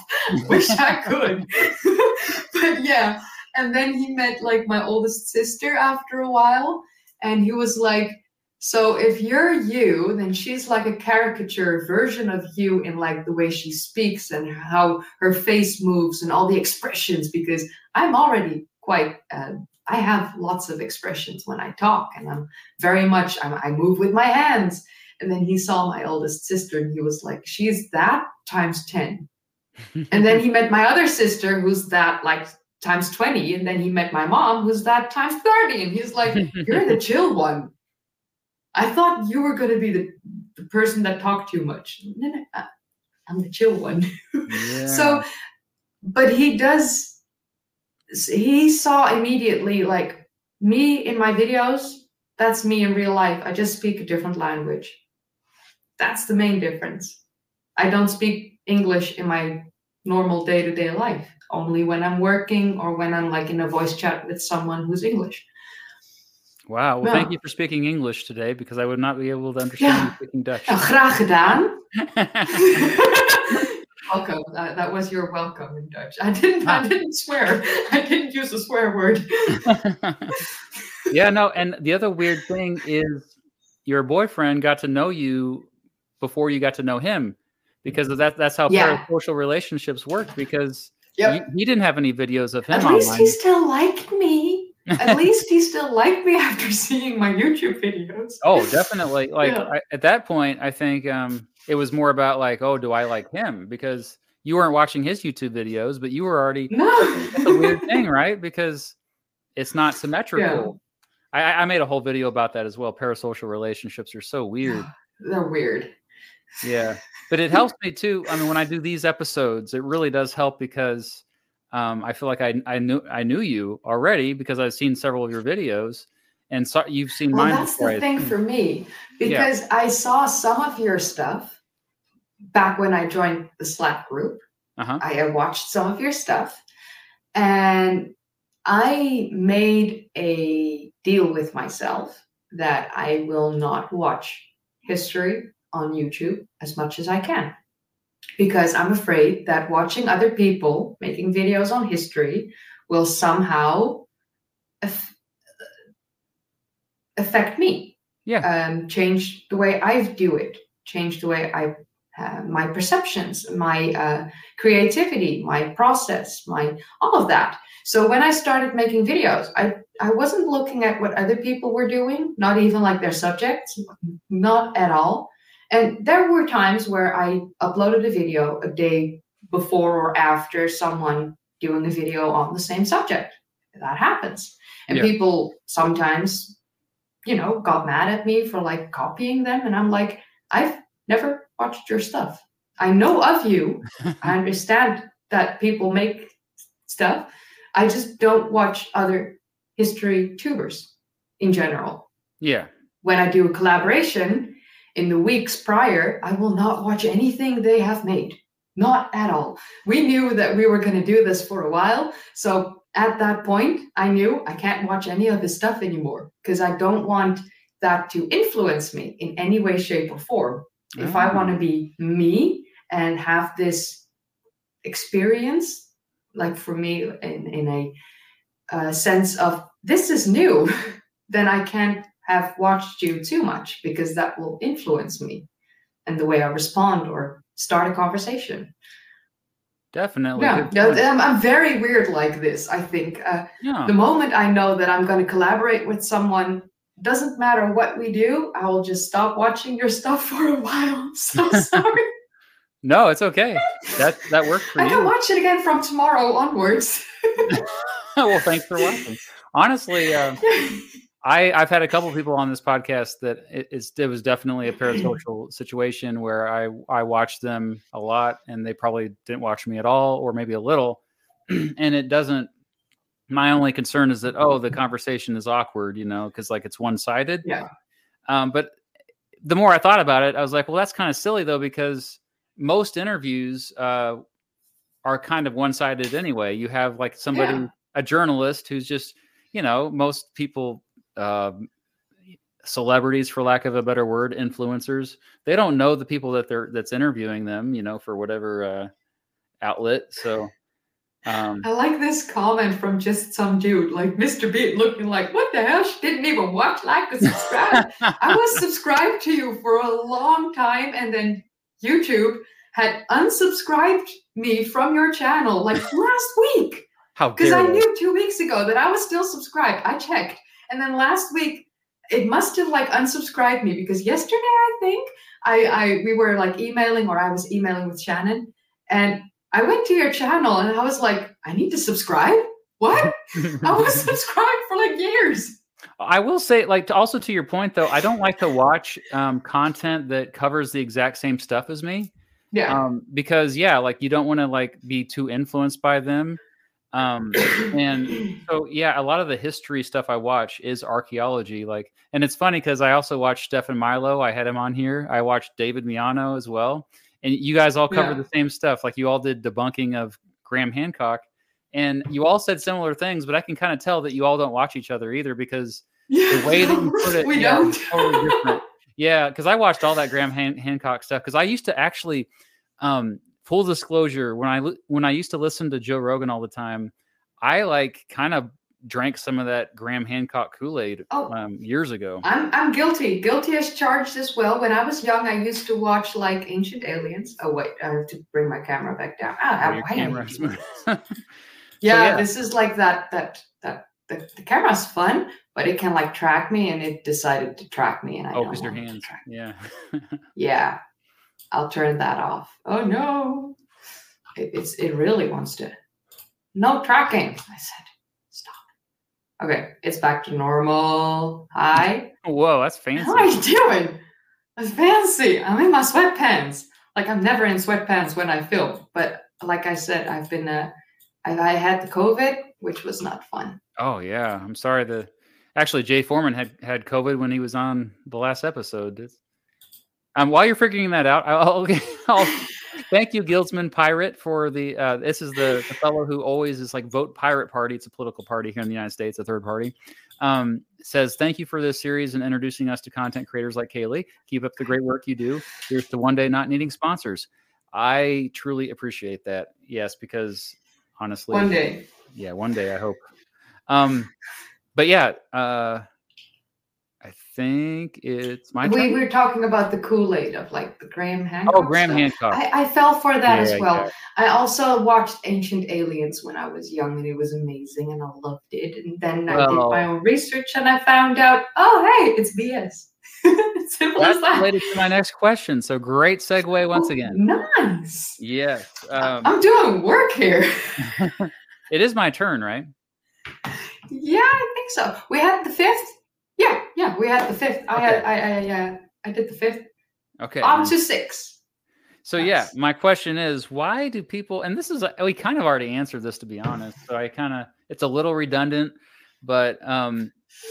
Wish I could. But yeah. And then he met like my oldest sister after a while. And he was like, so if you're you, then she's like a caricature version of you in like the way she speaks and how her face moves and all the expressions, because I'm already quite, I have lots of expressions when I talk, and I'm very much, I move with my hands. And then he saw my oldest sister and he was like, she's that times 10. And then he met my other sister who's that like times 20, and then he met my mom who's that times 30, and he's like, you're the chill one. I thought you were going to be the person that talked too much. No, I'm the chill one. Yeah. So, but he saw immediately like me in my videos, that's me in real life. I just speak a different language. That's the main difference. I don't speak English in my normal day-to-day life. Only when I'm working or when I'm like in a voice chat with someone who's English. Wow. Well, thank you for speaking English today, because I would not be able to understand you speaking Dutch. Graag gedaan. Welcome. That was your welcome in Dutch. I didn't swear. I didn't use a swear word. Yeah, no. And the other weird thing is your boyfriend got to know you before you got to know him, because that's how parasocial relationships work, because you didn't have any videos of him online. At least he still liked me. At least he still liked me after seeing my YouTube videos. Oh, definitely. Like at that point, I think it was more about like, oh, do I like him? Because you weren't watching his YouTube videos, but you were already. No. That's a weird thing, right? Because it's not symmetrical. Yeah. I made a whole video about that as well. Parasocial relationships are so weird. They're weird. Yeah. But it helps me too. I mean, when I do these episodes, it really does help, because I feel like I knew you already because I've seen several of your videos, and so you've seen mine. Well, that's the thing for me, because I saw some of your stuff back when I joined the Slack group. I watched some of your stuff, and I made a deal with myself that I will not watch history on YouTube as much as I can, because I'm afraid that watching other people making videos on history will somehow affect me. Change the way I do it, change the way I, my perceptions, my creativity, my process, my, all of that. So when I started making videos, I wasn't looking at what other people were doing, not even like their subjects, not at all. And there were times where I uploaded a video a day before or after someone doing a video on the same subject. That happens. And people sometimes, you know, got mad at me for like copying them. And I'm like, I've never watched your stuff. I know of you. I understand that people make stuff. I just don't watch other history tubers in general. Yeah. When I do a collaboration, in the weeks prior, I will not watch anything they have made. Not at all. We knew that we were going to do this for a while. So at that point, I knew I can't watch any of this stuff anymore because I don't want that to influence me in any way, shape, or form. If I want to be me and have this experience, like for me, in a sense of this is new, then I can't have watched you too much because that will influence me and the way I respond or start a conversation. Definitely. Yeah. I'm very weird like this, I think. The moment I know that I'm going to collaborate with someone, doesn't matter what we do, I will just stop watching your stuff for a while. I'm so sorry. No, it's okay. That worked for you. I can watch it again from tomorrow onwards. Well, thanks for watching. Honestly, I've had a couple of people on this podcast that it was definitely a parasocial situation where I watched them a lot and they probably didn't watch me at all, or maybe a little. And it doesn't, my only concern is that, the conversation is awkward, you know, because like it's one-sided. Yeah. But the more I thought about it, I was like, well, that's kind of silly though, because most interviews are kind of one-sided anyway. You have like somebody, a journalist who's just, you know, most people, celebrities, for lack of a better word, influencers, they don't know the people that's interviewing them, you know, for whatever outlet. So I like this comment from just some dude like Mr. Beat looking like, what the hell, she didn't even watch, like, or subscribe. I was subscribed to you for a long time and then YouTube had unsubscribed me from your channel like last week, because I knew 2 weeks ago that I was still subscribed. I checked. And then last week, it must have like unsubscribed me, because yesterday, I think we were like emailing, or I was emailing with Shannon, and I went to your channel and I was like, I need to subscribe. What? I was subscribed for like years. I will say, like, also to your point though, I don't like to watch content that covers the exact same stuff as me. Yeah. Because like you don't want to like be too influenced by them. And so, a lot of the history stuff I watch is archaeology. Like, and it's funny because I also watched Stefan Milo. I had him on here. I watched David Miano as well. And you guys all cover the same stuff. Like you all did debunking of Graham Hancock and you all said similar things, but I can kind of tell that you all don't watch each other either, because the way that you put it, we don't. It's totally different. Cause I watched all that Graham Hancock stuff. Cause I used to actually, full disclosure, when I used to listen to Joe Rogan all the time, I like kind of drank some of that Graham Hancock Kool-Aid years ago. I'm guilty as charged as well. When I was young, I used to watch like Ancient Aliens. Oh wait, I have to bring my camera back down. This is like that the camera's fun, but it can like track me, and it decided to track me, and I don't want it to track me. Yeah. I'll turn that off. Oh no. It really wants to. No tracking. I said, stop. Okay. It's back to normal. Hi. Whoa, that's fancy. How are you doing? That's fancy. I'm in my sweatpants. Like, I'm never in sweatpants when I film. But like I said, I've been I had COVID, which was not fun. Oh, yeah. I'm sorry. Actually, Jay Foreman had COVID when he was on the last episode. While you're figuring that out, I'll thank you, Guildsman Pirate, for the... this is the fellow who always is like, vote Pirate Party. It's a political party here in the United States, a third party. Says, thank you for this series and introducing us to content creators like Kayleigh. Keep up the great work you do. Here's to one day not needing sponsors. I truly appreciate that. Yes, because... honestly, one day. Yeah, one day, I hope. But yeah, I think it's my time. We were talking about the Kool-Aid of like the Graham Hancock. Oh, Graham Hancock. I fell for that as well. Yeah. I also watched Ancient Aliens when I was young, and it was amazing, and I loved it. And then I did my own research, and I found out, oh, hey, it's BS. Simple as that. That's related to my next question. So great segue once again. Nice. Yes. I'm doing work here. It is my turn, right? Yeah, I think so. We had the fifth. Yeah, we had the fifth. Okay. I did the fifth. Okay. On to six. So nice. Yeah, my question is, why do people? And this is we kind of already answered this, to be honest. So it's a little redundant, but.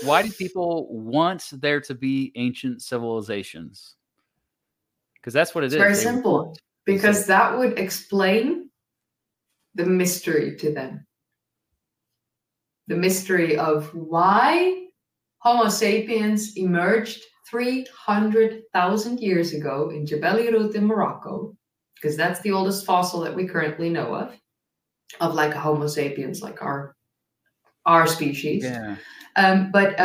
Why do people want there to be ancient civilizations? Because that's what it is. Very simple. Because that would explain the mystery to them. The mystery of why Homo sapiens emerged 300,000 years ago in Jebel Irut in Morocco. Because that's the oldest fossil that we currently know of like a Homo sapiens, like our species. Yeah. But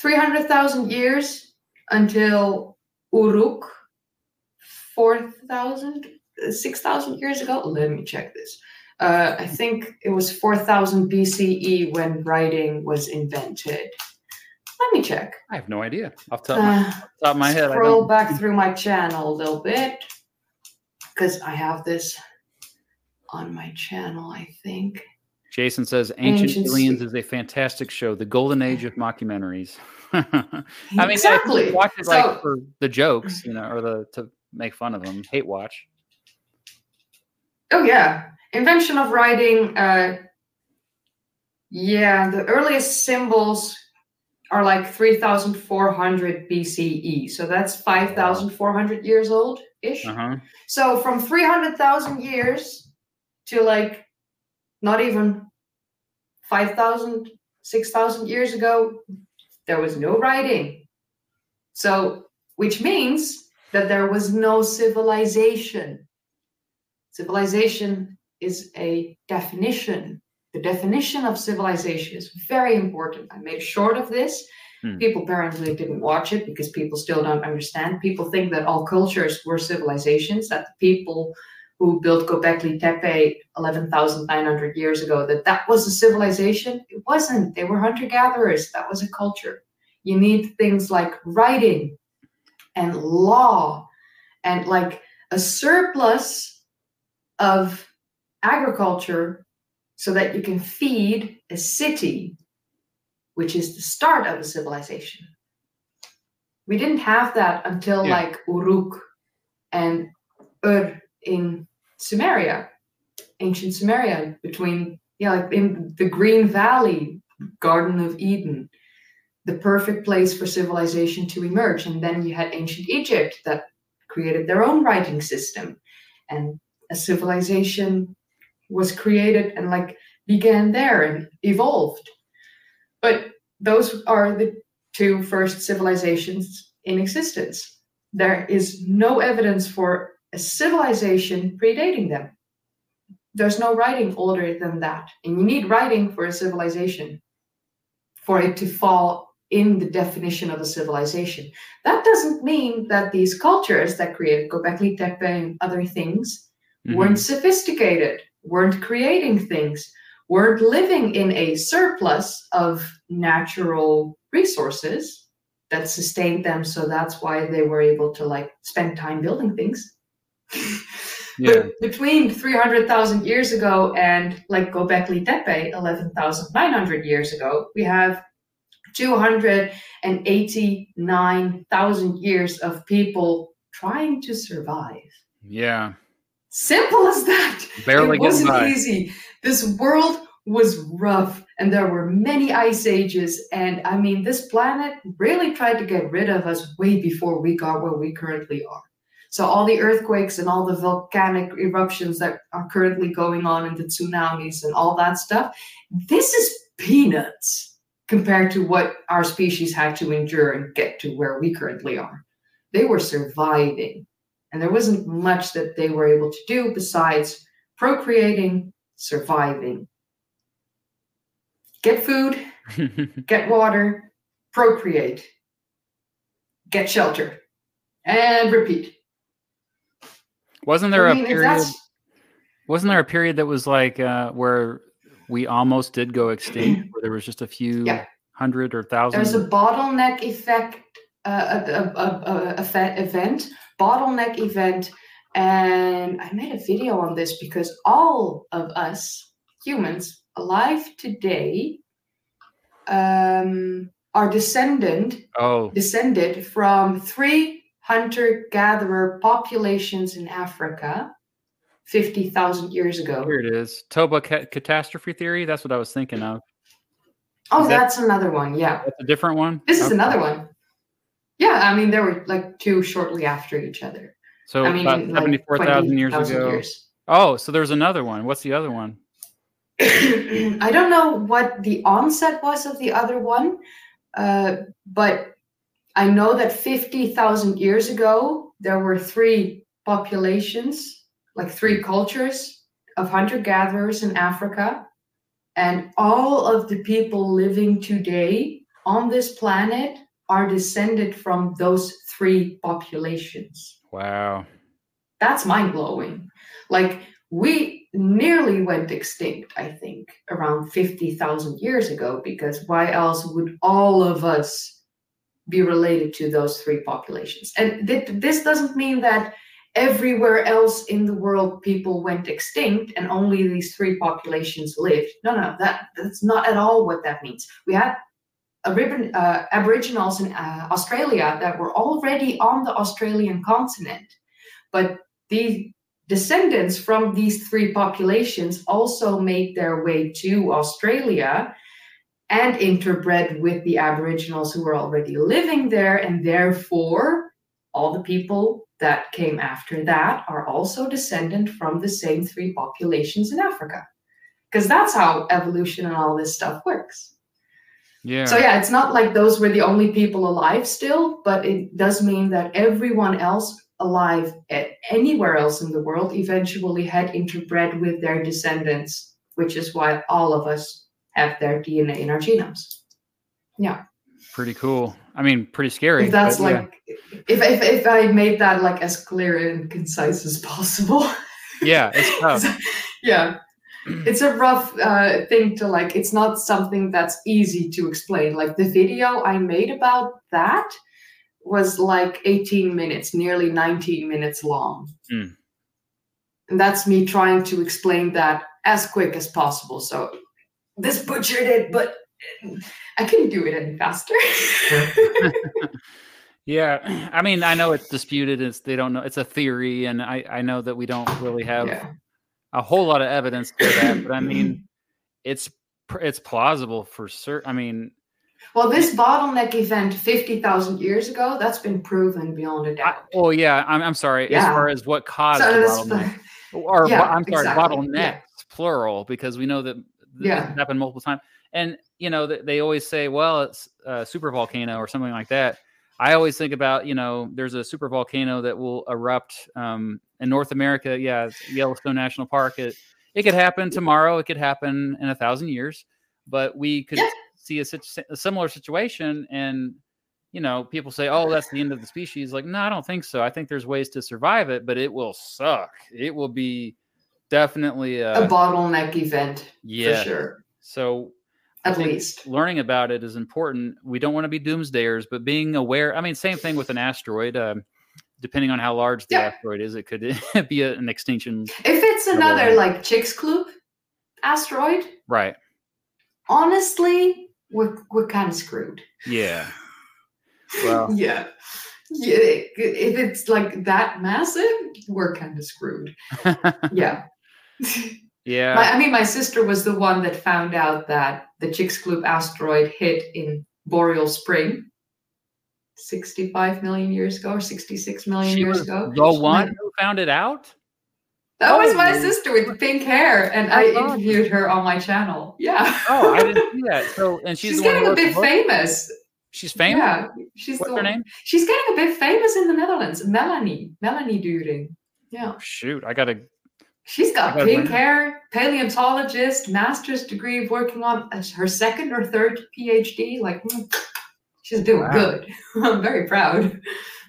300,000 years until Uruk, 6,000 years ago. Let me check this. I think it was 4,000 BCE when writing was invented. Let me check. I have no idea. Off top of my head. Scroll back through my channel a little bit, because I have this on my channel, I think. Jason says Ancient Aliens is a fantastic show, the golden age of mockumentaries. I mean, exactly. I watch it for the jokes, or to make fun of them. Hate watch. Oh yeah, invention of writing. The earliest symbols are like 3,400 BCE, so that's 5,400 years old ish. Uh-huh. So from 300,000 years to like. Not even 5,000, 6,000 years ago, there was no writing. So, which means that there was no civilization. Civilization is a definition. The definition of civilization is very important. I made a short of this. People apparently didn't watch it because people still don't understand. People think that all cultures were civilizations, that the people who built Göbekli Tepe 11,900 years ago, that was a civilization. It wasn't. They were hunter-gatherers. That was a culture. You need things like writing and law and like a surplus of agriculture so that you can feed a city, which is the start of a civilization. We didn't have that until like Uruk and Ur in Sumeria, ancient Sumeria, between like in the Green Valley, Garden of Eden, the perfect place for civilization to emerge. And then you had ancient Egypt that created their own writing system, and a civilization was created and like began there and evolved. But those are the two first civilizations in existence. There is no evidence for a civilization predating them. There's no writing older than that. And you need writing for a civilization, for it to fall in the definition of a civilization. That doesn't mean that these cultures that created Göbekli Tepe and other things weren't sophisticated, weren't creating things, weren't living in a surplus of natural resources that sustained them. So that's why they were able to like spend time building things. But between 300,000 years ago and like Göbekli Tepe 11,900 years ago, we have 289,000 years of people trying to survive. Yeah. Simple as that. Barely it wasn't by. Easy. This world was rough, and there were many ice ages. And I mean, this planet really tried to get rid of us way before we got where we currently are. So all the earthquakes and all the volcanic eruptions that are currently going on and the tsunamis and all that stuff, this is peanuts compared to what our species had to endure and get to where we currently are. They were surviving. And there wasn't much that they were able to do besides procreating, surviving. Get food, get water, procreate, get shelter, and repeat. Wasn't there a period? Wasn't there a period that was like where we almost did go extinct, where there was just a few hundred or thousand? There's a bottleneck effect. Bottleneck event, and I made a video on this because all of us humans alive today are descended from 3 hunter-gatherer populations in Africa 50,000 years ago. Here it is, Toba catastrophe theory. That's what I was thinking of. Oh, that's another one. Yeah, that's a different one. This is another one. Yeah, I mean, there were like 2 shortly after each other. So I mean, about 74,000 like years ago. Oh, so there's another one. What's the other one? I don't know what the onset was of the other one, but I know that 50,000 years ago, there were 3 populations, like 3 cultures of hunter-gatherers in Africa. And all of the people living today on this planet are descended from those 3 populations. Wow. That's mind-blowing. Like, we nearly went extinct, I think, around 50,000 years ago, because why else would all of us be related to those 3 populations? And this doesn't mean that everywhere else in the world people went extinct and only these 3 populations lived. No, that's not at all what that means. We had Aboriginals in Australia that were already on the Australian continent, but the descendants from these 3 populations also made their way to Australia and interbred with the Aboriginals who were already living there, and therefore all the people that came after that are also descendant from the same 3 populations in Africa, because that's how evolution and all this stuff works. Yeah. So yeah, it's not like those were the only people alive still, but it does mean that everyone else alive at anywhere else in the world eventually had interbred with their descendants, which is why all of us have their DNA in our genomes. Yeah. Pretty cool. I mean, pretty scary. If that's like, yeah. if I made that like as clear and concise as possible. Yeah, it's tough. Yeah. It's a rough thing to like, it's not something that's easy to explain. Like the video I made about that was like 18 minutes, nearly 19 minutes long. Mm. And that's me trying to explain that as quick as possible. So this butchered it, but I couldn't do it any faster. Yeah. I mean, I know it's disputed. They don't know. It's a theory. And I know that we don't really have... Yeah. A whole lot of evidence for that, but I mean, it's plausible for certain. I mean, well, this bottleneck event 50,000 years ago, that's been proven beyond a doubt. Oh yeah, I'm sorry. Yeah. As far as what caused the bottleneck, bottlenecks, plural, because we know that this happened multiple times. And you know, they always say, well, it's a super volcano or something like that. I always think about, you know, there's a super volcano that will erupt. In North America, Yellowstone National Park. It could happen tomorrow. It could happen in 1,000 years. But we could see a similar situation. And, you know, people say, oh, that's the end of the species. Like, no, I don't think so. I think there's ways to survive it, but it will suck. It will be definitely a bottleneck event for sure. So at least learning about it is important. We don't want to be doomsdayers, but being aware. I mean, same thing with an asteroid. Depending on how large the asteroid is, it could be an extinction. If it's another like Chicxulub asteroid, right? Honestly, we're kind of screwed. Yeah. Well, yeah. If it's like that massive, we're kind of screwed. Yeah. Yeah. My sister was the one that found out that the Chicxulub asteroid hit in Boreal Spring 65 million years ago or 66 million years ago. The one who found it out? That was my sister with pink hair, and I interviewed her on my channel. Yeah. Oh, I didn't see that. So, and she's getting a bit famous. She's famous? Yeah. What's her name? She's getting a bit famous in the Netherlands. Melanie During. Yeah. Shoot, She's got pink hair, paleontologist, master's degree, working on her second or third PhD. Like, she's doing good. I'm very proud.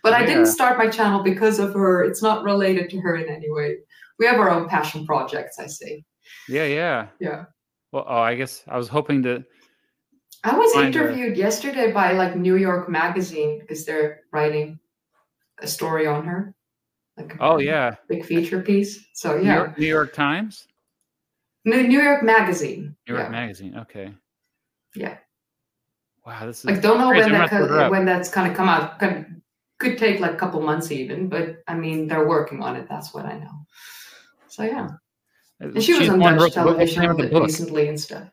But yeah. I didn't start my channel because of her. It's not related to her in any way. We have our own passion projects, I say. Yeah. Well, I guess I was hoping to. I was interviewed yesterday by like New York Magazine because they're writing a story on her. Big feature piece. So yeah. New York Times? New York Magazine. New York Magazine. Okay. Yeah. Wow, this is don't know when that's kind of come out. Could take like a couple months even, but I mean they're working on it. That's what I know. So yeah. And she was on Dutch television recently and stuff.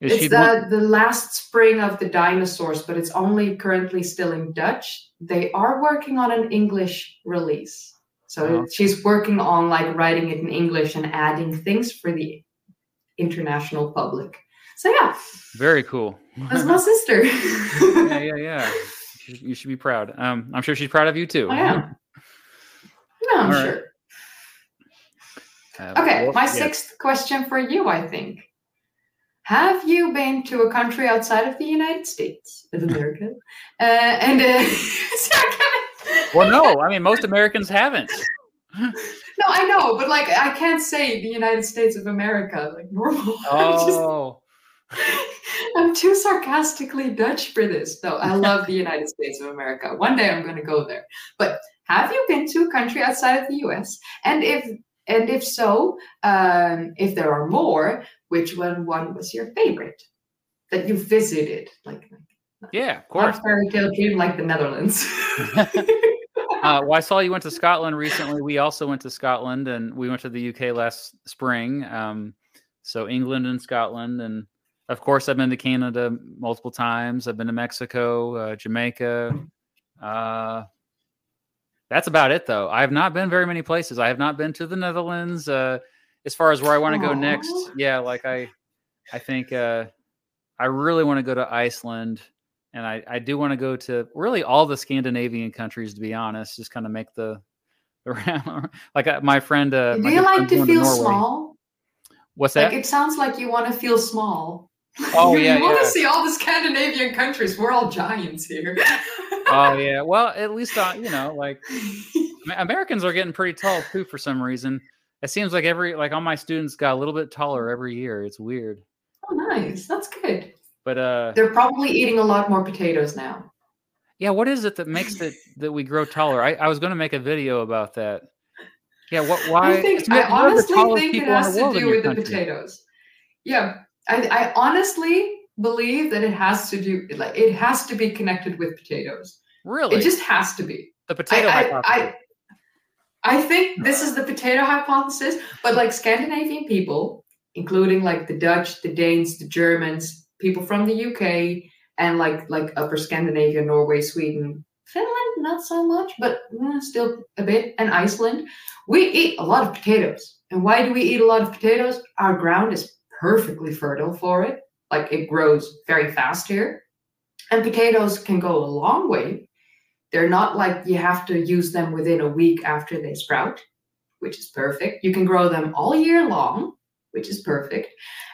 It's the last spring of the dinosaurs, but it's only currently still in Dutch. They are working on an English release. So she's working on like writing it in English and adding things for the international public. So yeah. Very cool. That's my sister. Yeah. You should be proud. I'm sure she's proud of you too. I am. No, I'm sure. Sixth question for you, I think. Have you been to a country outside of the United States, of America? No. I mean, most Americans haven't. No, I know, but like, I can't say the United States of America like normal. Oh. I'm too sarcastically Dutch for this. No, I love the United States of America. One day I'm going to go there. But have you been to a country outside of the U.S.? And if so, if there are more, which one was your favorite that you visited? Of course. A fairy tale dream like the Netherlands. I saw you went to Scotland recently. We also went to Scotland, and we went to the UK last spring. So England and Scotland, and of course, I've been to Canada multiple times. I've been to Mexico, Jamaica. That's about it, though. I have not been very many places. I have not been to the Netherlands. As far as where I want to go next, I think I really want to go to Iceland, and I do want to go to really all the Scandinavian countries, to be honest. Just kind of make the round. My friend. Do you like to feel small? What's that? It sounds like you want to feel small. Oh, you want to see all the Scandinavian countries. We're all giants here. Oh, yeah. Well, at least, Americans are getting pretty tall, too, for some reason. It seems like all my students got a little bit taller every year. It's weird. Oh, nice. That's good. But they're probably eating a lot more potatoes now. Yeah. What is it that makes it that we grow taller? I was going to make a video about that. Yeah. Why? I honestly think it has to do with the potatoes. Yeah. I honestly believe that it has to be connected with potatoes. Really? It just has to be. The potato hypothesis. I think this is the potato hypothesis, but like Scandinavian people, including like the Dutch, the Danes, the Germans, people from the UK, and like upper Scandinavia, Norway, Sweden, Finland, not so much, but still a bit, and Iceland, we eat a lot of potatoes. And why do we eat a lot of potatoes? Our ground is perfectly fertile for it. Like it grows very fast here, and potatoes can go a long way. They're not like you have to use them within a week after they sprout, which is perfect. You can grow them all year long, which is perfect.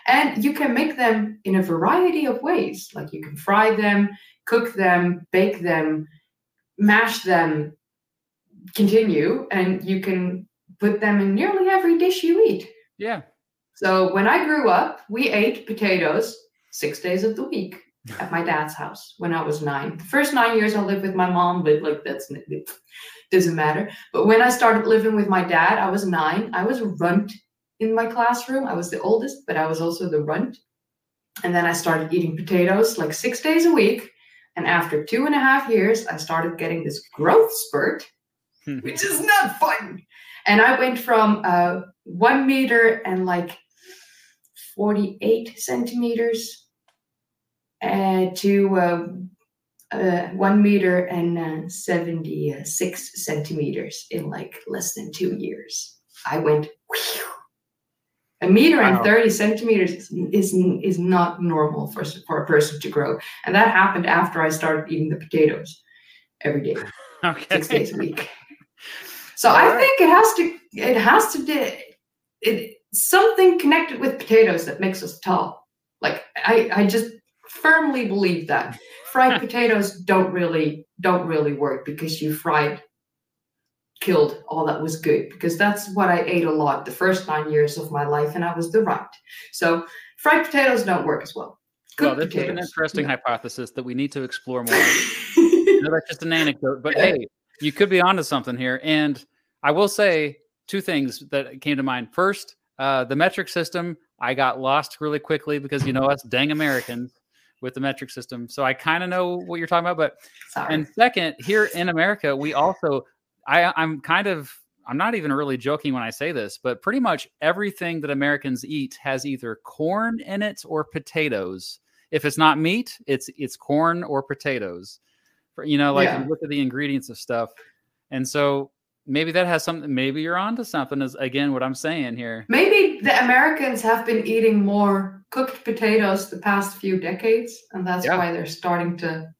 And you can make them in a variety of ways. Like you can fry them, cook them, bake them, mash them, continue, and you can put them in nearly every dish you eat. Yeah. So when I grew up, we ate potatoes 6 days of the week at my dad's house when I was 9. The first 9 years I lived with my mom, but it doesn't matter. But when I started living with my dad, I was 9. I was a runt in my classroom. I was the oldest, but I was also the runt. And then I started eating potatoes like 6 days a week. And after 2.5 years, I started getting this growth spurt, which is not fun. And I went from 1 meter and like 48 centimeters to 1 meter and 76 centimeters in like less than 2 years. I went, whew. A meter and 30 centimeters is not normal for a person to grow. And that happened after I started eating the potatoes every day, 6 days a week. So I think it has to be something connected with potatoes that makes us tall. Like I just firmly believe that fried potatoes don't really work because you killed all that was good, because that's what I ate a lot the first 9 years of my life, and I was the right. So fried potatoes don't work as well. This is an interesting hypothesis that we need to explore more. That's just an anecdote, but hey, you could be onto something here. And I will say two things that came to mind. First, the metric system. I got lost really quickly because us dang Americans with the metric system. So I kind of know what you're talking about, but and second, here in America, we also. I'm not even really joking when I say this, but pretty much everything that Americans eat has either corn in it or potatoes. If it's not meat, it's corn or potatoes. You look at the ingredients of stuff. And so maybe that has something, maybe you're onto something is again, what I'm saying here. Maybe the Americans have been eating more cooked potatoes the past few decades, and that's why they're starting to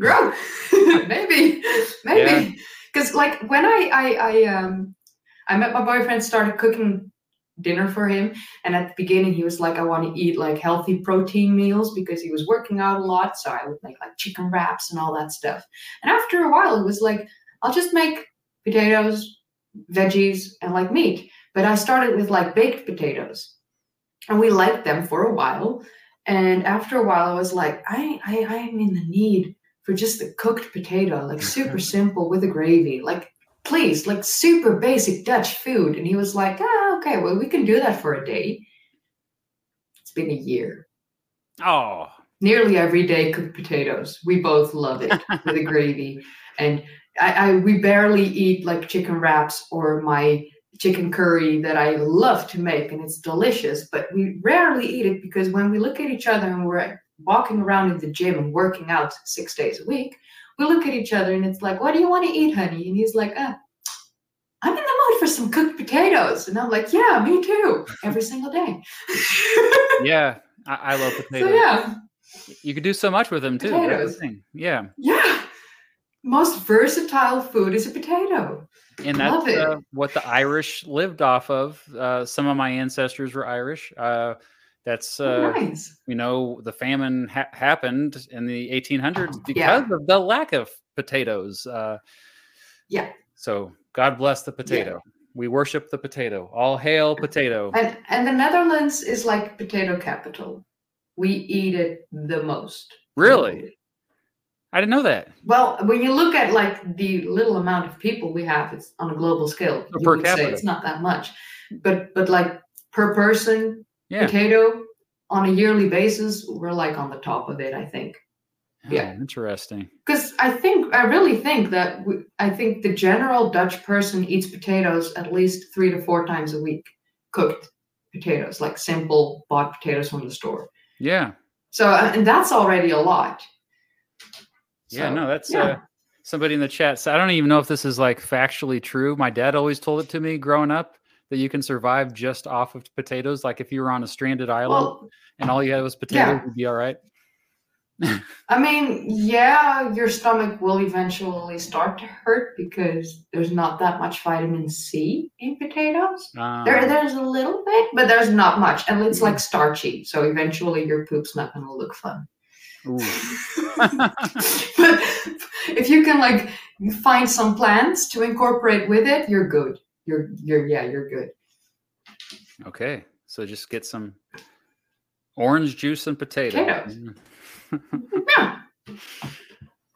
grow. Maybe. Yeah. Because like when I met my boyfriend, started cooking dinner for him, and at the beginning he was like, I want to eat like healthy protein meals because he was working out a lot, so I would make like chicken wraps and all that stuff. And after a while it was like, I'll just make potatoes, veggies, and like meat. But I started with like baked potatoes, and we liked them for a while. And after a while I was like, I'm in the need for just a cooked potato, like super simple with a gravy, like please, like super basic Dutch food. And he was like, okay, well, we can do that for a day. It's been a year. Oh, nearly every day cooked potatoes. We both love it with a gravy. And we barely eat like chicken wraps or my chicken curry that I love to make. And it's delicious, but we rarely eat it because when we look at each other and we're walking around in the gym and working out 6 days a week, we look at each other and it's like, what do you want to eat, honey? And he's like, I'm in the mood for some cooked potatoes. And I'm like, yeah, me too. Every single day. Yeah. I love potatoes. So, yeah. You could do so much with them too. Potatoes. Yeah. Yeah. Most versatile food is a potato. And that's what the Irish lived off of. Some of my ancestors were Irish. That's, nice. The famine happened in the 1800s because of the lack of potatoes. Yeah. So God bless the potato. Yeah. We worship the potato. All hail potato. And the Netherlands is like potato capital. We eat it the most. Really? I didn't know that. Well, when you look at like the little amount of people we have, it's on a global scale. So per capita. Say it's not that much, but like per person, yeah. Potato on a yearly basis, we're like on the top of it, I think. Oh, yeah. Interesting. Because I think the general Dutch person eats potatoes at least 3 to 4 times a week, cooked potatoes, like simple bought potatoes from the store. Yeah. So, and that's already a lot. Yeah, so, no, that's somebody in the chat. So I don't even know if this is like factually true. My dad always told it to me growing up, that you can survive just off of potatoes. Like if you were on a stranded island and all you had was potatoes, you'd be all right. I mean, your stomach will eventually start to hurt because there's not that much vitamin C in potatoes. There's a little bit, but there's not much. And it's like starchy. So eventually your poop's not going to look fun. Ooh. But if you can like find some plants to incorporate with it, you're good. You're good. Okay. So just get some orange juice and potatoes. Yeah. I mean,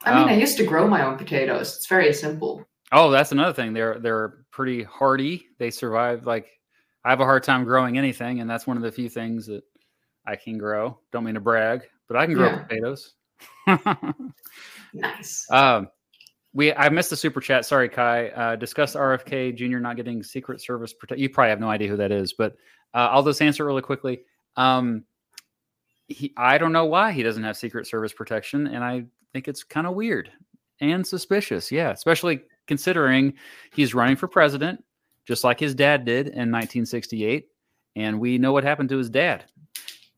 I used to grow my own potatoes. It's very simple. Oh, that's another thing. They're pretty hardy. They survive. Like I have a hard time growing anything. And that's one of the few things that I can grow. Don't mean to brag, but I can grow potatoes. Nice. I missed the super chat. Sorry, Kai. Discuss RFK Jr. not getting Secret Service protect. You probably have no idea who that is, but I'll just answer really quickly. I don't know why he doesn't have Secret Service protection, and I think it's kind of weird and suspicious. Yeah, especially considering he's running for president, just like his dad did in 1968, and we know what happened to his dad.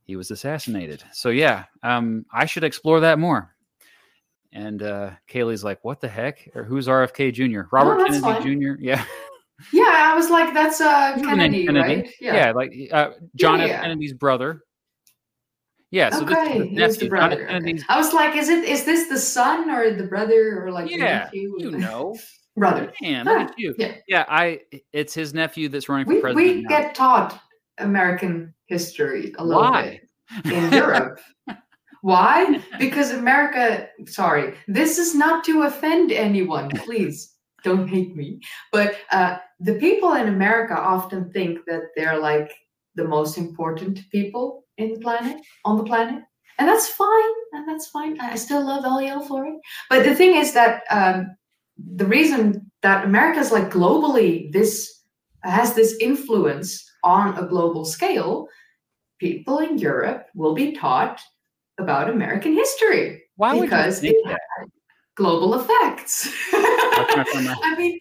He was assassinated. So yeah, I should explore that more. And Kayleigh's like, what the heck? Or who's RFK Jr.? Robert Kennedy Jr.? Yeah. Yeah, I was like, that's Kennedy, right? Yeah, like John F. Kennedy's brother. Yeah, so that's the brother. Okay. I was like, is this the son or the brother or like nephew? You know. Brother. Man, look at you. Yeah. It's his nephew that's running for president. We get taught American history a little bit in Europe. Why? Because this is not to offend anyone. Please don't hate me. But the people in America often think that they're like the most important people on the planet. And that's fine. I still love LEL for it. But the thing is that the reason that America's like globally, this has this influence on a global scale, people in Europe will be taught about American history because it had global effects. I mean,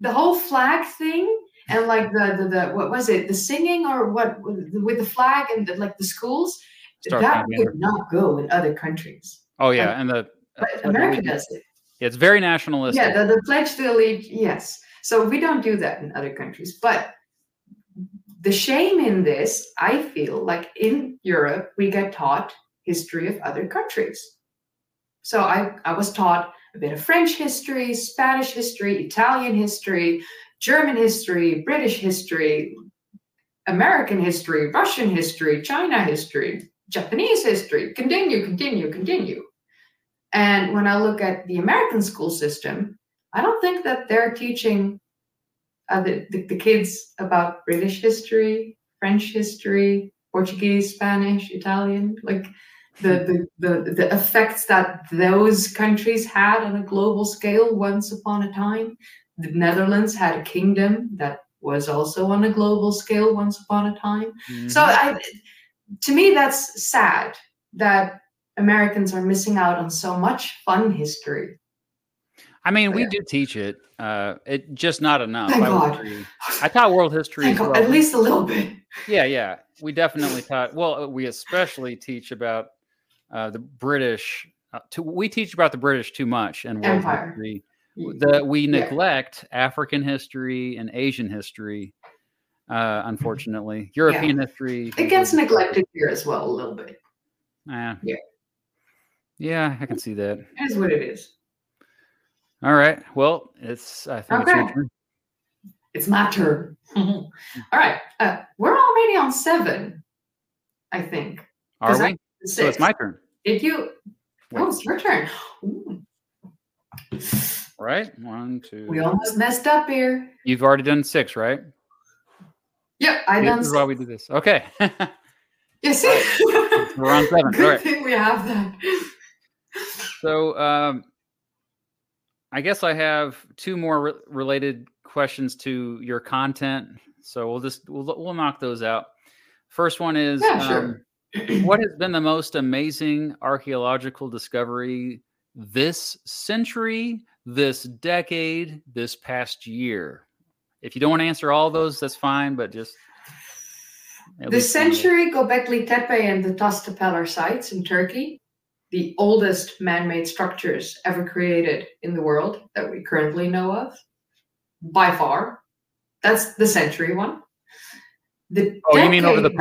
the whole flag thing and like the what was it? The singing or what with the flag and the schools that would not go in other countries. Oh yeah, but America does it. Yeah, it's very nationalistic. Yeah, the Pledge to Allegiance. Yes, so we don't do that in other countries, but. The shame in this, I feel like in Europe, we get taught history of other countries. So I was taught a bit of French history, Spanish history, Italian history, German history, British history, American history, Russian history, China history, Japanese history, continue. And when I look at the American school system, I don't think that they're teaching the kids about British history, French history, Portuguese, Spanish, Italian, like the effects that those countries had on a global scale once upon a time. The Netherlands had a kingdom that was also on a global scale once upon a time. Mm-hmm. So to me, that's sad that Americans are missing out on so much fun history. I mean, we do teach it. It just not enough. Thank God. I taught world history as well. At least a little bit. Yeah. We definitely taught. Well, we especially teach about the British. We teach about the British too much in world history. We neglect African history and Asian history, unfortunately. European history. It gets neglected here as well a little bit. Yeah, I can see that. That's what it is. All right. Well, it's your turn. It's my turn. All right. We're already on 7, I think. Are we? So it's my turn. Wait. Oh, it's your turn. Ooh. All right. 1, 2. We almost messed up here. You've already done 6, right? Yep. This is why we do this. Okay. You see? We're on 7. Good thing we have that. So, I guess I have 2 more related questions to your content, so we'll knock those out. First one is, what has been the most amazing archaeological discovery this century, this decade, this past year? If you don't want to answer all those, that's fine, but just the century, Göbekli Tepe and the Tas Tepeler sites in Turkey. The oldest man-made structures ever created in the world that we currently know of, by far. That's the century one. You mean over the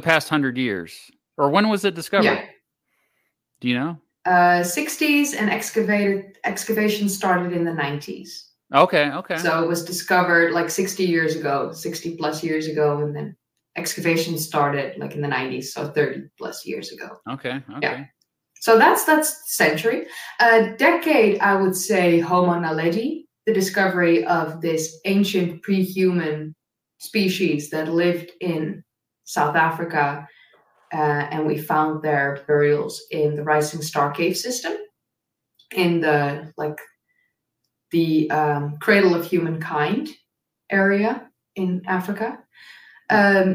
past 100 years, or when was it discovered? Yeah. Do you know? 60s, and excavation started in the 90s. Okay. So it was discovered like 60 plus years ago, and then excavation started like in the 90s, so 30 plus years ago. Okay. Yeah. So that's century. Decade, I would say Homo naledi, the discovery of this ancient pre-human species that lived in South Africa and we found their burials in the Rising Star Cave System, in the Cradle of Humankind area in Africa.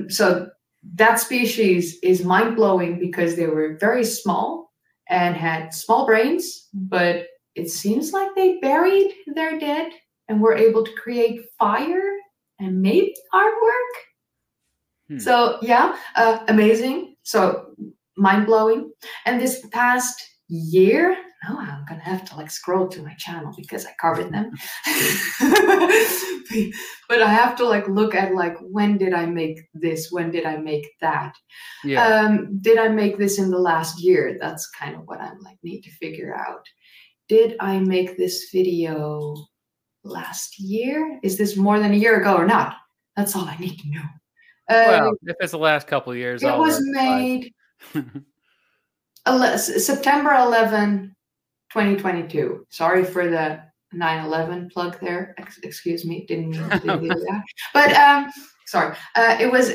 So that species is mind-blowing because they were very small and had small brains, but it seems like they buried their dead and were able to create fire and make artwork. So yeah, amazing. So mind-blowing. And this past year, now I'm going to have to scroll to my channel because I covered them. But I have to look at when did I make this? When did I make that? Yeah. Did I make this in the last year? That's kind of what I'm need to figure out. Did I make this video last year? Is this more than a year ago or not? That's all I need to know. Well, if it's the last couple of years, it was made September 11, 2022. Sorry for the 9/11 plug there. Excuse me, didn't mean to do that. But sorry, it was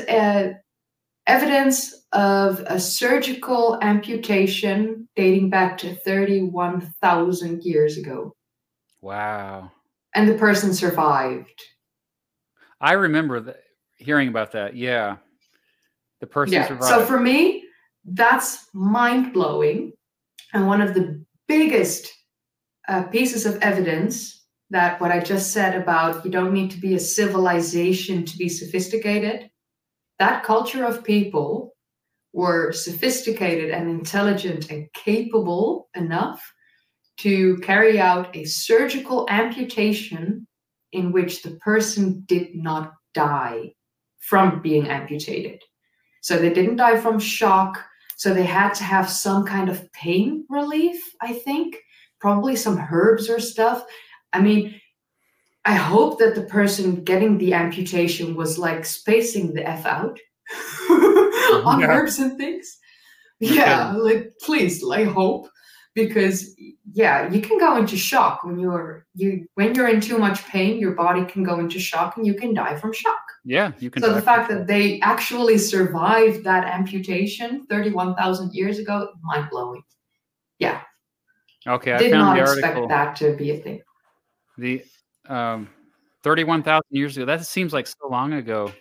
evidence of a surgical amputation dating back to 31,000 years ago. Wow! And the person survived. I remember that. Hearing about that, yeah. The person survived. So for me, that's mind-blowing. And one of the biggest pieces of evidence that what I just said about you don't need to be a civilization to be sophisticated, that culture of people were sophisticated and intelligent and capable enough to carry out a surgical amputation in which the person did not die from being amputated. So they didn't die from shock. So they had to have some kind of pain relief, I think, probably some herbs or stuff. I mean, I hope that the person getting the amputation was spacing the F out on herbs and things. Yeah, please, hope. Because yeah, you can go into shock when you're in too much pain. Your body can go into shock, and you can die from shock. Yeah, you can. So the fact that they actually survived that amputation 31,000 years ago, mind blowing. Yeah. Okay, I did not expect that to be a thing. The 31,000 years ago. That seems like so long ago.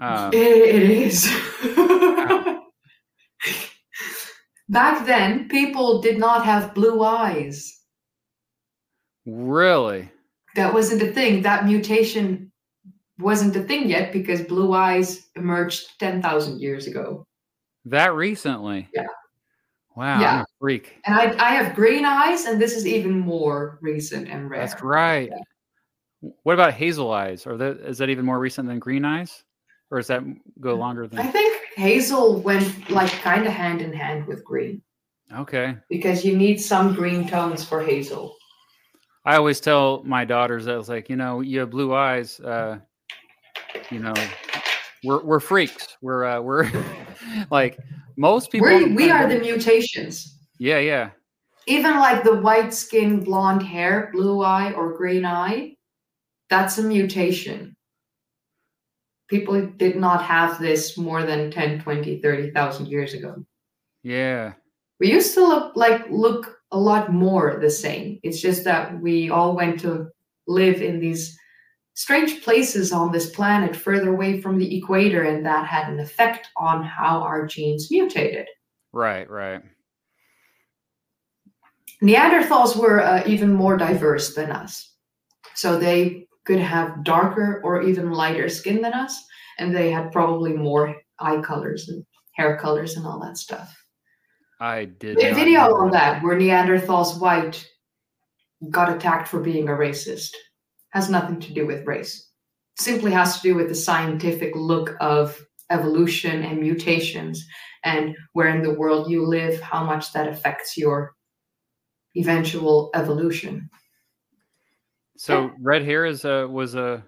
It is. Back then, people did not have blue eyes. Really? That wasn't a thing. That mutation wasn't a thing yet because blue eyes emerged 10,000 years ago. That recently? Yeah. Wow, yeah. I'm a freak. And I have green eyes, and this is even more recent and rare. That's right. Yeah. What about hazel eyes? Is that even more recent than green eyes? Or does that go longer than... I think hazel went kind of hand in hand with green. Okay. Because you need some green tones for hazel. I always tell my daughters that you have blue eyes. We're freaks. We're most people. We are the mutations. Yeah, yeah. Even the white skin, blonde hair, blue eye, or green eye, that's a mutation. People did not have this more than 10, 20, 30,000 years ago. Yeah. We used to look a lot more the same. It's just that we all went to live in these strange places on this planet further away from the equator, and that had an effect on how our genes mutated. Right, right. Neanderthals were even more diverse than us. So they could have darker or even lighter skin than us, and they had probably more eye colors and hair colors and all that stuff. I did a video on that where Neanderthals white got attacked for being a racist. Has nothing to do with race. Simply has to do with the scientific look of evolution and mutations and where in the world you live, how much that affects your eventual evolution. So red hair was a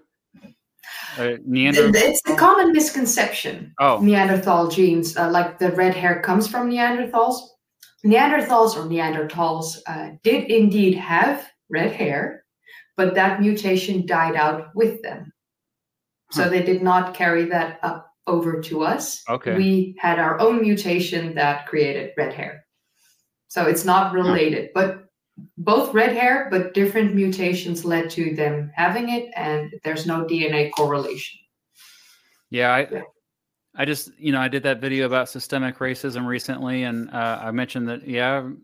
Neanderthal? It's a common misconception. Oh. Neanderthal genes, the red hair comes from Neanderthals. Neanderthals did indeed have red hair, but that mutation died out with them. So they did not carry that up over to us. Okay. We had our own mutation that created red hair. So it's not related, but both red hair, but different mutations led to them having it, and there's no DNA correlation. Yeah. I just, I did that video about systemic racism recently, and I mentioned that,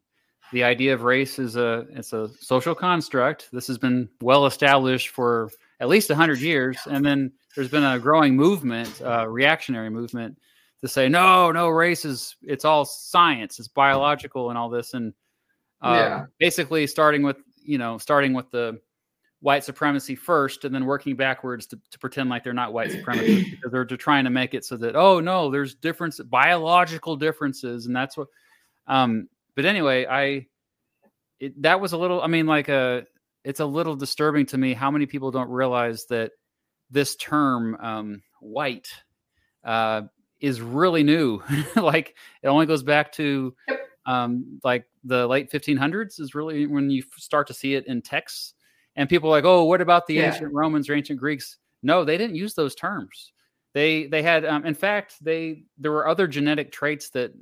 the idea of race is it's a social construct. This has been well established for at least 100 years. And then there's been a growing movement, reactionary movement, to say, no, race is, it's all science, it's biological and all this. And basically starting with the white supremacy first, and then working backwards to pretend like they're not white supremacists, because they're trying to make it so that, there's difference, biological differences. And that's what, but anyway, that was a little, it's a little disturbing to me how many people don't realize that this term, white, is really new. Like, it only goes back to, like the late 1500s is really when you start to see it in texts. And people are like, what about the ancient Romans or ancient Greeks? No, they didn't use those terms. They had, in fact, there were other genetic traits that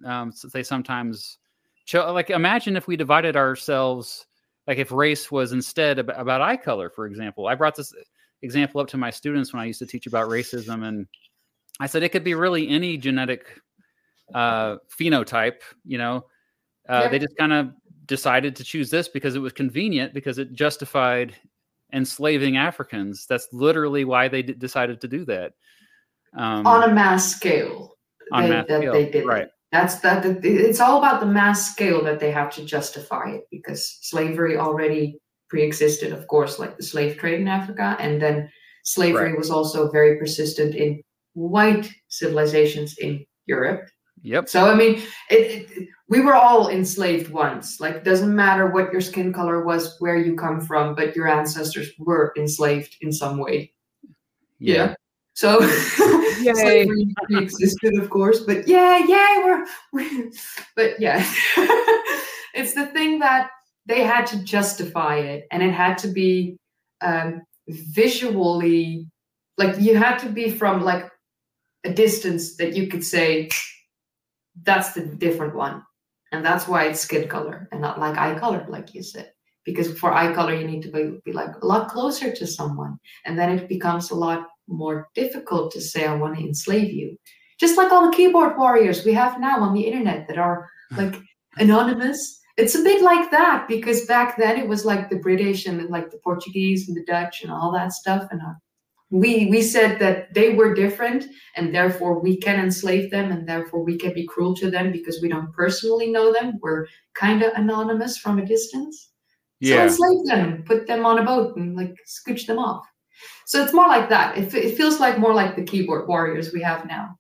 they sometimes show. Like, imagine if we divided ourselves, like if race was instead about eye color, for example. I brought this example up to my students when I used to teach about racism. And I said, it could be really any genetic phenotype, They just kind of decided to choose this because it was convenient, because it justified enslaving Africans. That's literally why they decided to do that. On a mass scale. They did. Right. It's all about the mass scale that they have to justify it, because slavery already pre-existed, of course, like the slave trade in Africa. And then slavery was also very persistent in white civilizations in Europe. Yep. So, we were all enslaved once. Like, it doesn't matter what your skin color was, where you come from, but your ancestors were enslaved in some way. Yeah. So, slavery existed, of course, but it's the thing that they had to justify it, and it had to be visually, like, you had to be from, like, a distance that you could say, that's the different one. And that's why it's skin color and not like eye color, like you said, because for eye color, you need to be like a lot closer to someone. And then it becomes a lot more difficult to say, I want to enslave you. Just like all the keyboard warriors we have now on the internet that are like anonymous. It's a bit like that, because back then it was like the British and like the Portuguese and the Dutch and all that stuff. And we said that they were different, and therefore we can enslave them, and therefore we can be cruel to them because we don't personally know them. We're kind of anonymous from a distance. Yeah. So enslave them, put them on a boat and like scooch them off. So it's more like that. It feels like more like the keyboard warriors we have now.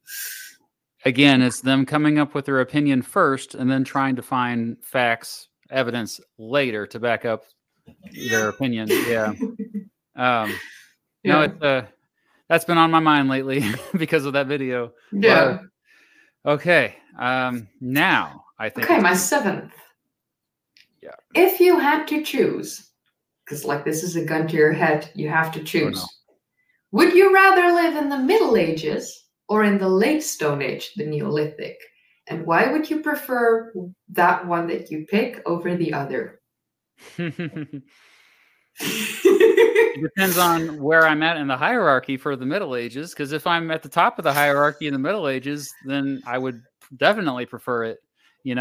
Again, it's them coming up with their opinion first and then trying to find facts, evidence later to back up their opinion. Yeah. No, it's that's been on my mind lately because of that video. Yeah. But, okay. Now I think. Okay, my seventh. Yeah. If you had to choose, because like this is a gun to your head, you have to choose. Oh, no. Would you rather live in the Middle Ages or in the Late Stone Age, the Neolithic? And why would you prefer that one that you pick over the other? It depends on where I'm at in the hierarchy for the Middle Ages, because if I'm at the top of the hierarchy in the Middle Ages, then I would definitely prefer it. In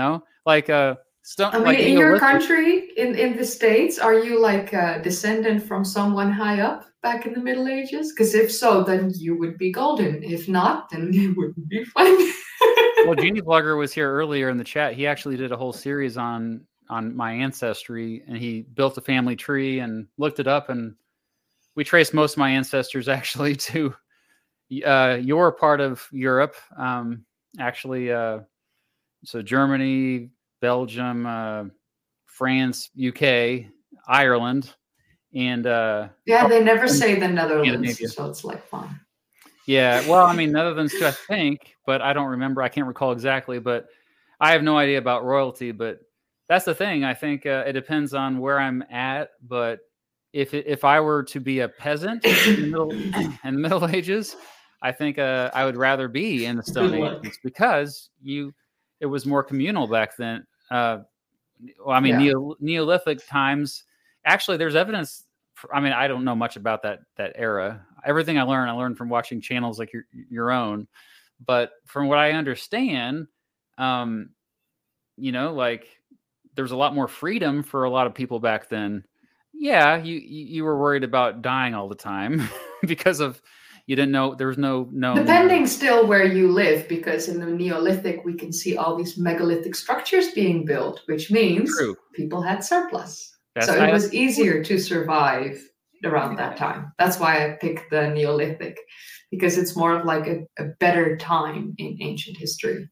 your country, in the States, are you like a descendant from someone high up back in the Middle Ages? Because if so, then you would be golden. If not, then it wouldn't be fun. Well, Genie Blogger was here earlier in the chat. He actually did a whole series on my ancestry, and he built a family tree and looked it up, and we traced most of my ancestors actually to your part of Europe, so Germany, Belgium, France, UK, Ireland, and they never say the Netherlands, so it's like fun. Yeah, well, Netherlands too, I think, but I don't remember. I can't recall exactly, but I have no idea about royalty, but that's the thing. I think it depends on where I'm at, but if I were to be a peasant in the Middle Ages, I think I would rather be in the Stone Age because it was more communal back then. Neolithic times. Actually, there's evidence. I mean, I don't know much about that era. Everything I learned from watching channels like your own. But from what I understand, like there's a lot more freedom for a lot of people back then. Yeah, you were worried about dying all the time because of you didn't know there was no known. Depending still where you live, because in the Neolithic we can see all these megalithic structures being built, which means people had surplus. It was easier to survive around that time. That's why I picked the Neolithic, because it's more of like a better time in ancient history.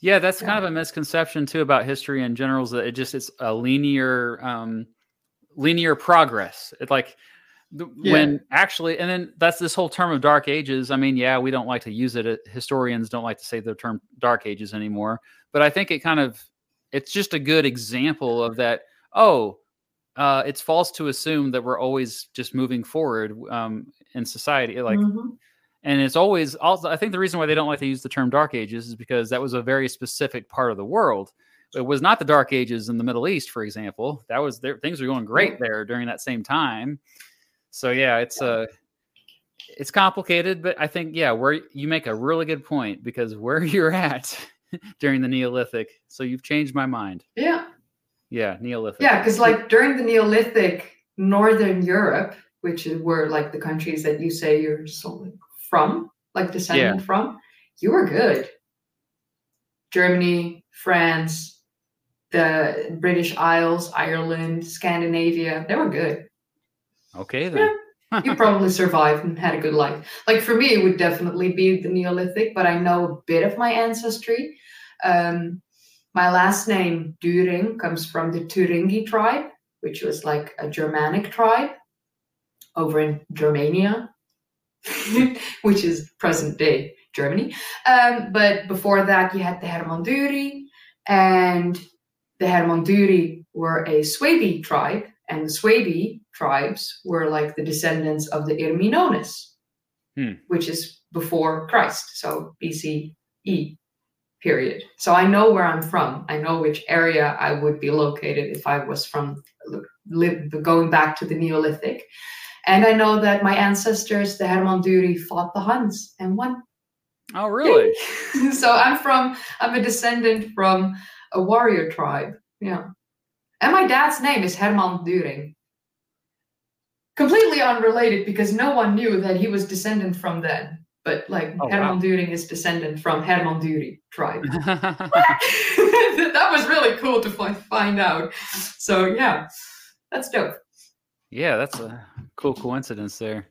Yeah, that's kind of a misconception too about history in general, is that it's a linear progress. It's like and then that's this whole term of Dark Ages. I mean, we don't like to use it. Historians don't like to say the term Dark Ages anymore, but I think it's just a good example of that. It's false to assume that we're always just moving forward in society. And it's always also, I think the reason why they don't like to use the term Dark Ages is because that was a very specific part of the world. It was not the Dark Ages in the Middle East, for example. That was things were going great there during that same time. So it's complicated, but I think where you make a really good point, because where you're at during the Neolithic. So you've changed my mind. Yeah, Neolithic. Yeah, because like during the Neolithic, Northern Europe, which were like the countries that you say you're from, like descended from, you were good. Germany, France, the British Isles, Ireland, Scandinavia, they were good. Okay, then. Yeah, you probably survived and had a good life. Like for me, it would definitely be the Neolithic, but I know a bit of my ancestry. My last name, During, comes from the Turingi tribe, which was like a Germanic tribe over in Germania, which is present day Germany. But before that, you had the Hermunduri, and the Hermunduri were a Suebi tribe, and the Suebi tribes were like the descendants of the Irminones, which is before Christ, so BCE. Period. So I know where I'm from. I know which area I would be located if I was from going back to the Neolithic. And I know that my ancestors, the Hermunduri, fought the Huns and won. Oh, really? So I'm a descendant from a warrior tribe. Yeah. And my dad's name is Hermanduring. Completely unrelated, because no one knew that he was descendant from then. But like Hermanduring is descendant from Hermunduri tribe. That was really cool to find out. So that's dope. Yeah, that's a cool coincidence there.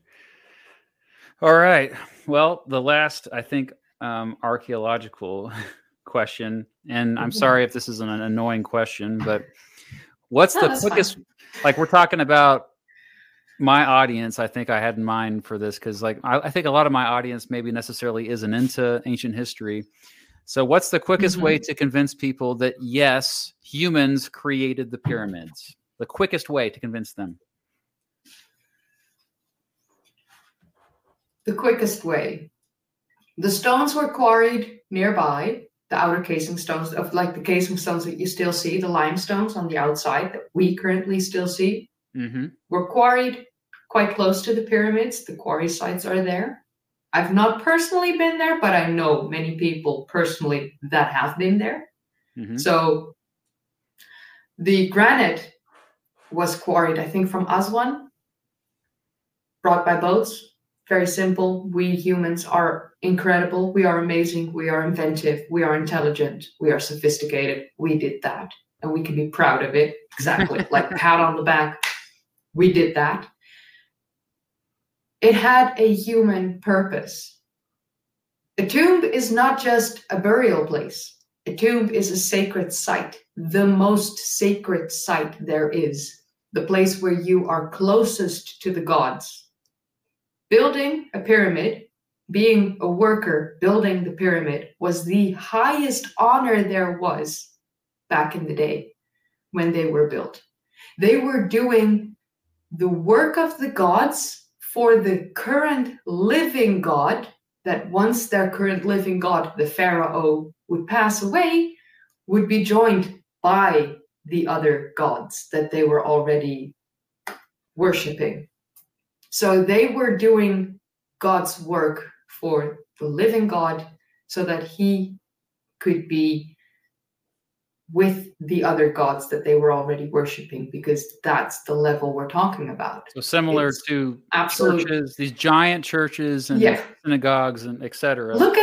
All right. Well, the last, I think, archaeological question, and I'm sorry if this is an annoying question, but what's the quickest? Fine. Like we're talking about my audience, I think I had in mind for this, because like I think a lot of my audience maybe necessarily isn't into ancient history. So what's the quickest way to convince people that, yes, humans created the pyramids? The quickest way to convince them. The quickest way. The stones were quarried nearby, the outer casing stones, of like the casing stones that you still see, the limestones on the outside that we currently still see. Were quarried quite close to the pyramids. The quarry sites are there. I've not personally been there, but I know many people personally that have been there. So the granite was quarried, I think, from Aswan, brought by boats. Very simple. We humans are incredible. We are amazing. We are inventive. We are intelligent. We are sophisticated. We did that. And we can be proud of it. Exactly. Like pat on the back. We did that. It had a human purpose. A tomb is not just a burial place. A tomb is a sacred site, the most sacred site there is, the place where you are closest to the gods. Building a pyramid, being a worker, building the pyramid was the highest honor there was back in the day when they were built. They were doing the work of the gods for the current living god that once their current living god, the pharaoh, would pass away, would be joined by the other gods that they were already worshipping. So they were doing God's work for the living God so that he could be with the other gods that they were already worshipping, because that's the level we're talking about. So similar to churches, these giant churches and synagogues and et cetera. Look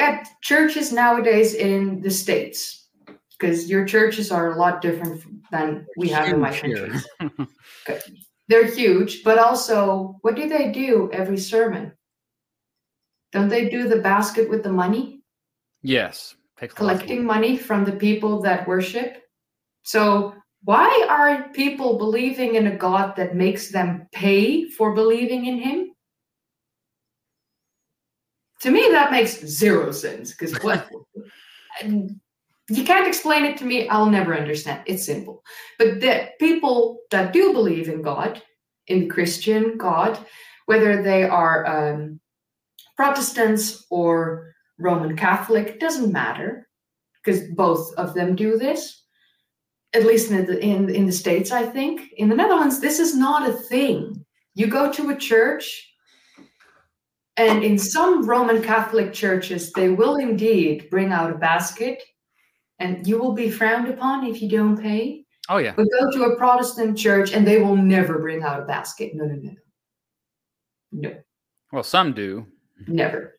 at churches nowadays in the States, because your churches are a lot different than we have in my country. Okay. They're huge, but also, what do they do every sermon? Don't they do the basket with the money? Yes. Collecting money from the people that worship. So why are people believing in a God that makes them pay for believing in him? To me, that makes zero sense, because what you can't explain it to me, I'll never understand. It's simple. But the people that do believe in God, in the Christian God, whether they are Protestants or Roman Catholic, doesn't matter, because both of them do this, at least in the States, I think. In the Netherlands, this is not a thing. You go to a church, and in some Roman Catholic churches, they will indeed bring out a basket, and you will be frowned upon if you don't pay. Oh, yeah. But go to a Protestant church, and they will never bring out a basket. No. Well, some do. Never.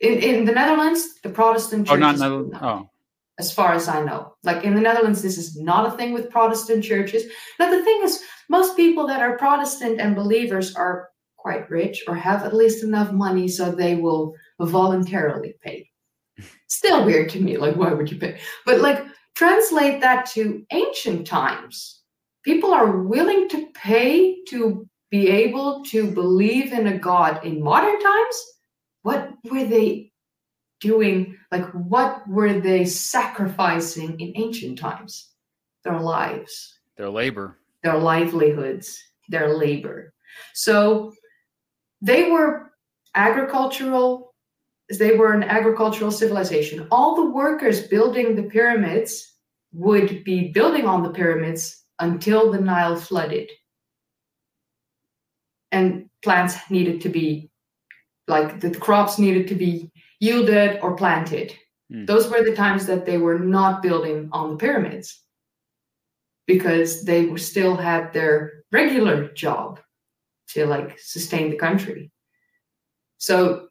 In the Netherlands, the Protestant churches... As far as I know. Like, in the Netherlands, this is not a thing with Protestant churches. Now, the thing is, most people that are Protestant and believers are quite rich or have at least enough money, so they will voluntarily pay. Still weird to me. Like, why would you pay? But, like, translate that to ancient times. People are willing to pay to be able to believe in a god. In modern times, what were they doing? Like, what were they sacrificing in ancient times? Their lives. Their labor. Their livelihoods. Their labor. So they were agricultural. They were an agricultural civilization. All the workers building the pyramids would be building on the pyramids until the Nile flooded. And plants needed to be... like the crops needed to be yielded or planted. Those were the times that they were not building on the pyramids, because they were still had their regular job to like sustain the country. So,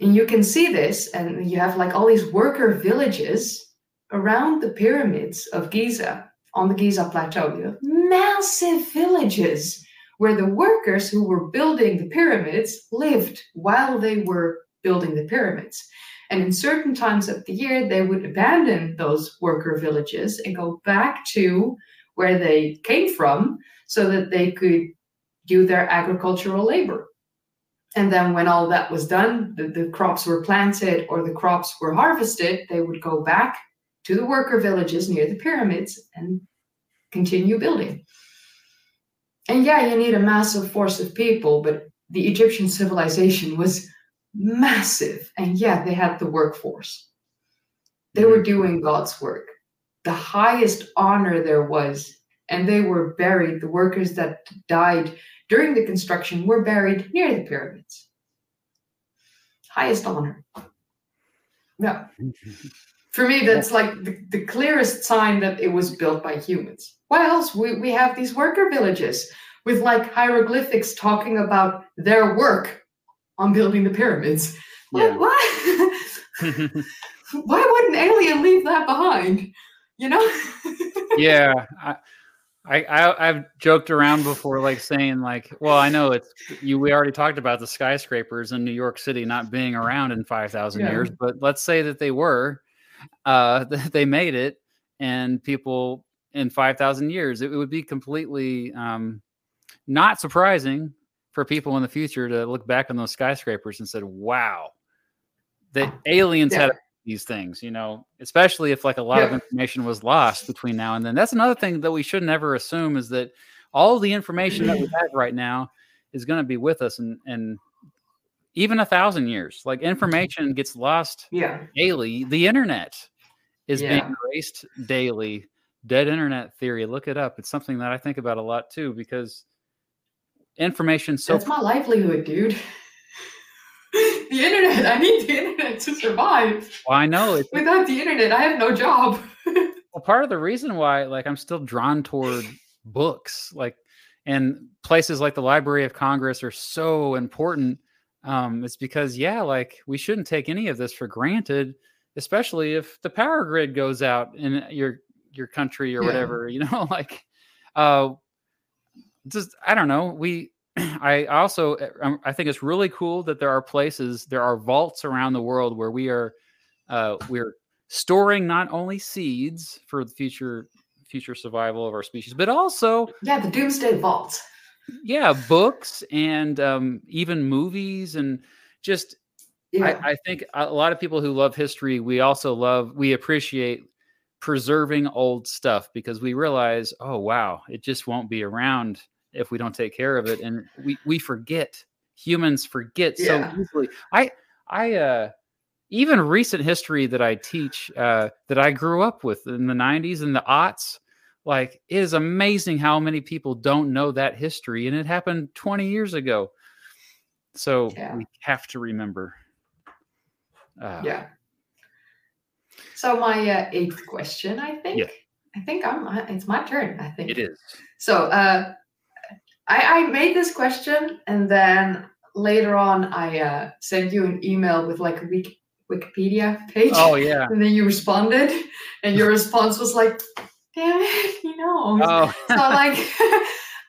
and you can see this, and you have like all these worker villages around the pyramids of Giza, on the Giza plateau. You have massive villages where the workers who were building the pyramids lived while they were building the pyramids. And in certain times of the year, they would abandon those worker villages and go back to where they came from so that they could do their agricultural labor. And then when all that was done, the crops were planted or the crops were harvested, they would go back to the worker villages near the pyramids and continue building. And yeah, you need a massive force of people, but the Egyptian civilization was massive. And yeah, they had the workforce. They were doing God's work, the highest honor there was. And they were buried. The workers that died during the construction were buried near the pyramids. Highest honor. No. For me, that's like the clearest sign that it was built by humans. Why else? We have these worker villages with like hieroglyphics talking about their work on building the pyramids. Yeah. Like, why? Why would an alien leave that behind? You know? Yeah. I've joked around before, like saying like, well, I know we already talked about the skyscrapers in New York City not being around in 5,000 years, but let's say that they were. They made it, and people in 5,000 years, it would be completely not surprising for people in the future to look back on those skyscrapers and said, wow, the aliens had these things, you know, especially if like a lot of information was lost between now and then. That's another thing that we should never assume, is that all the information that we have right now is going to be with us and even 1,000 years. Like, information gets lost daily. The internet is being erased daily. Dead internet theory. Look it up. It's something that I think about a lot too, because information. So that's my livelihood, dude. The internet. I need the internet to survive. Well, I know. Without the internet, I have no job. Well, part of the reason why, like, I'm still drawn toward books, like, and places like the Library of Congress are so important. It's because, like, we shouldn't take any of this for granted, especially if the power grid goes out in your country or whatever, you know, like, just, I don't know. I think it's really cool that there are places, there are vaults around the world where we're storing not only seeds for the future survival of our species, but also the doomsday vaults, books, and even movies, and just I think a lot of people who love history, we appreciate preserving old stuff, because we realize, oh wow, it just won't be around if we don't take care of it, and we forget. Humans forget so easily. I even recent history that I teach, that I grew up with in the 90s and the aughts, like, it is amazing how many people don't know that history, and it happened 20 years ago. So we have to remember. So my eighth question, I think. Yeah. I think it's my turn, I think. It is. So I made this question, and then later on I sent you an email with like a Wikipedia page. Oh, yeah. And then you responded, and your response was like, damn it, you know. Oh. So like,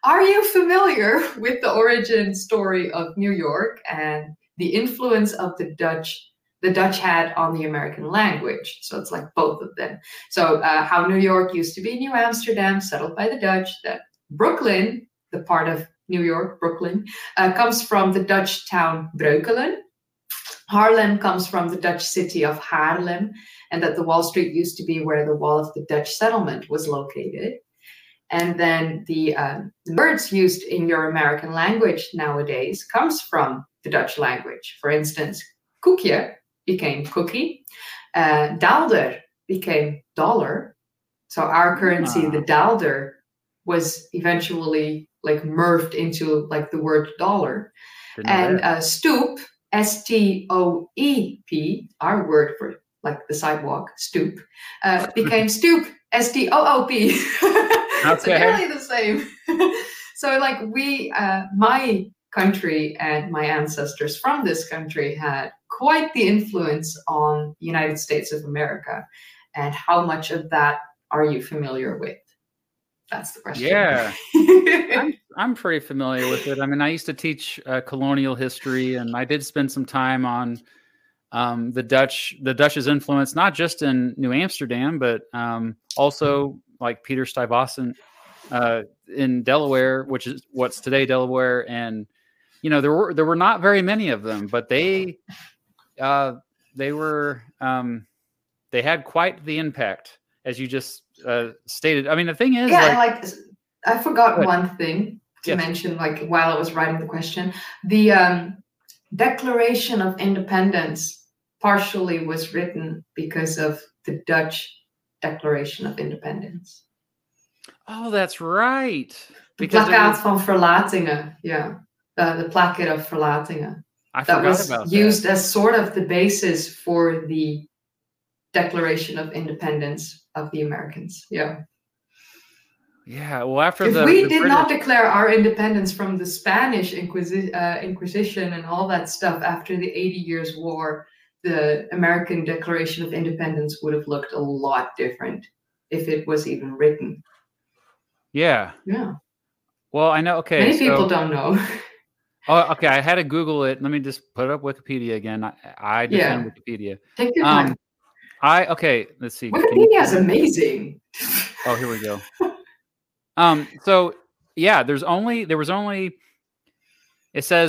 are you familiar with the origin story of New York and the influence of the Dutch had on the American language? So it's like both of them. So how New York used to be New Amsterdam, settled by the Dutch, that Brooklyn, the part of New York, Brooklyn, comes from the Dutch town Breukelen. Haarlem comes from the Dutch city of Haarlem, and that the Wall Street used to be where the wall of the Dutch settlement was located. And then the words used in your American language nowadays comes from the Dutch language. For instance, koekje became cookie, daalder became dollar. So our currency, the daalder, was eventually like merged into like the word dollar. And stoep, S-T-O-E-P, our word for like the sidewalk, stoop, became stoop, S-T-O-O-P. It's nearly the same. So like my country and my ancestors from this country had quite the influence on the United States of America. And how much of that are you familiar with? That's the question. Yeah. I'm pretty familiar with it. I mean, I used to teach colonial history, and I did spend some time on the Dutch's influence, not just in New Amsterdam, but also like Peter Stuyvesant in Delaware, which is what's today Delaware. And, you know, there were not very many of them, but they had quite the impact, as you just stated. I mean, the thing is, I forgot one thing to mention, like, while I was writing the question. The Declaration of Independence partially was written because of the Dutch Declaration of Independence. Oh, that's right. Plakkaat van Verlatinge, the Plakkaat of Verlatinge. Used as sort of the basis for the Declaration of Independence of the Americans. Well, if we did not declare our independence from the Spanish Inquisition and all that stuff after the 80 Years' War, the American Declaration of Independence would have looked a lot different, if it was even written. Yeah. Well, I know. Okay. Many people don't know. Oh, okay. I had to Google it. Let me just put up Wikipedia again. I defend Wikipedia. Take your time. Let's see. Wikipedia is amazing. Oh, here we go. It says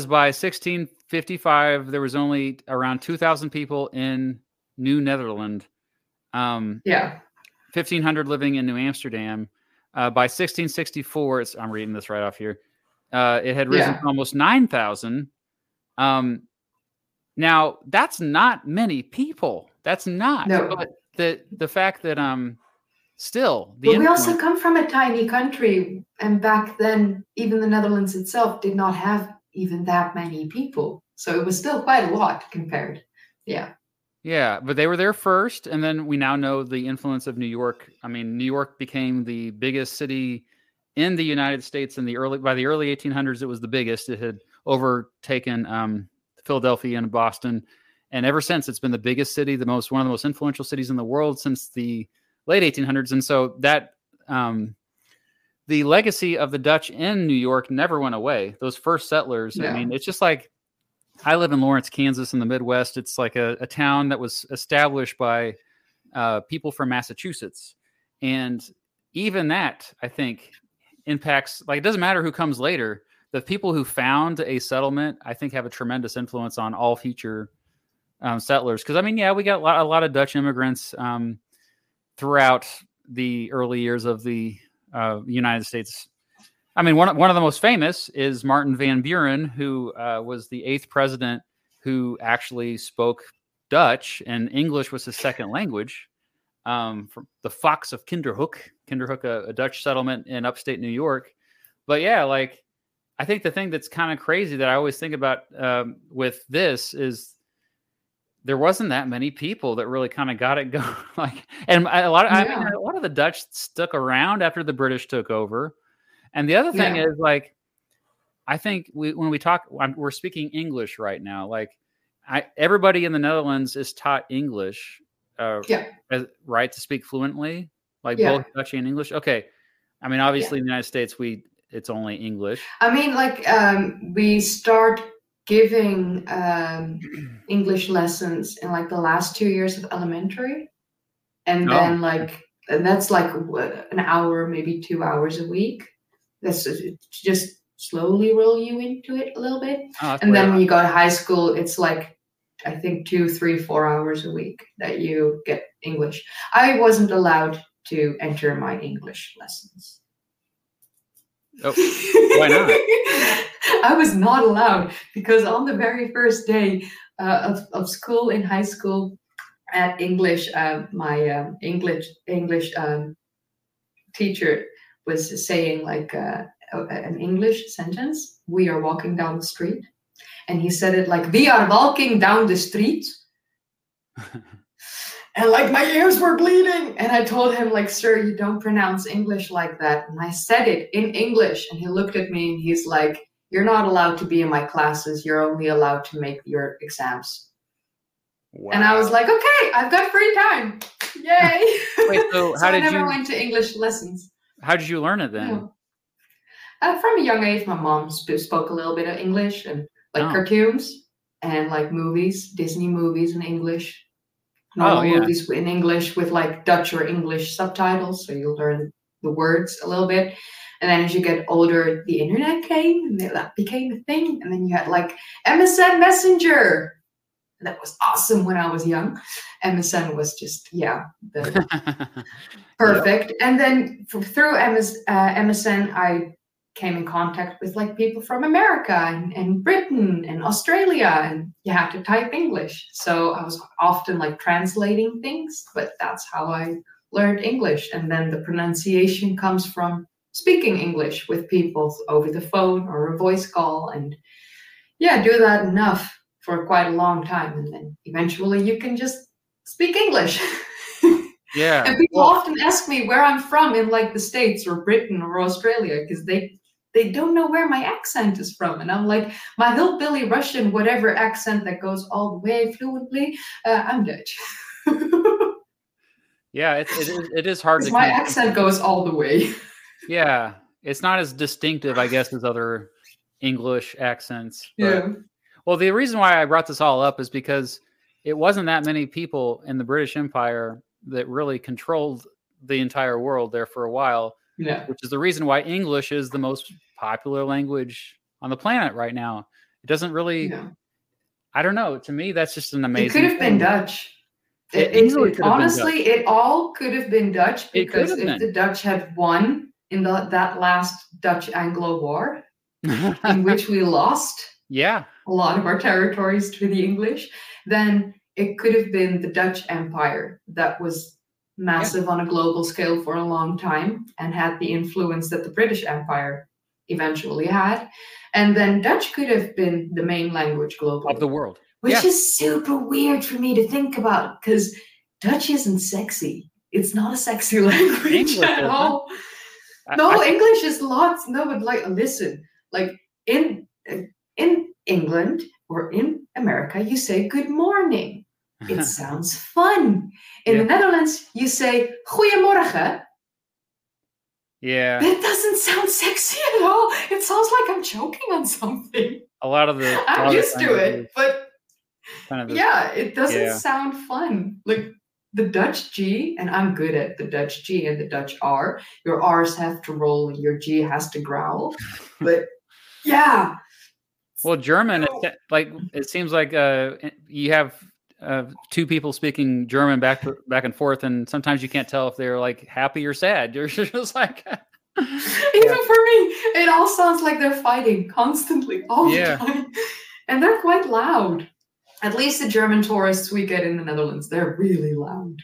by 1655, there was only around 2,000 people in New Netherland. 1,500 living in New Amsterdam. By 1664, I'm reading this right off here. It had risen to almost 9,000. Now, that's not many people. That's not. No. But the fact that still the we also come from a tiny country, and back then even the Netherlands itself did not have even that many people. So it was still quite a lot compared. Yeah. Yeah, but they were there first, and then we now know the influence of New York. I mean, New York became the biggest city in the United States by the early 1800s. It was the biggest. It had overtaken Philadelphia and Boston, and ever since it's been the biggest city, one of the most influential cities in the world since the late 1800s. And so that the legacy of the Dutch in New York never went away. Those first settlers. Yeah. I mean, it's just like. I live in Lawrence, Kansas, in the Midwest. It's like a town that was established by people from Massachusetts. And even that, I think, impacts, like, it doesn't matter who comes later. The people who found a settlement, I think, have a tremendous influence on all future settlers. Because, I mean, yeah, we got a lot of Dutch immigrants throughout the early years of the United States. I mean, one of the most famous is Martin Van Buren, who was the 8th president who actually spoke Dutch, and English was his second language. From the Fox of Kinderhook, a Dutch settlement in upstate New York. But yeah, like, I think the thing that's kind of crazy that I always think about with this is there wasn't that many people that really kind of got it going. A lot of the Dutch stuck around after the British took over. And the other thing is, like, I think we're speaking English right now. Like, everybody in the Netherlands is taught English, right, to speak fluently, like both Dutch and English. Okay, I mean, obviously in the United States, it's only English. I mean, like, we start giving English lessons in like the last 2 years of elementary, and then and that's like an hour, maybe 2 hours a week. That's just slowly roll you into it a little bit. Oh, and then when you go to high school, it's like, I think 2, 3, 4 hours a week that you get English. I wasn't allowed to enter my English lessons. Oh, why not? I was not allowed because on the very first day of school in high school at English, my English teacher was saying like an English sentence. We are walking down the street. And he said it like, we are walking down the street. And like my ears were bleeding. And I told him like, sir, you don't pronounce English like that. And I said it in English. And he looked at me and he's like, you're not allowed to be in my classes. You're only allowed to make your exams. Wow. And I was like, okay, I've got free time. Yay. Wait, so how did I never went to English lessons. How did you learn it then? Oh. From a young age, my mom spoke a little bit of English and like cartoons and like movies, Disney movies in English, movies in English with like Dutch or English subtitles. So you'll learn the words a little bit. And then as you get older, the internet came and that became a thing. And then you had like MSN Messenger. That was awesome when I was young. MSN was just, perfect. Yeah. And then through MSN, I came in contact with like people from America and Britain and Australia, and you have to type English. So I was often like translating things, but that's how I learned English. And then the pronunciation comes from speaking English with people over the phone or a voice call. And do that enough for quite a long time, and then eventually you can just speak English. Yeah. And people often ask me where I'm from in like the States or Britain or Australia, because they don't know where my accent is from. And I'm like, my hillbilly Russian, whatever accent that goes all the way fluently, I'm Dutch. It is hard to my accent goes all the way. Yeah. It's not as distinctive, I guess, as other English accents. But... yeah. Well, the reason why I brought this all up is because it wasn't that many people in the British Empire that really controlled the entire world there for a while, which is the reason why English is the most popular language on the planet right now. It doesn't really, I don't know. To me, that's just an amazing thing. It could have been Dutch. It all could have been Dutch, because if the Dutch had won in that last Dutch-Anglo War, in which we lost. a lot of our territories to the English, then it could have been the Dutch Empire that was massive on a global scale for a long time and had the influence that the British Empire eventually had. And then Dutch could have been the main language globally. Of the world. Which is super weird for me to think about, because Dutch isn't sexy. It's not a sexy language at all. English is lots. No, but like, listen, like in England or in America, you say good morning. It sounds fun. In the Netherlands, you say goeiemorgen. Yeah. That doesn't sound sexy at all. It sounds like I'm choking on something. A lot of the... I'm used to it, but it doesn't sound fun. Like the Dutch G, and I'm good at the Dutch G and the Dutch R. Your R's have to roll and your G has to growl. But yeah. Well, German, it seems like you have two people speaking German back and forth, and sometimes you can't tell if they're like happy or sad. You're just like... Even for me, it all sounds like they're fighting constantly all the time. And they're quite loud. At least the German tourists we get in the Netherlands, they're really loud.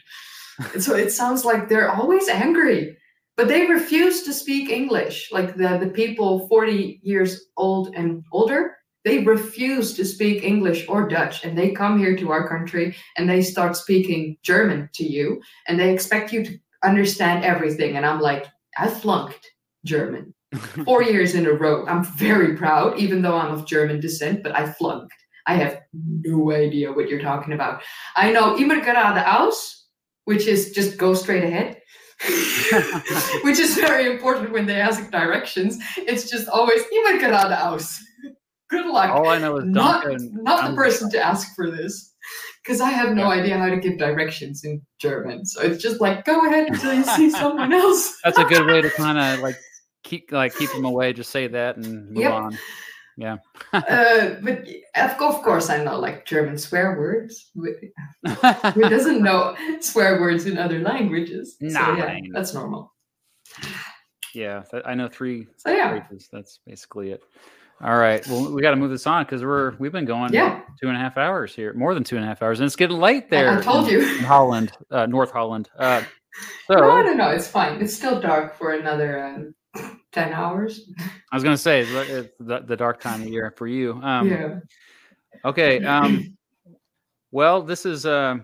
So it sounds like they're always angry. But they refuse to speak English. Like the people 40 years old and older, they refuse to speak English or Dutch. And they come here to our country and they start speaking German to you. And they expect you to understand everything. And I'm like, I flunked German 4 years in a row. I'm very proud, even though I'm of German descent, but I flunked. I have no idea what you're talking about. I know immer geradeaus, which is just go straight ahead, which is very important when they ask directions. It's just always immer geradeaus. Good luck. All I know is not the person to ask for this. Because I have no idea how to give directions in German. So it's just like, go ahead until you see someone else. That's a good way to kind of like keep them away. Just say that and move on. Yeah. But of course, I know like German swear words. Who doesn't know swear words in other languages? Nah, so that's normal. Yeah, I know three languages. That's basically it. All right. Well, we got to move this on because we've been going 2.5 hours here, more than 2.5 hours, and it's getting late there. I told you, in Holland, North Holland. No, it's fine. It's still dark for another 10 hours. I was going to say it's the dark time of year for you. Okay. Well, this is a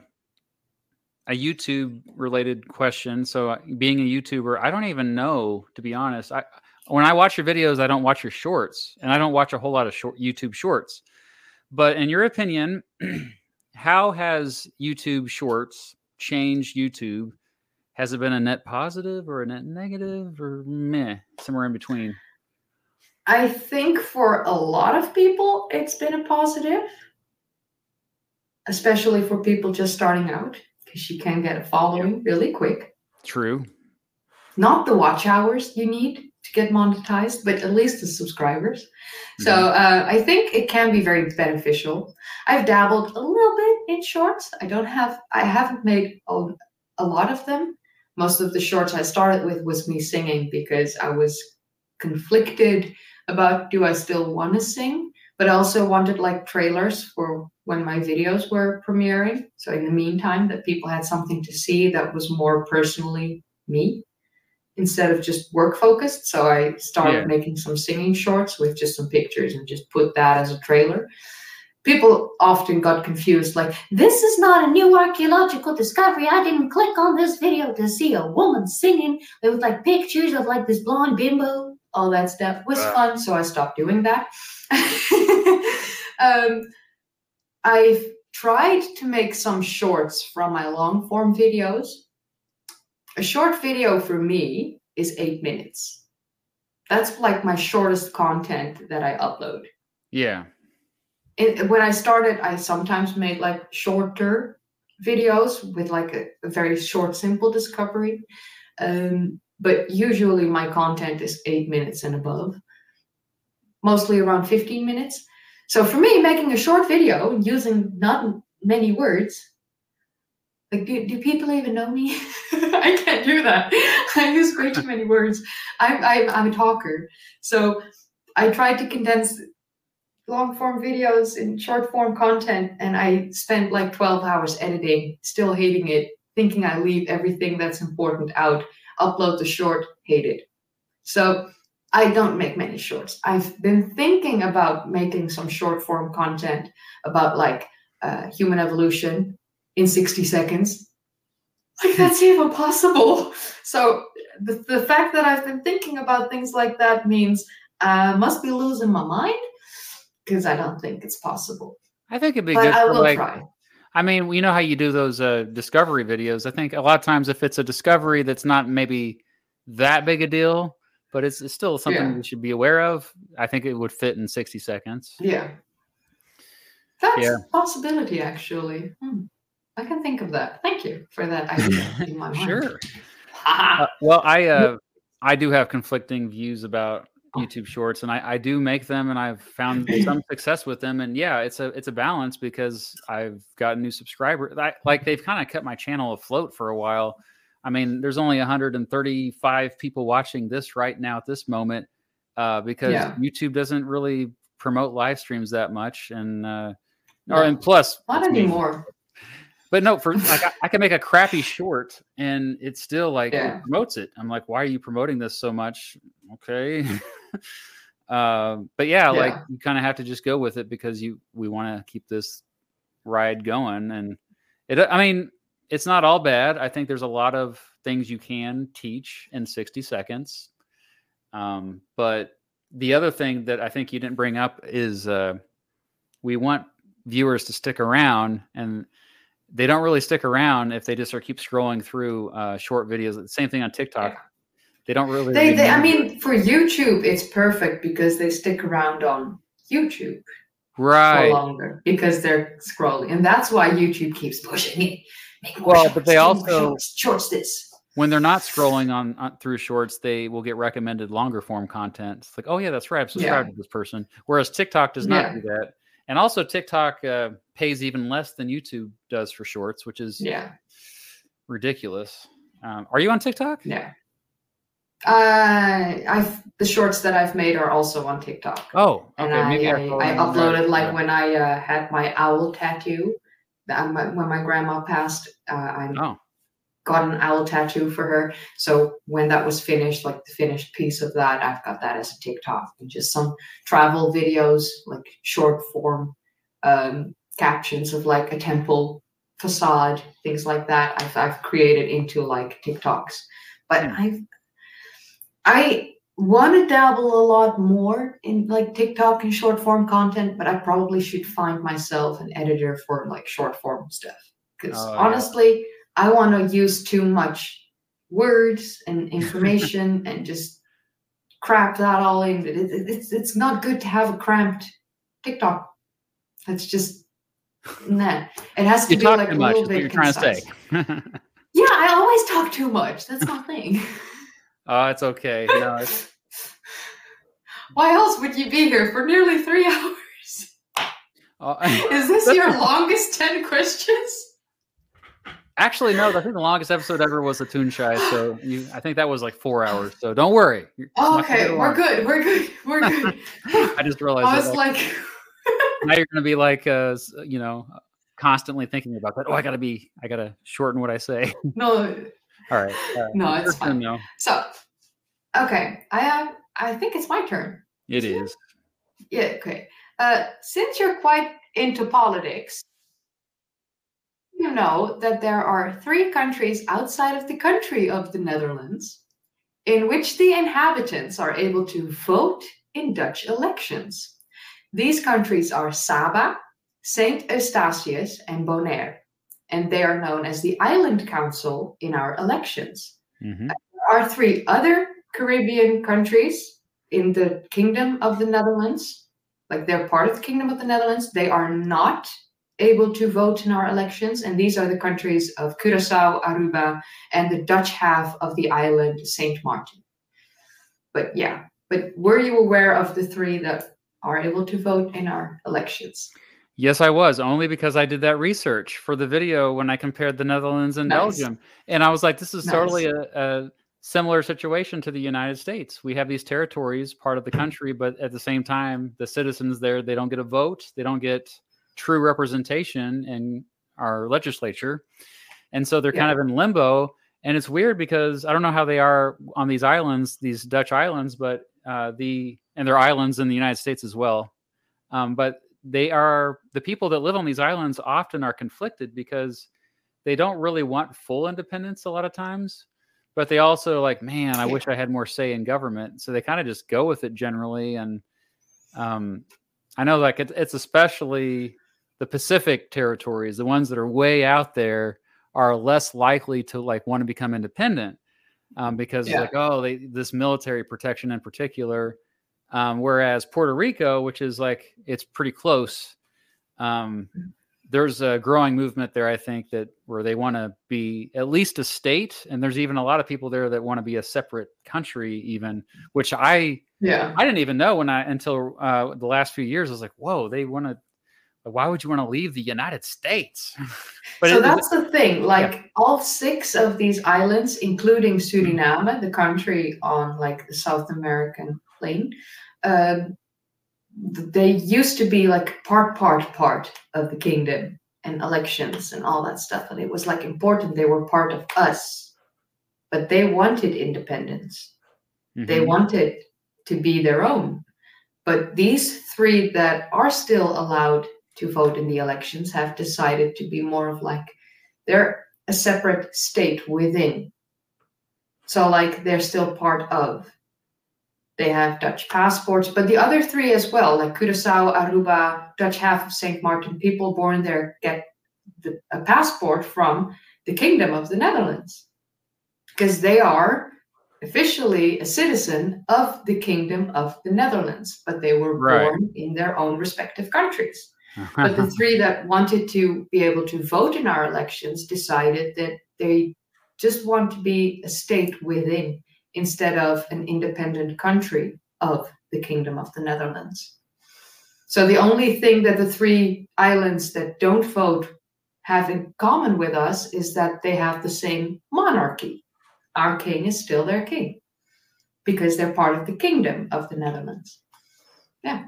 YouTube-related question. So, being a YouTuber, I don't even know, to be honest. When I watch your videos, I don't watch your shorts, and I don't watch a whole lot of YouTube shorts. But in your opinion, how has YouTube shorts changed YouTube? Has it been a net positive or a net negative or somewhere in between? I think for a lot of people, it's been a positive, especially for people just starting out, because you can get a following really quick. True. Not the watch hours you need to get monetized, but at least the subscribers. So I think it can be very beneficial. I've dabbled a little bit in shorts. I haven't made a lot of them. Most of the shorts I started with was me singing because I was conflicted about, do I still want to sing? But I also wanted like trailers for when my videos were premiering. So in the meantime, that people had something to see that was more personally me, instead of just work focused. So I started making some singing shorts with just some pictures and just put that as a trailer. People often got confused, like, this is not a new archaeological discovery. I didn't click on this video to see a woman singing. There was like pictures of like this blonde bimbo. All that stuff was fun. So I stopped doing that. I've tried to make some shorts from my long form videos. A short video for me is 8 minutes. That's like my shortest content that I upload. Yeah. When I started, I sometimes made like shorter videos with like a very short, simple discovery. But usually my content is 8 minutes and above, mostly around 15 minutes. So for me, making a short video using not many words, like, do people even know me? I can't do that. I use way too many words. I'm a talker. So I try to condense long form videos in short form content, and I spent like 12 hours editing, still hating it, thinking I leave everything that's important out, upload the short, hate it. So I don't make many shorts. I've been thinking about making some short form content about like human evolution in 60 seconds. Like that's even possible. So the fact that I've been thinking about things like that means I must be losing my mind, because I don't think it's possible. I think it'd be good. I will try. I mean, you know how you do those discovery videos. I think a lot of times if it's a discovery that's not maybe that big a deal, but it's still something we should be aware of, I think it would fit in 60 seconds. Yeah. That's a possibility, actually. I can think of that. Thank you for that idea in my mind. Sure. Well, I do have conflicting views about YouTube shorts, and I do make them, and I've found some success with them, and it's a balance, because I've got new subscribers. Like they've kind of kept my channel afloat for a while. I mean, there's only 135 people watching this right now at this moment, because YouTube doesn't really promote live streams that much, and and plus not anymore. But no, for like I can make a crappy short and it's still like it promotes it. I'm like, why are you promoting this so much? Okay. Like you kind of have to just go with it, because we want to keep this ride going. And it's not all bad. I think there's a lot of things you can teach in 60 seconds. But the other thing that I think you didn't bring up is we want viewers to stick around, and they don't really stick around if they just keep scrolling through short videos. The same thing on TikTok. Yeah. They don't really. For YouTube, it's perfect because they stick around on YouTube for longer because they're scrolling, and that's why YouTube keeps pushing it. When they're not scrolling on through shorts, they will get recommended longer form content. It's like, oh yeah, that's right, I'm subscribed to this person. Whereas TikTok does not do that. And also TikTok pays even less than YouTube does for shorts, which is ridiculous. Are you on TikTok? Yeah. The shorts that I've made are also on TikTok. Oh, okay. And I uploaded when I had my owl tattoo. When my grandma passed, I got an owl tattoo for her. So when that was finished, like the finished piece of that, I've got that as a TikTok, and just some travel videos, like short form captions of like a temple facade, things like that. I've created into like TikToks, but I want to dabble a lot more in like TikTok and short form content, but I probably should find myself an editor for like short form stuff. Because honestly, I want to use too much words and information and just crap that all in. It's not good to have a cramped TikTok. That's just that. It has to be like a little bit concise. Yeah, I always talk too much. That's my thing. Oh, it's okay. No, why else would you be here for nearly 3 hours? Is this your longest 10 questions? Actually, no. I think the longest episode ever was the Toon Shy. So I think that was like 4 hours. So don't worry. Okay, we're good. I just realized. I was like now you're gonna be like, constantly thinking about that. Oh, I gotta shorten what I say. No. All right. No, it's fine. No. So, okay, I think it's my turn. It is. Yeah. Okay. Since you're quite into politics, you know that there are 3 countries outside of the country of the Netherlands in which the inhabitants are able to vote in Dutch elections. These countries are Saba, St. Eustatius, and Bonaire, and they are known as the Island Council in our elections. Mm-hmm. There are 3 other Caribbean countries in the Kingdom of the Netherlands, like they're part of the Kingdom of the Netherlands. They are not able to vote in our elections, and these are the countries of Curaçao, Aruba, and the Dutch half of the island, Saint Martin. But were you aware of the 3 that are able to vote in our elections? Yes, I was, only because I did that research for the video when I compared the Netherlands and Belgium, and I was like, this is totally a similar situation to the United States. We have these territories, part of the country, but at the same time, the citizens there, they don't get a vote. They don't get true representation in our legislature. And so they're kind of in limbo. And it's weird because I don't know how they are on these islands, these Dutch islands, but and there are islands in the United States as well. But they are, the people that live on these islands often are conflicted because they don't really want full independence a lot of times, but they also like, man, I wish I had more say in government. So they kind of just go with it generally. And I know like it's especially the Pacific territories, the ones that are way out there are less likely to like want to become independent because like, oh, this military protection in particular. Whereas Puerto Rico, which is like, it's pretty close. There's a growing movement there, I think, that where they want to be at least a state. And there's even a lot of people there that want to be a separate country even, which I didn't even know until the last few years. I was like, whoa, they want to, why would you want to leave the United States? But so that's the thing, like all six of these islands, including Suriname, the country on like the South American plain, they used to be like part of the kingdom and elections and all that stuff. And it was like important. They were part of us, but they wanted independence. Mm-hmm. They wanted to be their own. But these three that are still allowed to vote in the elections have decided to be more of like they're a separate state within. So like they're still part of. They have Dutch passports, but the other three as well, like Curaçao, Aruba, Dutch half of St. Martin, people born there get a passport from the Kingdom of the Netherlands because they are officially a citizen of the Kingdom of the Netherlands, but they were born in their own respective countries. But the three that wanted to be able to vote in our elections decided that they just want to be a state within instead of an independent country of the Kingdom of the Netherlands. So the only thing that the three islands that don't vote have in common with us is that they have the same monarchy. Our king is still their king because they're part of the Kingdom of the Netherlands. Yeah.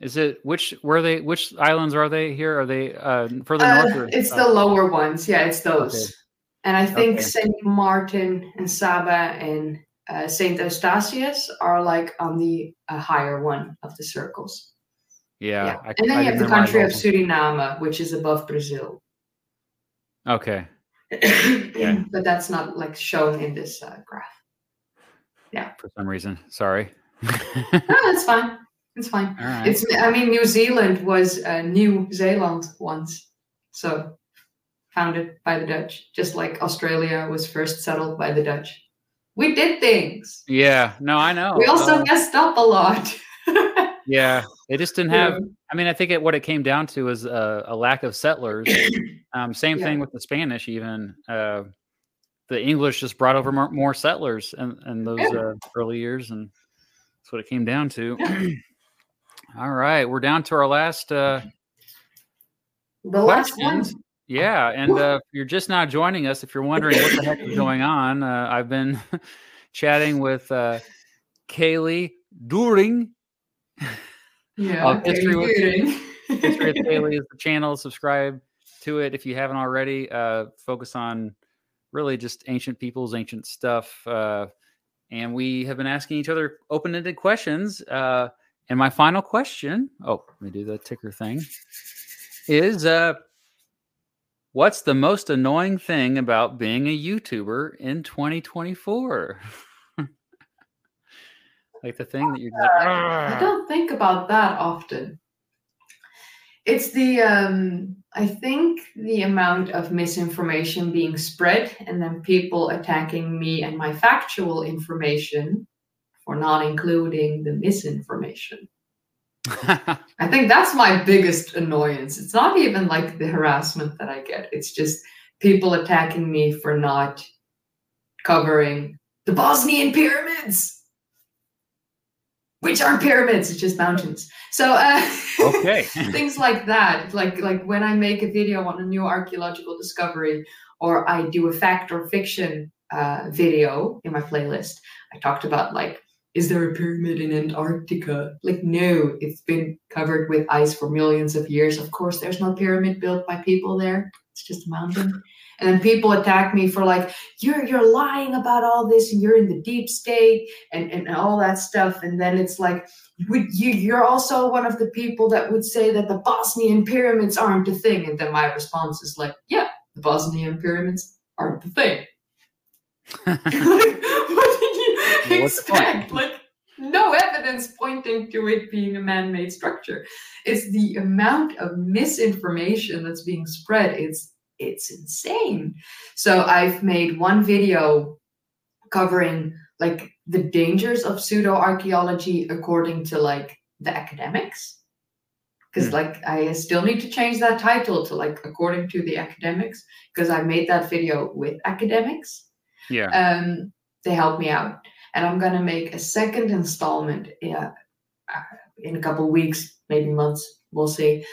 Is it which islands are they here? Are they further north? It's the lower ones. Yeah, it's those. Okay. And I think St. Martin and Saba and St. Eustatius are like on the higher one of the circles. Yeah. And then you have the country of Suriname, which is above Brazil. Okay. Yeah. But that's not like shown in this graph. Yeah. For some reason. Sorry. No, that's fine. It's fine. All right. New Zealand was New Zealand once. So. Founded by the Dutch, just like Australia was first settled by the Dutch. We did things. Yeah, no, I know. We also messed up a lot. Yeah, they just didn't have. I mean, I think what it came down to is a lack of settlers. Same thing with the Spanish, even the English just brought over more settlers in those early years, and that's what it came down to. Yeah. All right, we're down to our last. The last one. Yeah, and if you're just now joining us, if you're wondering what the heck is going on, I've been chatting with Kayleigh During. Yeah, History with Kayleigh is the channel. Subscribe to it if you haven't already. Focus on really just ancient peoples, ancient stuff. And we have been asking each other open-ended questions. And my final question, let me do the ticker thing, is... what's the most annoying thing about being a YouTuber in 2024? Like the thing that you're like, I don't think about that often. It's the, I think the amount of misinformation being spread and then people attacking me and my factual information for not including the misinformation. I think that's my biggest annoyance. It's not even like the harassment that I get. It's just people attacking me for not covering the Bosnian pyramids, which aren't pyramids, it's just mountains. So things like that. Like when I make a video on a new archaeological discovery or I do a fact or fiction video in my playlist. I talked about like, is there a pyramid in Antarctica? Like, no, it's been covered with ice for millions of years. Of course, there's no pyramid built by people there. It's just a mountain. And then people attack me for like, you're lying about all this and you're in the deep state and all that stuff. And then it's like, you're also one of the people that would say that the Bosnian pyramids aren't a thing. And then my response is like, yeah, the Bosnian pyramids aren't the thing. Like, what did you expect? Like, no evidence pointing to it being a man-made structure. It's the amount of misinformation that's being spread. It's insane. So I've made one video covering like the dangers of pseudo-archaeology according to like the academics. Because like I still need to change that title to like according to the academics, because I made that video with academics. Yeah. They helped me out. And I'm going to make a second installment in a couple of weeks, maybe months. We'll see.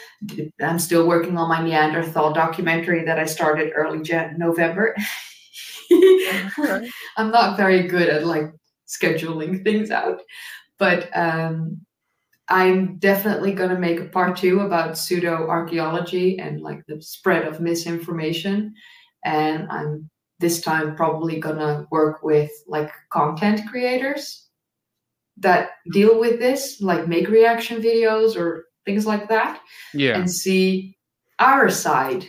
I'm still working on my Neanderthal documentary that I started early November. I'm not very good at like scheduling things out, but I'm definitely going to make a part 2 about pseudo-archaeology and like the spread of misinformation. And I'm this time probably going to work with like content creators that deal with this, like make reaction videos or things like that, yeah, and see our side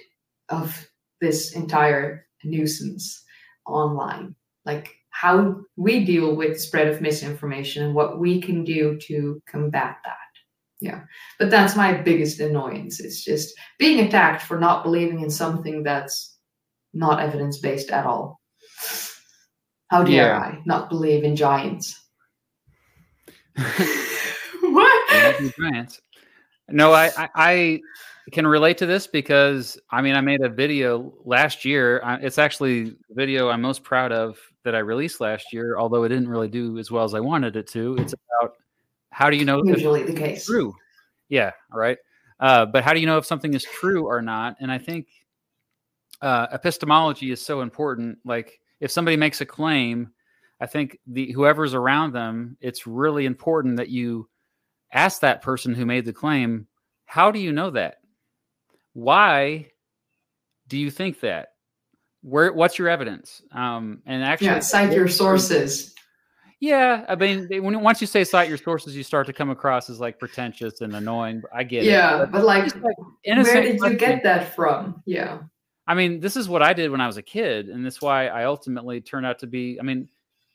of this entire nuisance online, like how we deal with the spread of misinformation and what we can do to combat that. Yeah, but that's my biggest annoyance. It's just being attacked for not believing in something that's not evidence-based at all. How dare I not believe in giants? What? No, I can relate to this because, I mean, I made a video last year. It's actually the video I'm most proud of that I released last year, although it didn't really do as well as I wanted it to. It's about how do you know usually the case. True. Yeah, right. But how do you know if something is true or not? And I think epistemology is so important. Like if somebody makes a claim, I think whoever's around them, it's really important that you ask that person who made the claim, how do you know that? Why do you think that? What's your evidence? And actually, cite your sources. Yeah, I mean, once you say cite your sources, you start to come across as like pretentious and annoying. I get it. Yeah, but like where did you get that from? Yeah. I mean, this is what I did when I was a kid, and that's why I ultimately turned out to be, I mean,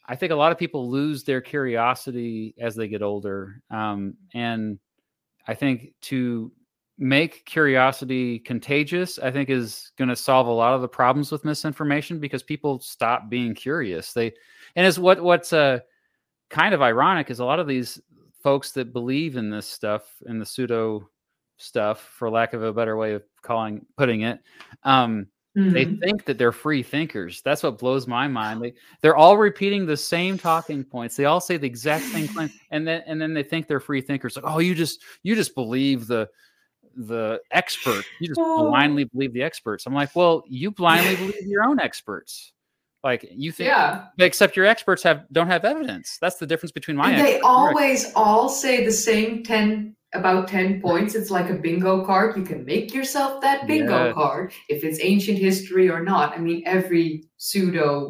I think a lot of people lose their curiosity as they get older. And I think to make curiosity contagious, I think is going to solve a lot of the problems with misinformation because people stop being curious. And it's what's kind of ironic is a lot of these folks that believe in this stuff, in the pseudo stuff, for lack of a better way of putting it, they think that they're free thinkers. That's what blows my mind. They're all repeating the same talking points. They all say the exact same claim, and then they think they're free thinkers. Like, oh, you just believe the expert. You just blindly believe the experts. I'm like, well, you blindly believe your own experts. Like you think, except your experts don't have evidence. That's the difference between my. And they always all say the same 10 points. It's like a bingo card. You can make yourself that bingo card if it's ancient history or not. I mean, every pseudo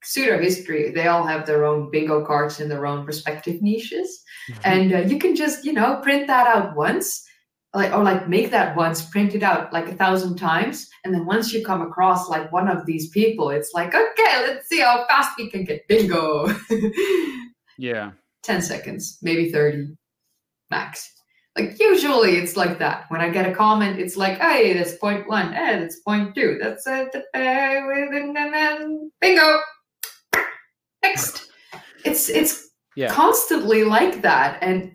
history, they all have their own bingo cards in their own respective niches. And you can just, print that out once, or make that once, print it out like 1,000 times. And then once you come across like one of these people, it's like, okay, let's see how fast we can get bingo. Yeah. 10 seconds, maybe 30. Max. Like usually it's like that. When I get a comment, it's like, hey, that's 0.1. Hey, that's 0.2. That's bingo. Next. It's constantly like that. And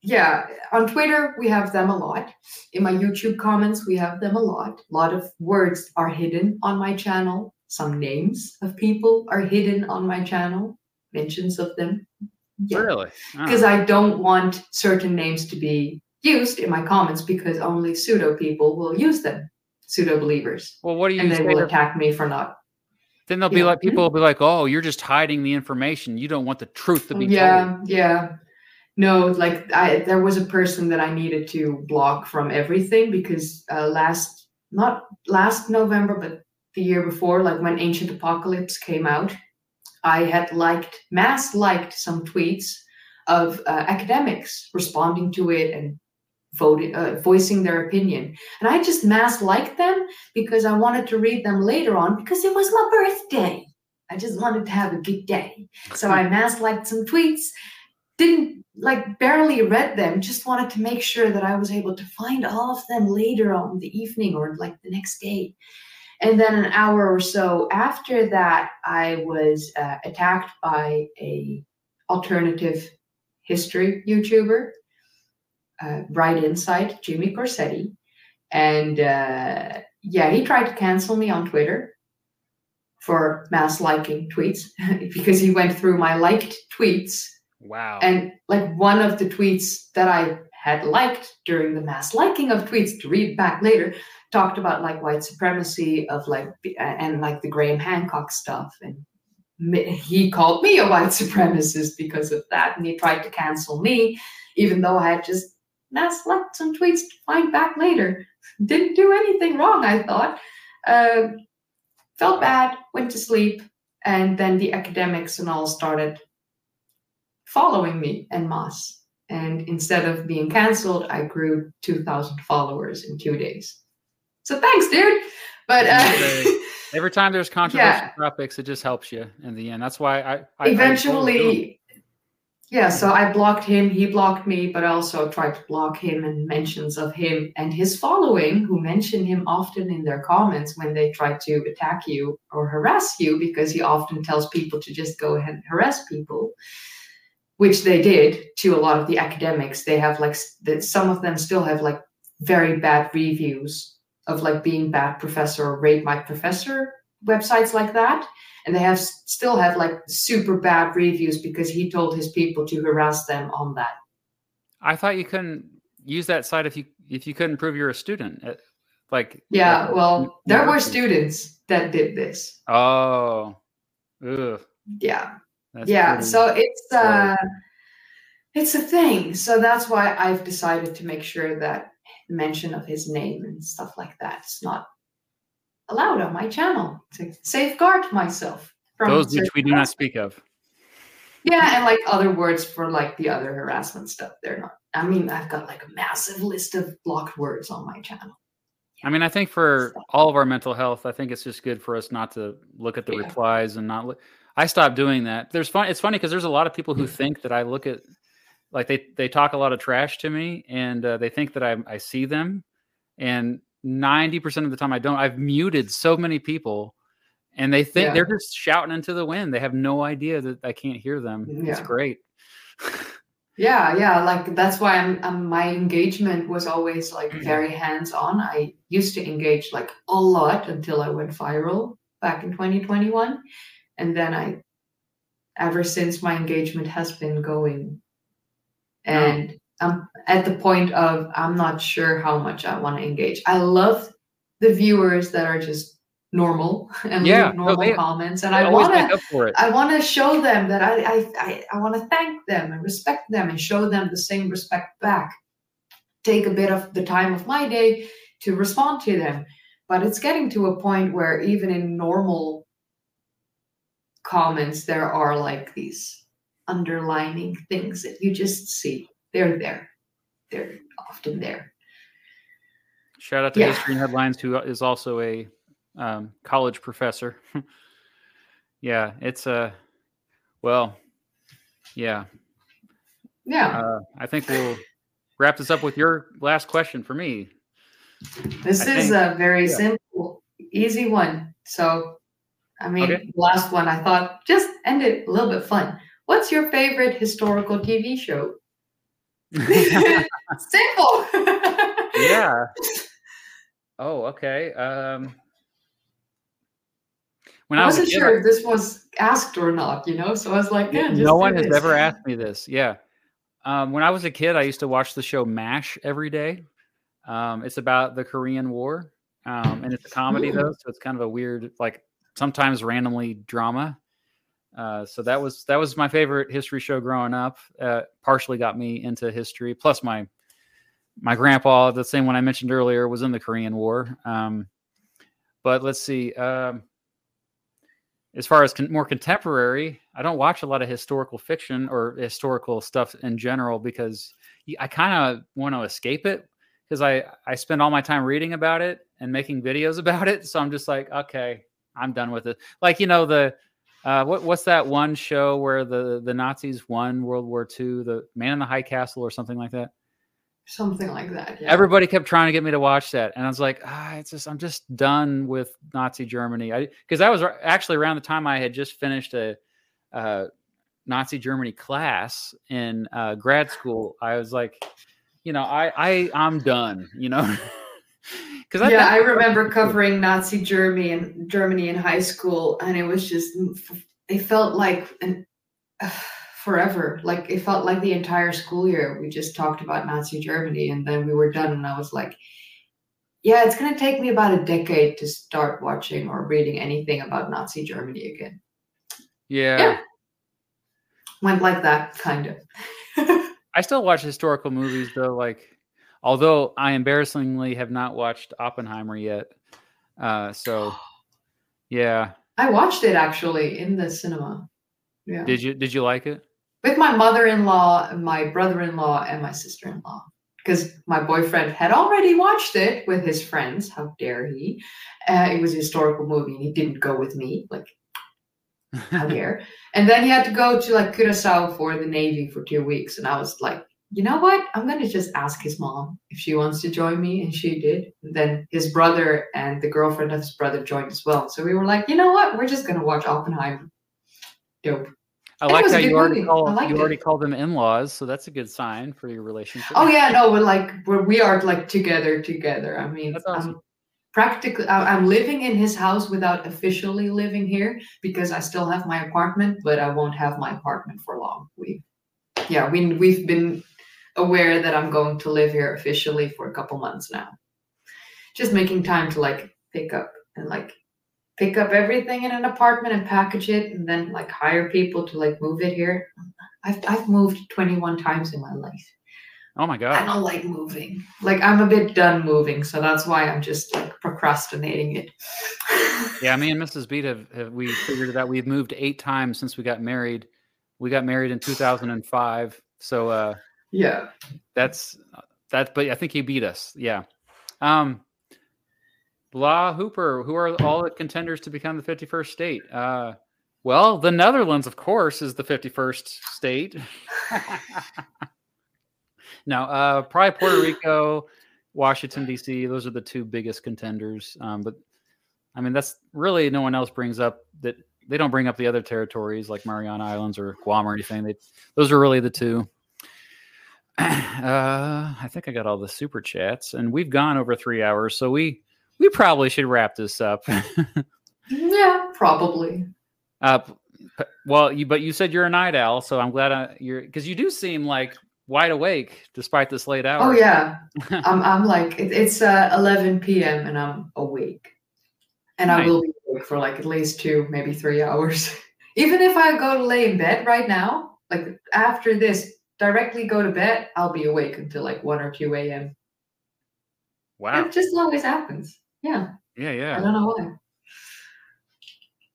yeah, on Twitter, we have them a lot. In my YouTube comments, we have them a lot. A lot of words are hidden on my channel. Some names of people are hidden on my channel. Mentions of them. Yeah. Really? Because I don't want certain names to be used in my comments because only pseudo people will use them. pseudo-believers. Well, what do you and they will attack me for not. Then they'll be like, people will be like, oh, you're just hiding the information. You don't want the truth to be told. Yeah. No, like there was a person that I needed to block from everything because not last November, but the year before, like when Ancient Apocalypse came out, I had liked some tweets of academics responding to it and voicing their opinion. And I just liked them because I wanted to read them later on because it was my birthday. I just wanted to have a good day. So I liked some tweets, didn't barely read them, just wanted to make sure that I was able to find all of them later on in the evening or the next day. And then an hour or so after that, I was attacked by an alternative history YouTuber, Bright Insight, Jimmy Corsetti. And he tried to cancel me on Twitter for mass liking tweets because he went through my liked tweets. Wow. And one of the tweets that I had liked during the mass liking of tweets to read back later talked about white supremacy of and the Graham Hancock stuff, and he called me a white supremacist because of that, and he tried to cancel me even though I had just liked some tweets to find back later. Didn't do anything wrong, I thought. Felt bad, went to sleep, and then the academics and all started following me en masse. And instead of being canceled, I grew 2,000 followers in 2 days. So thanks, dude. But every time there's controversial topics, it just helps you in the end. That's why I eventually. So I blocked him. He blocked me, but I also tried to block him and mentions of him and his following, who mention him often in their comments when they try to attack you or harass you, because he often tells people to just go ahead and harass people, which they did to a lot of the academics. They have some of them still have very bad reviews of being bad professor or rate my professor websites that. And they still have super bad reviews because he told his people to harass them on that. I thought you couldn't use that site if you couldn't prove you're a student. There were students that did this. Oh. Ugh. Yeah. That's pretty... So it's a thing. So that's why I've decided to make sure that mention of his name and stuff that. It's not allowed on my channel to safeguard myself from those which we do not speak of. Yeah, and other words for the other harassment stuff. They're not. I mean, I've got a massive list of blocked words on my channel. Yeah. I mean, I think for all of our mental health, I think it's just good for us not to look at the replies and not look. I stopped doing that. It's funny because there's a lot of people who think that I look at. They talk a lot of trash to me, and they think that I see them, and 90% of the time I don't. I've muted so many people, and they think they're just shouting into the wind. They have no idea that I can't hear them. Yeah. It's great. Yeah. That's why my engagement was always very hands-on. I used to engage a lot until I went viral back in 2021, and then ever since my engagement has been going. And I'm at the point of I'm not sure how much I want to engage. I love the viewers that are just normal and leave normal comments. And I want to show them that I want to thank them and respect them and show them the same respect back. Take a bit of the time of my day to respond to them. But it's getting to a point where even in normal comments, there are these underlining things that you just see. They're often there. Shout out to History Headlines, who is also a college professor. I think we'll wrap this up with your last question for me. This is a very simple, easy one. So the last one I thought just end it a little bit fun. What's your favorite historical TV show? Simple. Yeah. Oh, okay. I wasn't sure if this was asked or not, so I was no one has ever asked me this. Yeah. When I was a kid, I used to watch the show MASH every day. It's about the Korean War. And it's a comedy though, so it's kind of a weird, like sometimes randomly drama. So that was my favorite history show growing up. Partially got me into history. Plus my grandpa, the same one I mentioned earlier, was in the Korean War. But let's see. As far as more contemporary, I don't watch a lot of historical fiction or historical stuff in general because I kind of want to escape it because I spend all my time reading about it and making videos about it. So I'm just like, okay, I'm done with it. Like, you know, the what's that one show where the Nazis won World War II, the Man in the High Castle or something like that? Something like that. Yeah. Everybody kept trying to get me to watch that. And I was like, I'm just done with Nazi Germany. Because I was actually around the time I had just finished a Nazi Germany class in grad school. I was like, you know, I'm done, you know. I remember covering Nazi Germany in high school. And it was just, it felt like forever. Like it felt like the entire school year we just talked about Nazi Germany and then we were done, and I was like, yeah, it's gonna take me about a decade to start watching or reading anything about Nazi Germany again. Yeah. Went like that, kind of. I still watch historical movies though, like although I embarrassingly have not watched Oppenheimer yet. So yeah. I watched it actually in the cinema. Yeah. Did you like it? With my mother-in-law, my brother-in-law, and my sister-in-law. Because my boyfriend had already watched it with his friends. How dare he? It was a historical movie, and he didn't go with me. Like, how dare. And then he had to go to, like, Curaçao for the Navy for 2 weeks. And I was like, you know what? I'm going to just ask his mom if she wants to join me. And she did. And then his brother and the girlfriend of his brother joined as well. So we were like, you know what? We're just going to watch Oppenheimer. Dope. I like how you already call them in-laws, so that's a good sign for your relationship. Oh yeah, no, but like we are like together. I mean, that's awesome. I'm living in his house without officially living here because I still have my apartment, but I won't have my apartment for long. We've been aware that I'm going to live here officially for a couple months now. Just making time to like pick up everything in an apartment and package it and then like hire people to like move it here. I've moved 21 times in my life. Oh my God. I don't like moving. Like I'm a bit done moving. So that's why I'm just like procrastinating it. Yeah. Me and Mrs. Beat we figured it out. We've moved 8 times since we got married. We got married in 2005. So yeah, but I think he beat us. Yeah. La Hooper, who are all the contenders to become the 51st state? Well, the Netherlands, of course, is the 51st state. Now, probably Puerto Rico, Washington, D.C. Those are the 2 biggest contenders. But, I mean, that's really no one else brings up that. They don't bring up the other territories like Mariana Islands or Guam or anything. Those are really the 2. I think I got all the super chats. And we've gone over 3 hours, so we probably should wrap this up. Yeah, probably. Well, you said you're a night owl, so I'm glad because you do seem like wide awake despite this late hour. Oh yeah, I'm like it's 11 p.m. and I'm awake, and nice. I will be awake for like at least 2, maybe 3 hours. Even if I go to lay in bed right now, like after this, directly go to bed, I'll be awake until like 1 or 2 a.m. Wow, it just always happens. Yeah. I don't know why.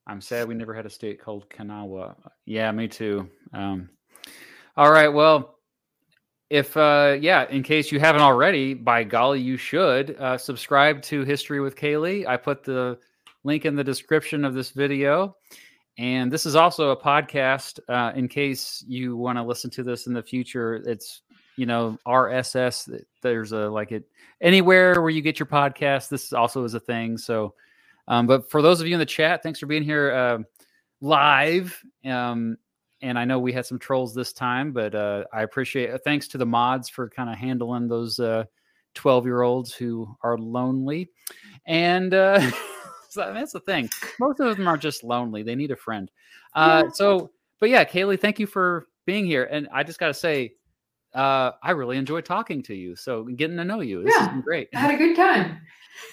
I'm sad we never had a state called Kanawha. Yeah, me too. All right. Well, if, in case you haven't already, by golly, you should subscribe to History with Kayleigh. I put the link in the description of this video. And this is also a podcast in case you want to listen to this in the future. It's RSS, there's anywhere where you get your podcast. This also is a thing. So, but for those of you in the chat, thanks for being here live. And I know we had some trolls this time, but I appreciate it. Thanks to the mods for kind of handling those 12-year-olds who are lonely. And so that's the thing. Most of them are just lonely. They need a friend. Kayleigh, thank you for being here. And I just got to say, I really enjoyed talking to you. So getting to know you. This has been great. I had a good time.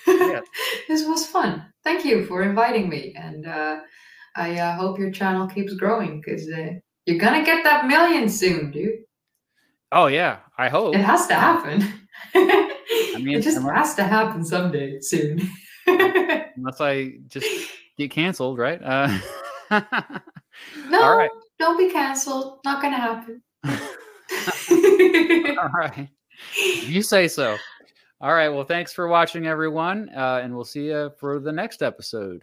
Yeah. This was fun. Thank you for inviting me. And I hope your channel keeps growing, because you're going to get that million soon, dude. Oh, yeah. I hope. It has to happen. I mean, it just has to happen someday soon. Unless I just get canceled, right? No, all right. Don't be canceled. Not going to happen. All right. You say so. All right. Well, thanks for watching, everyone. And we'll see you for the next episode.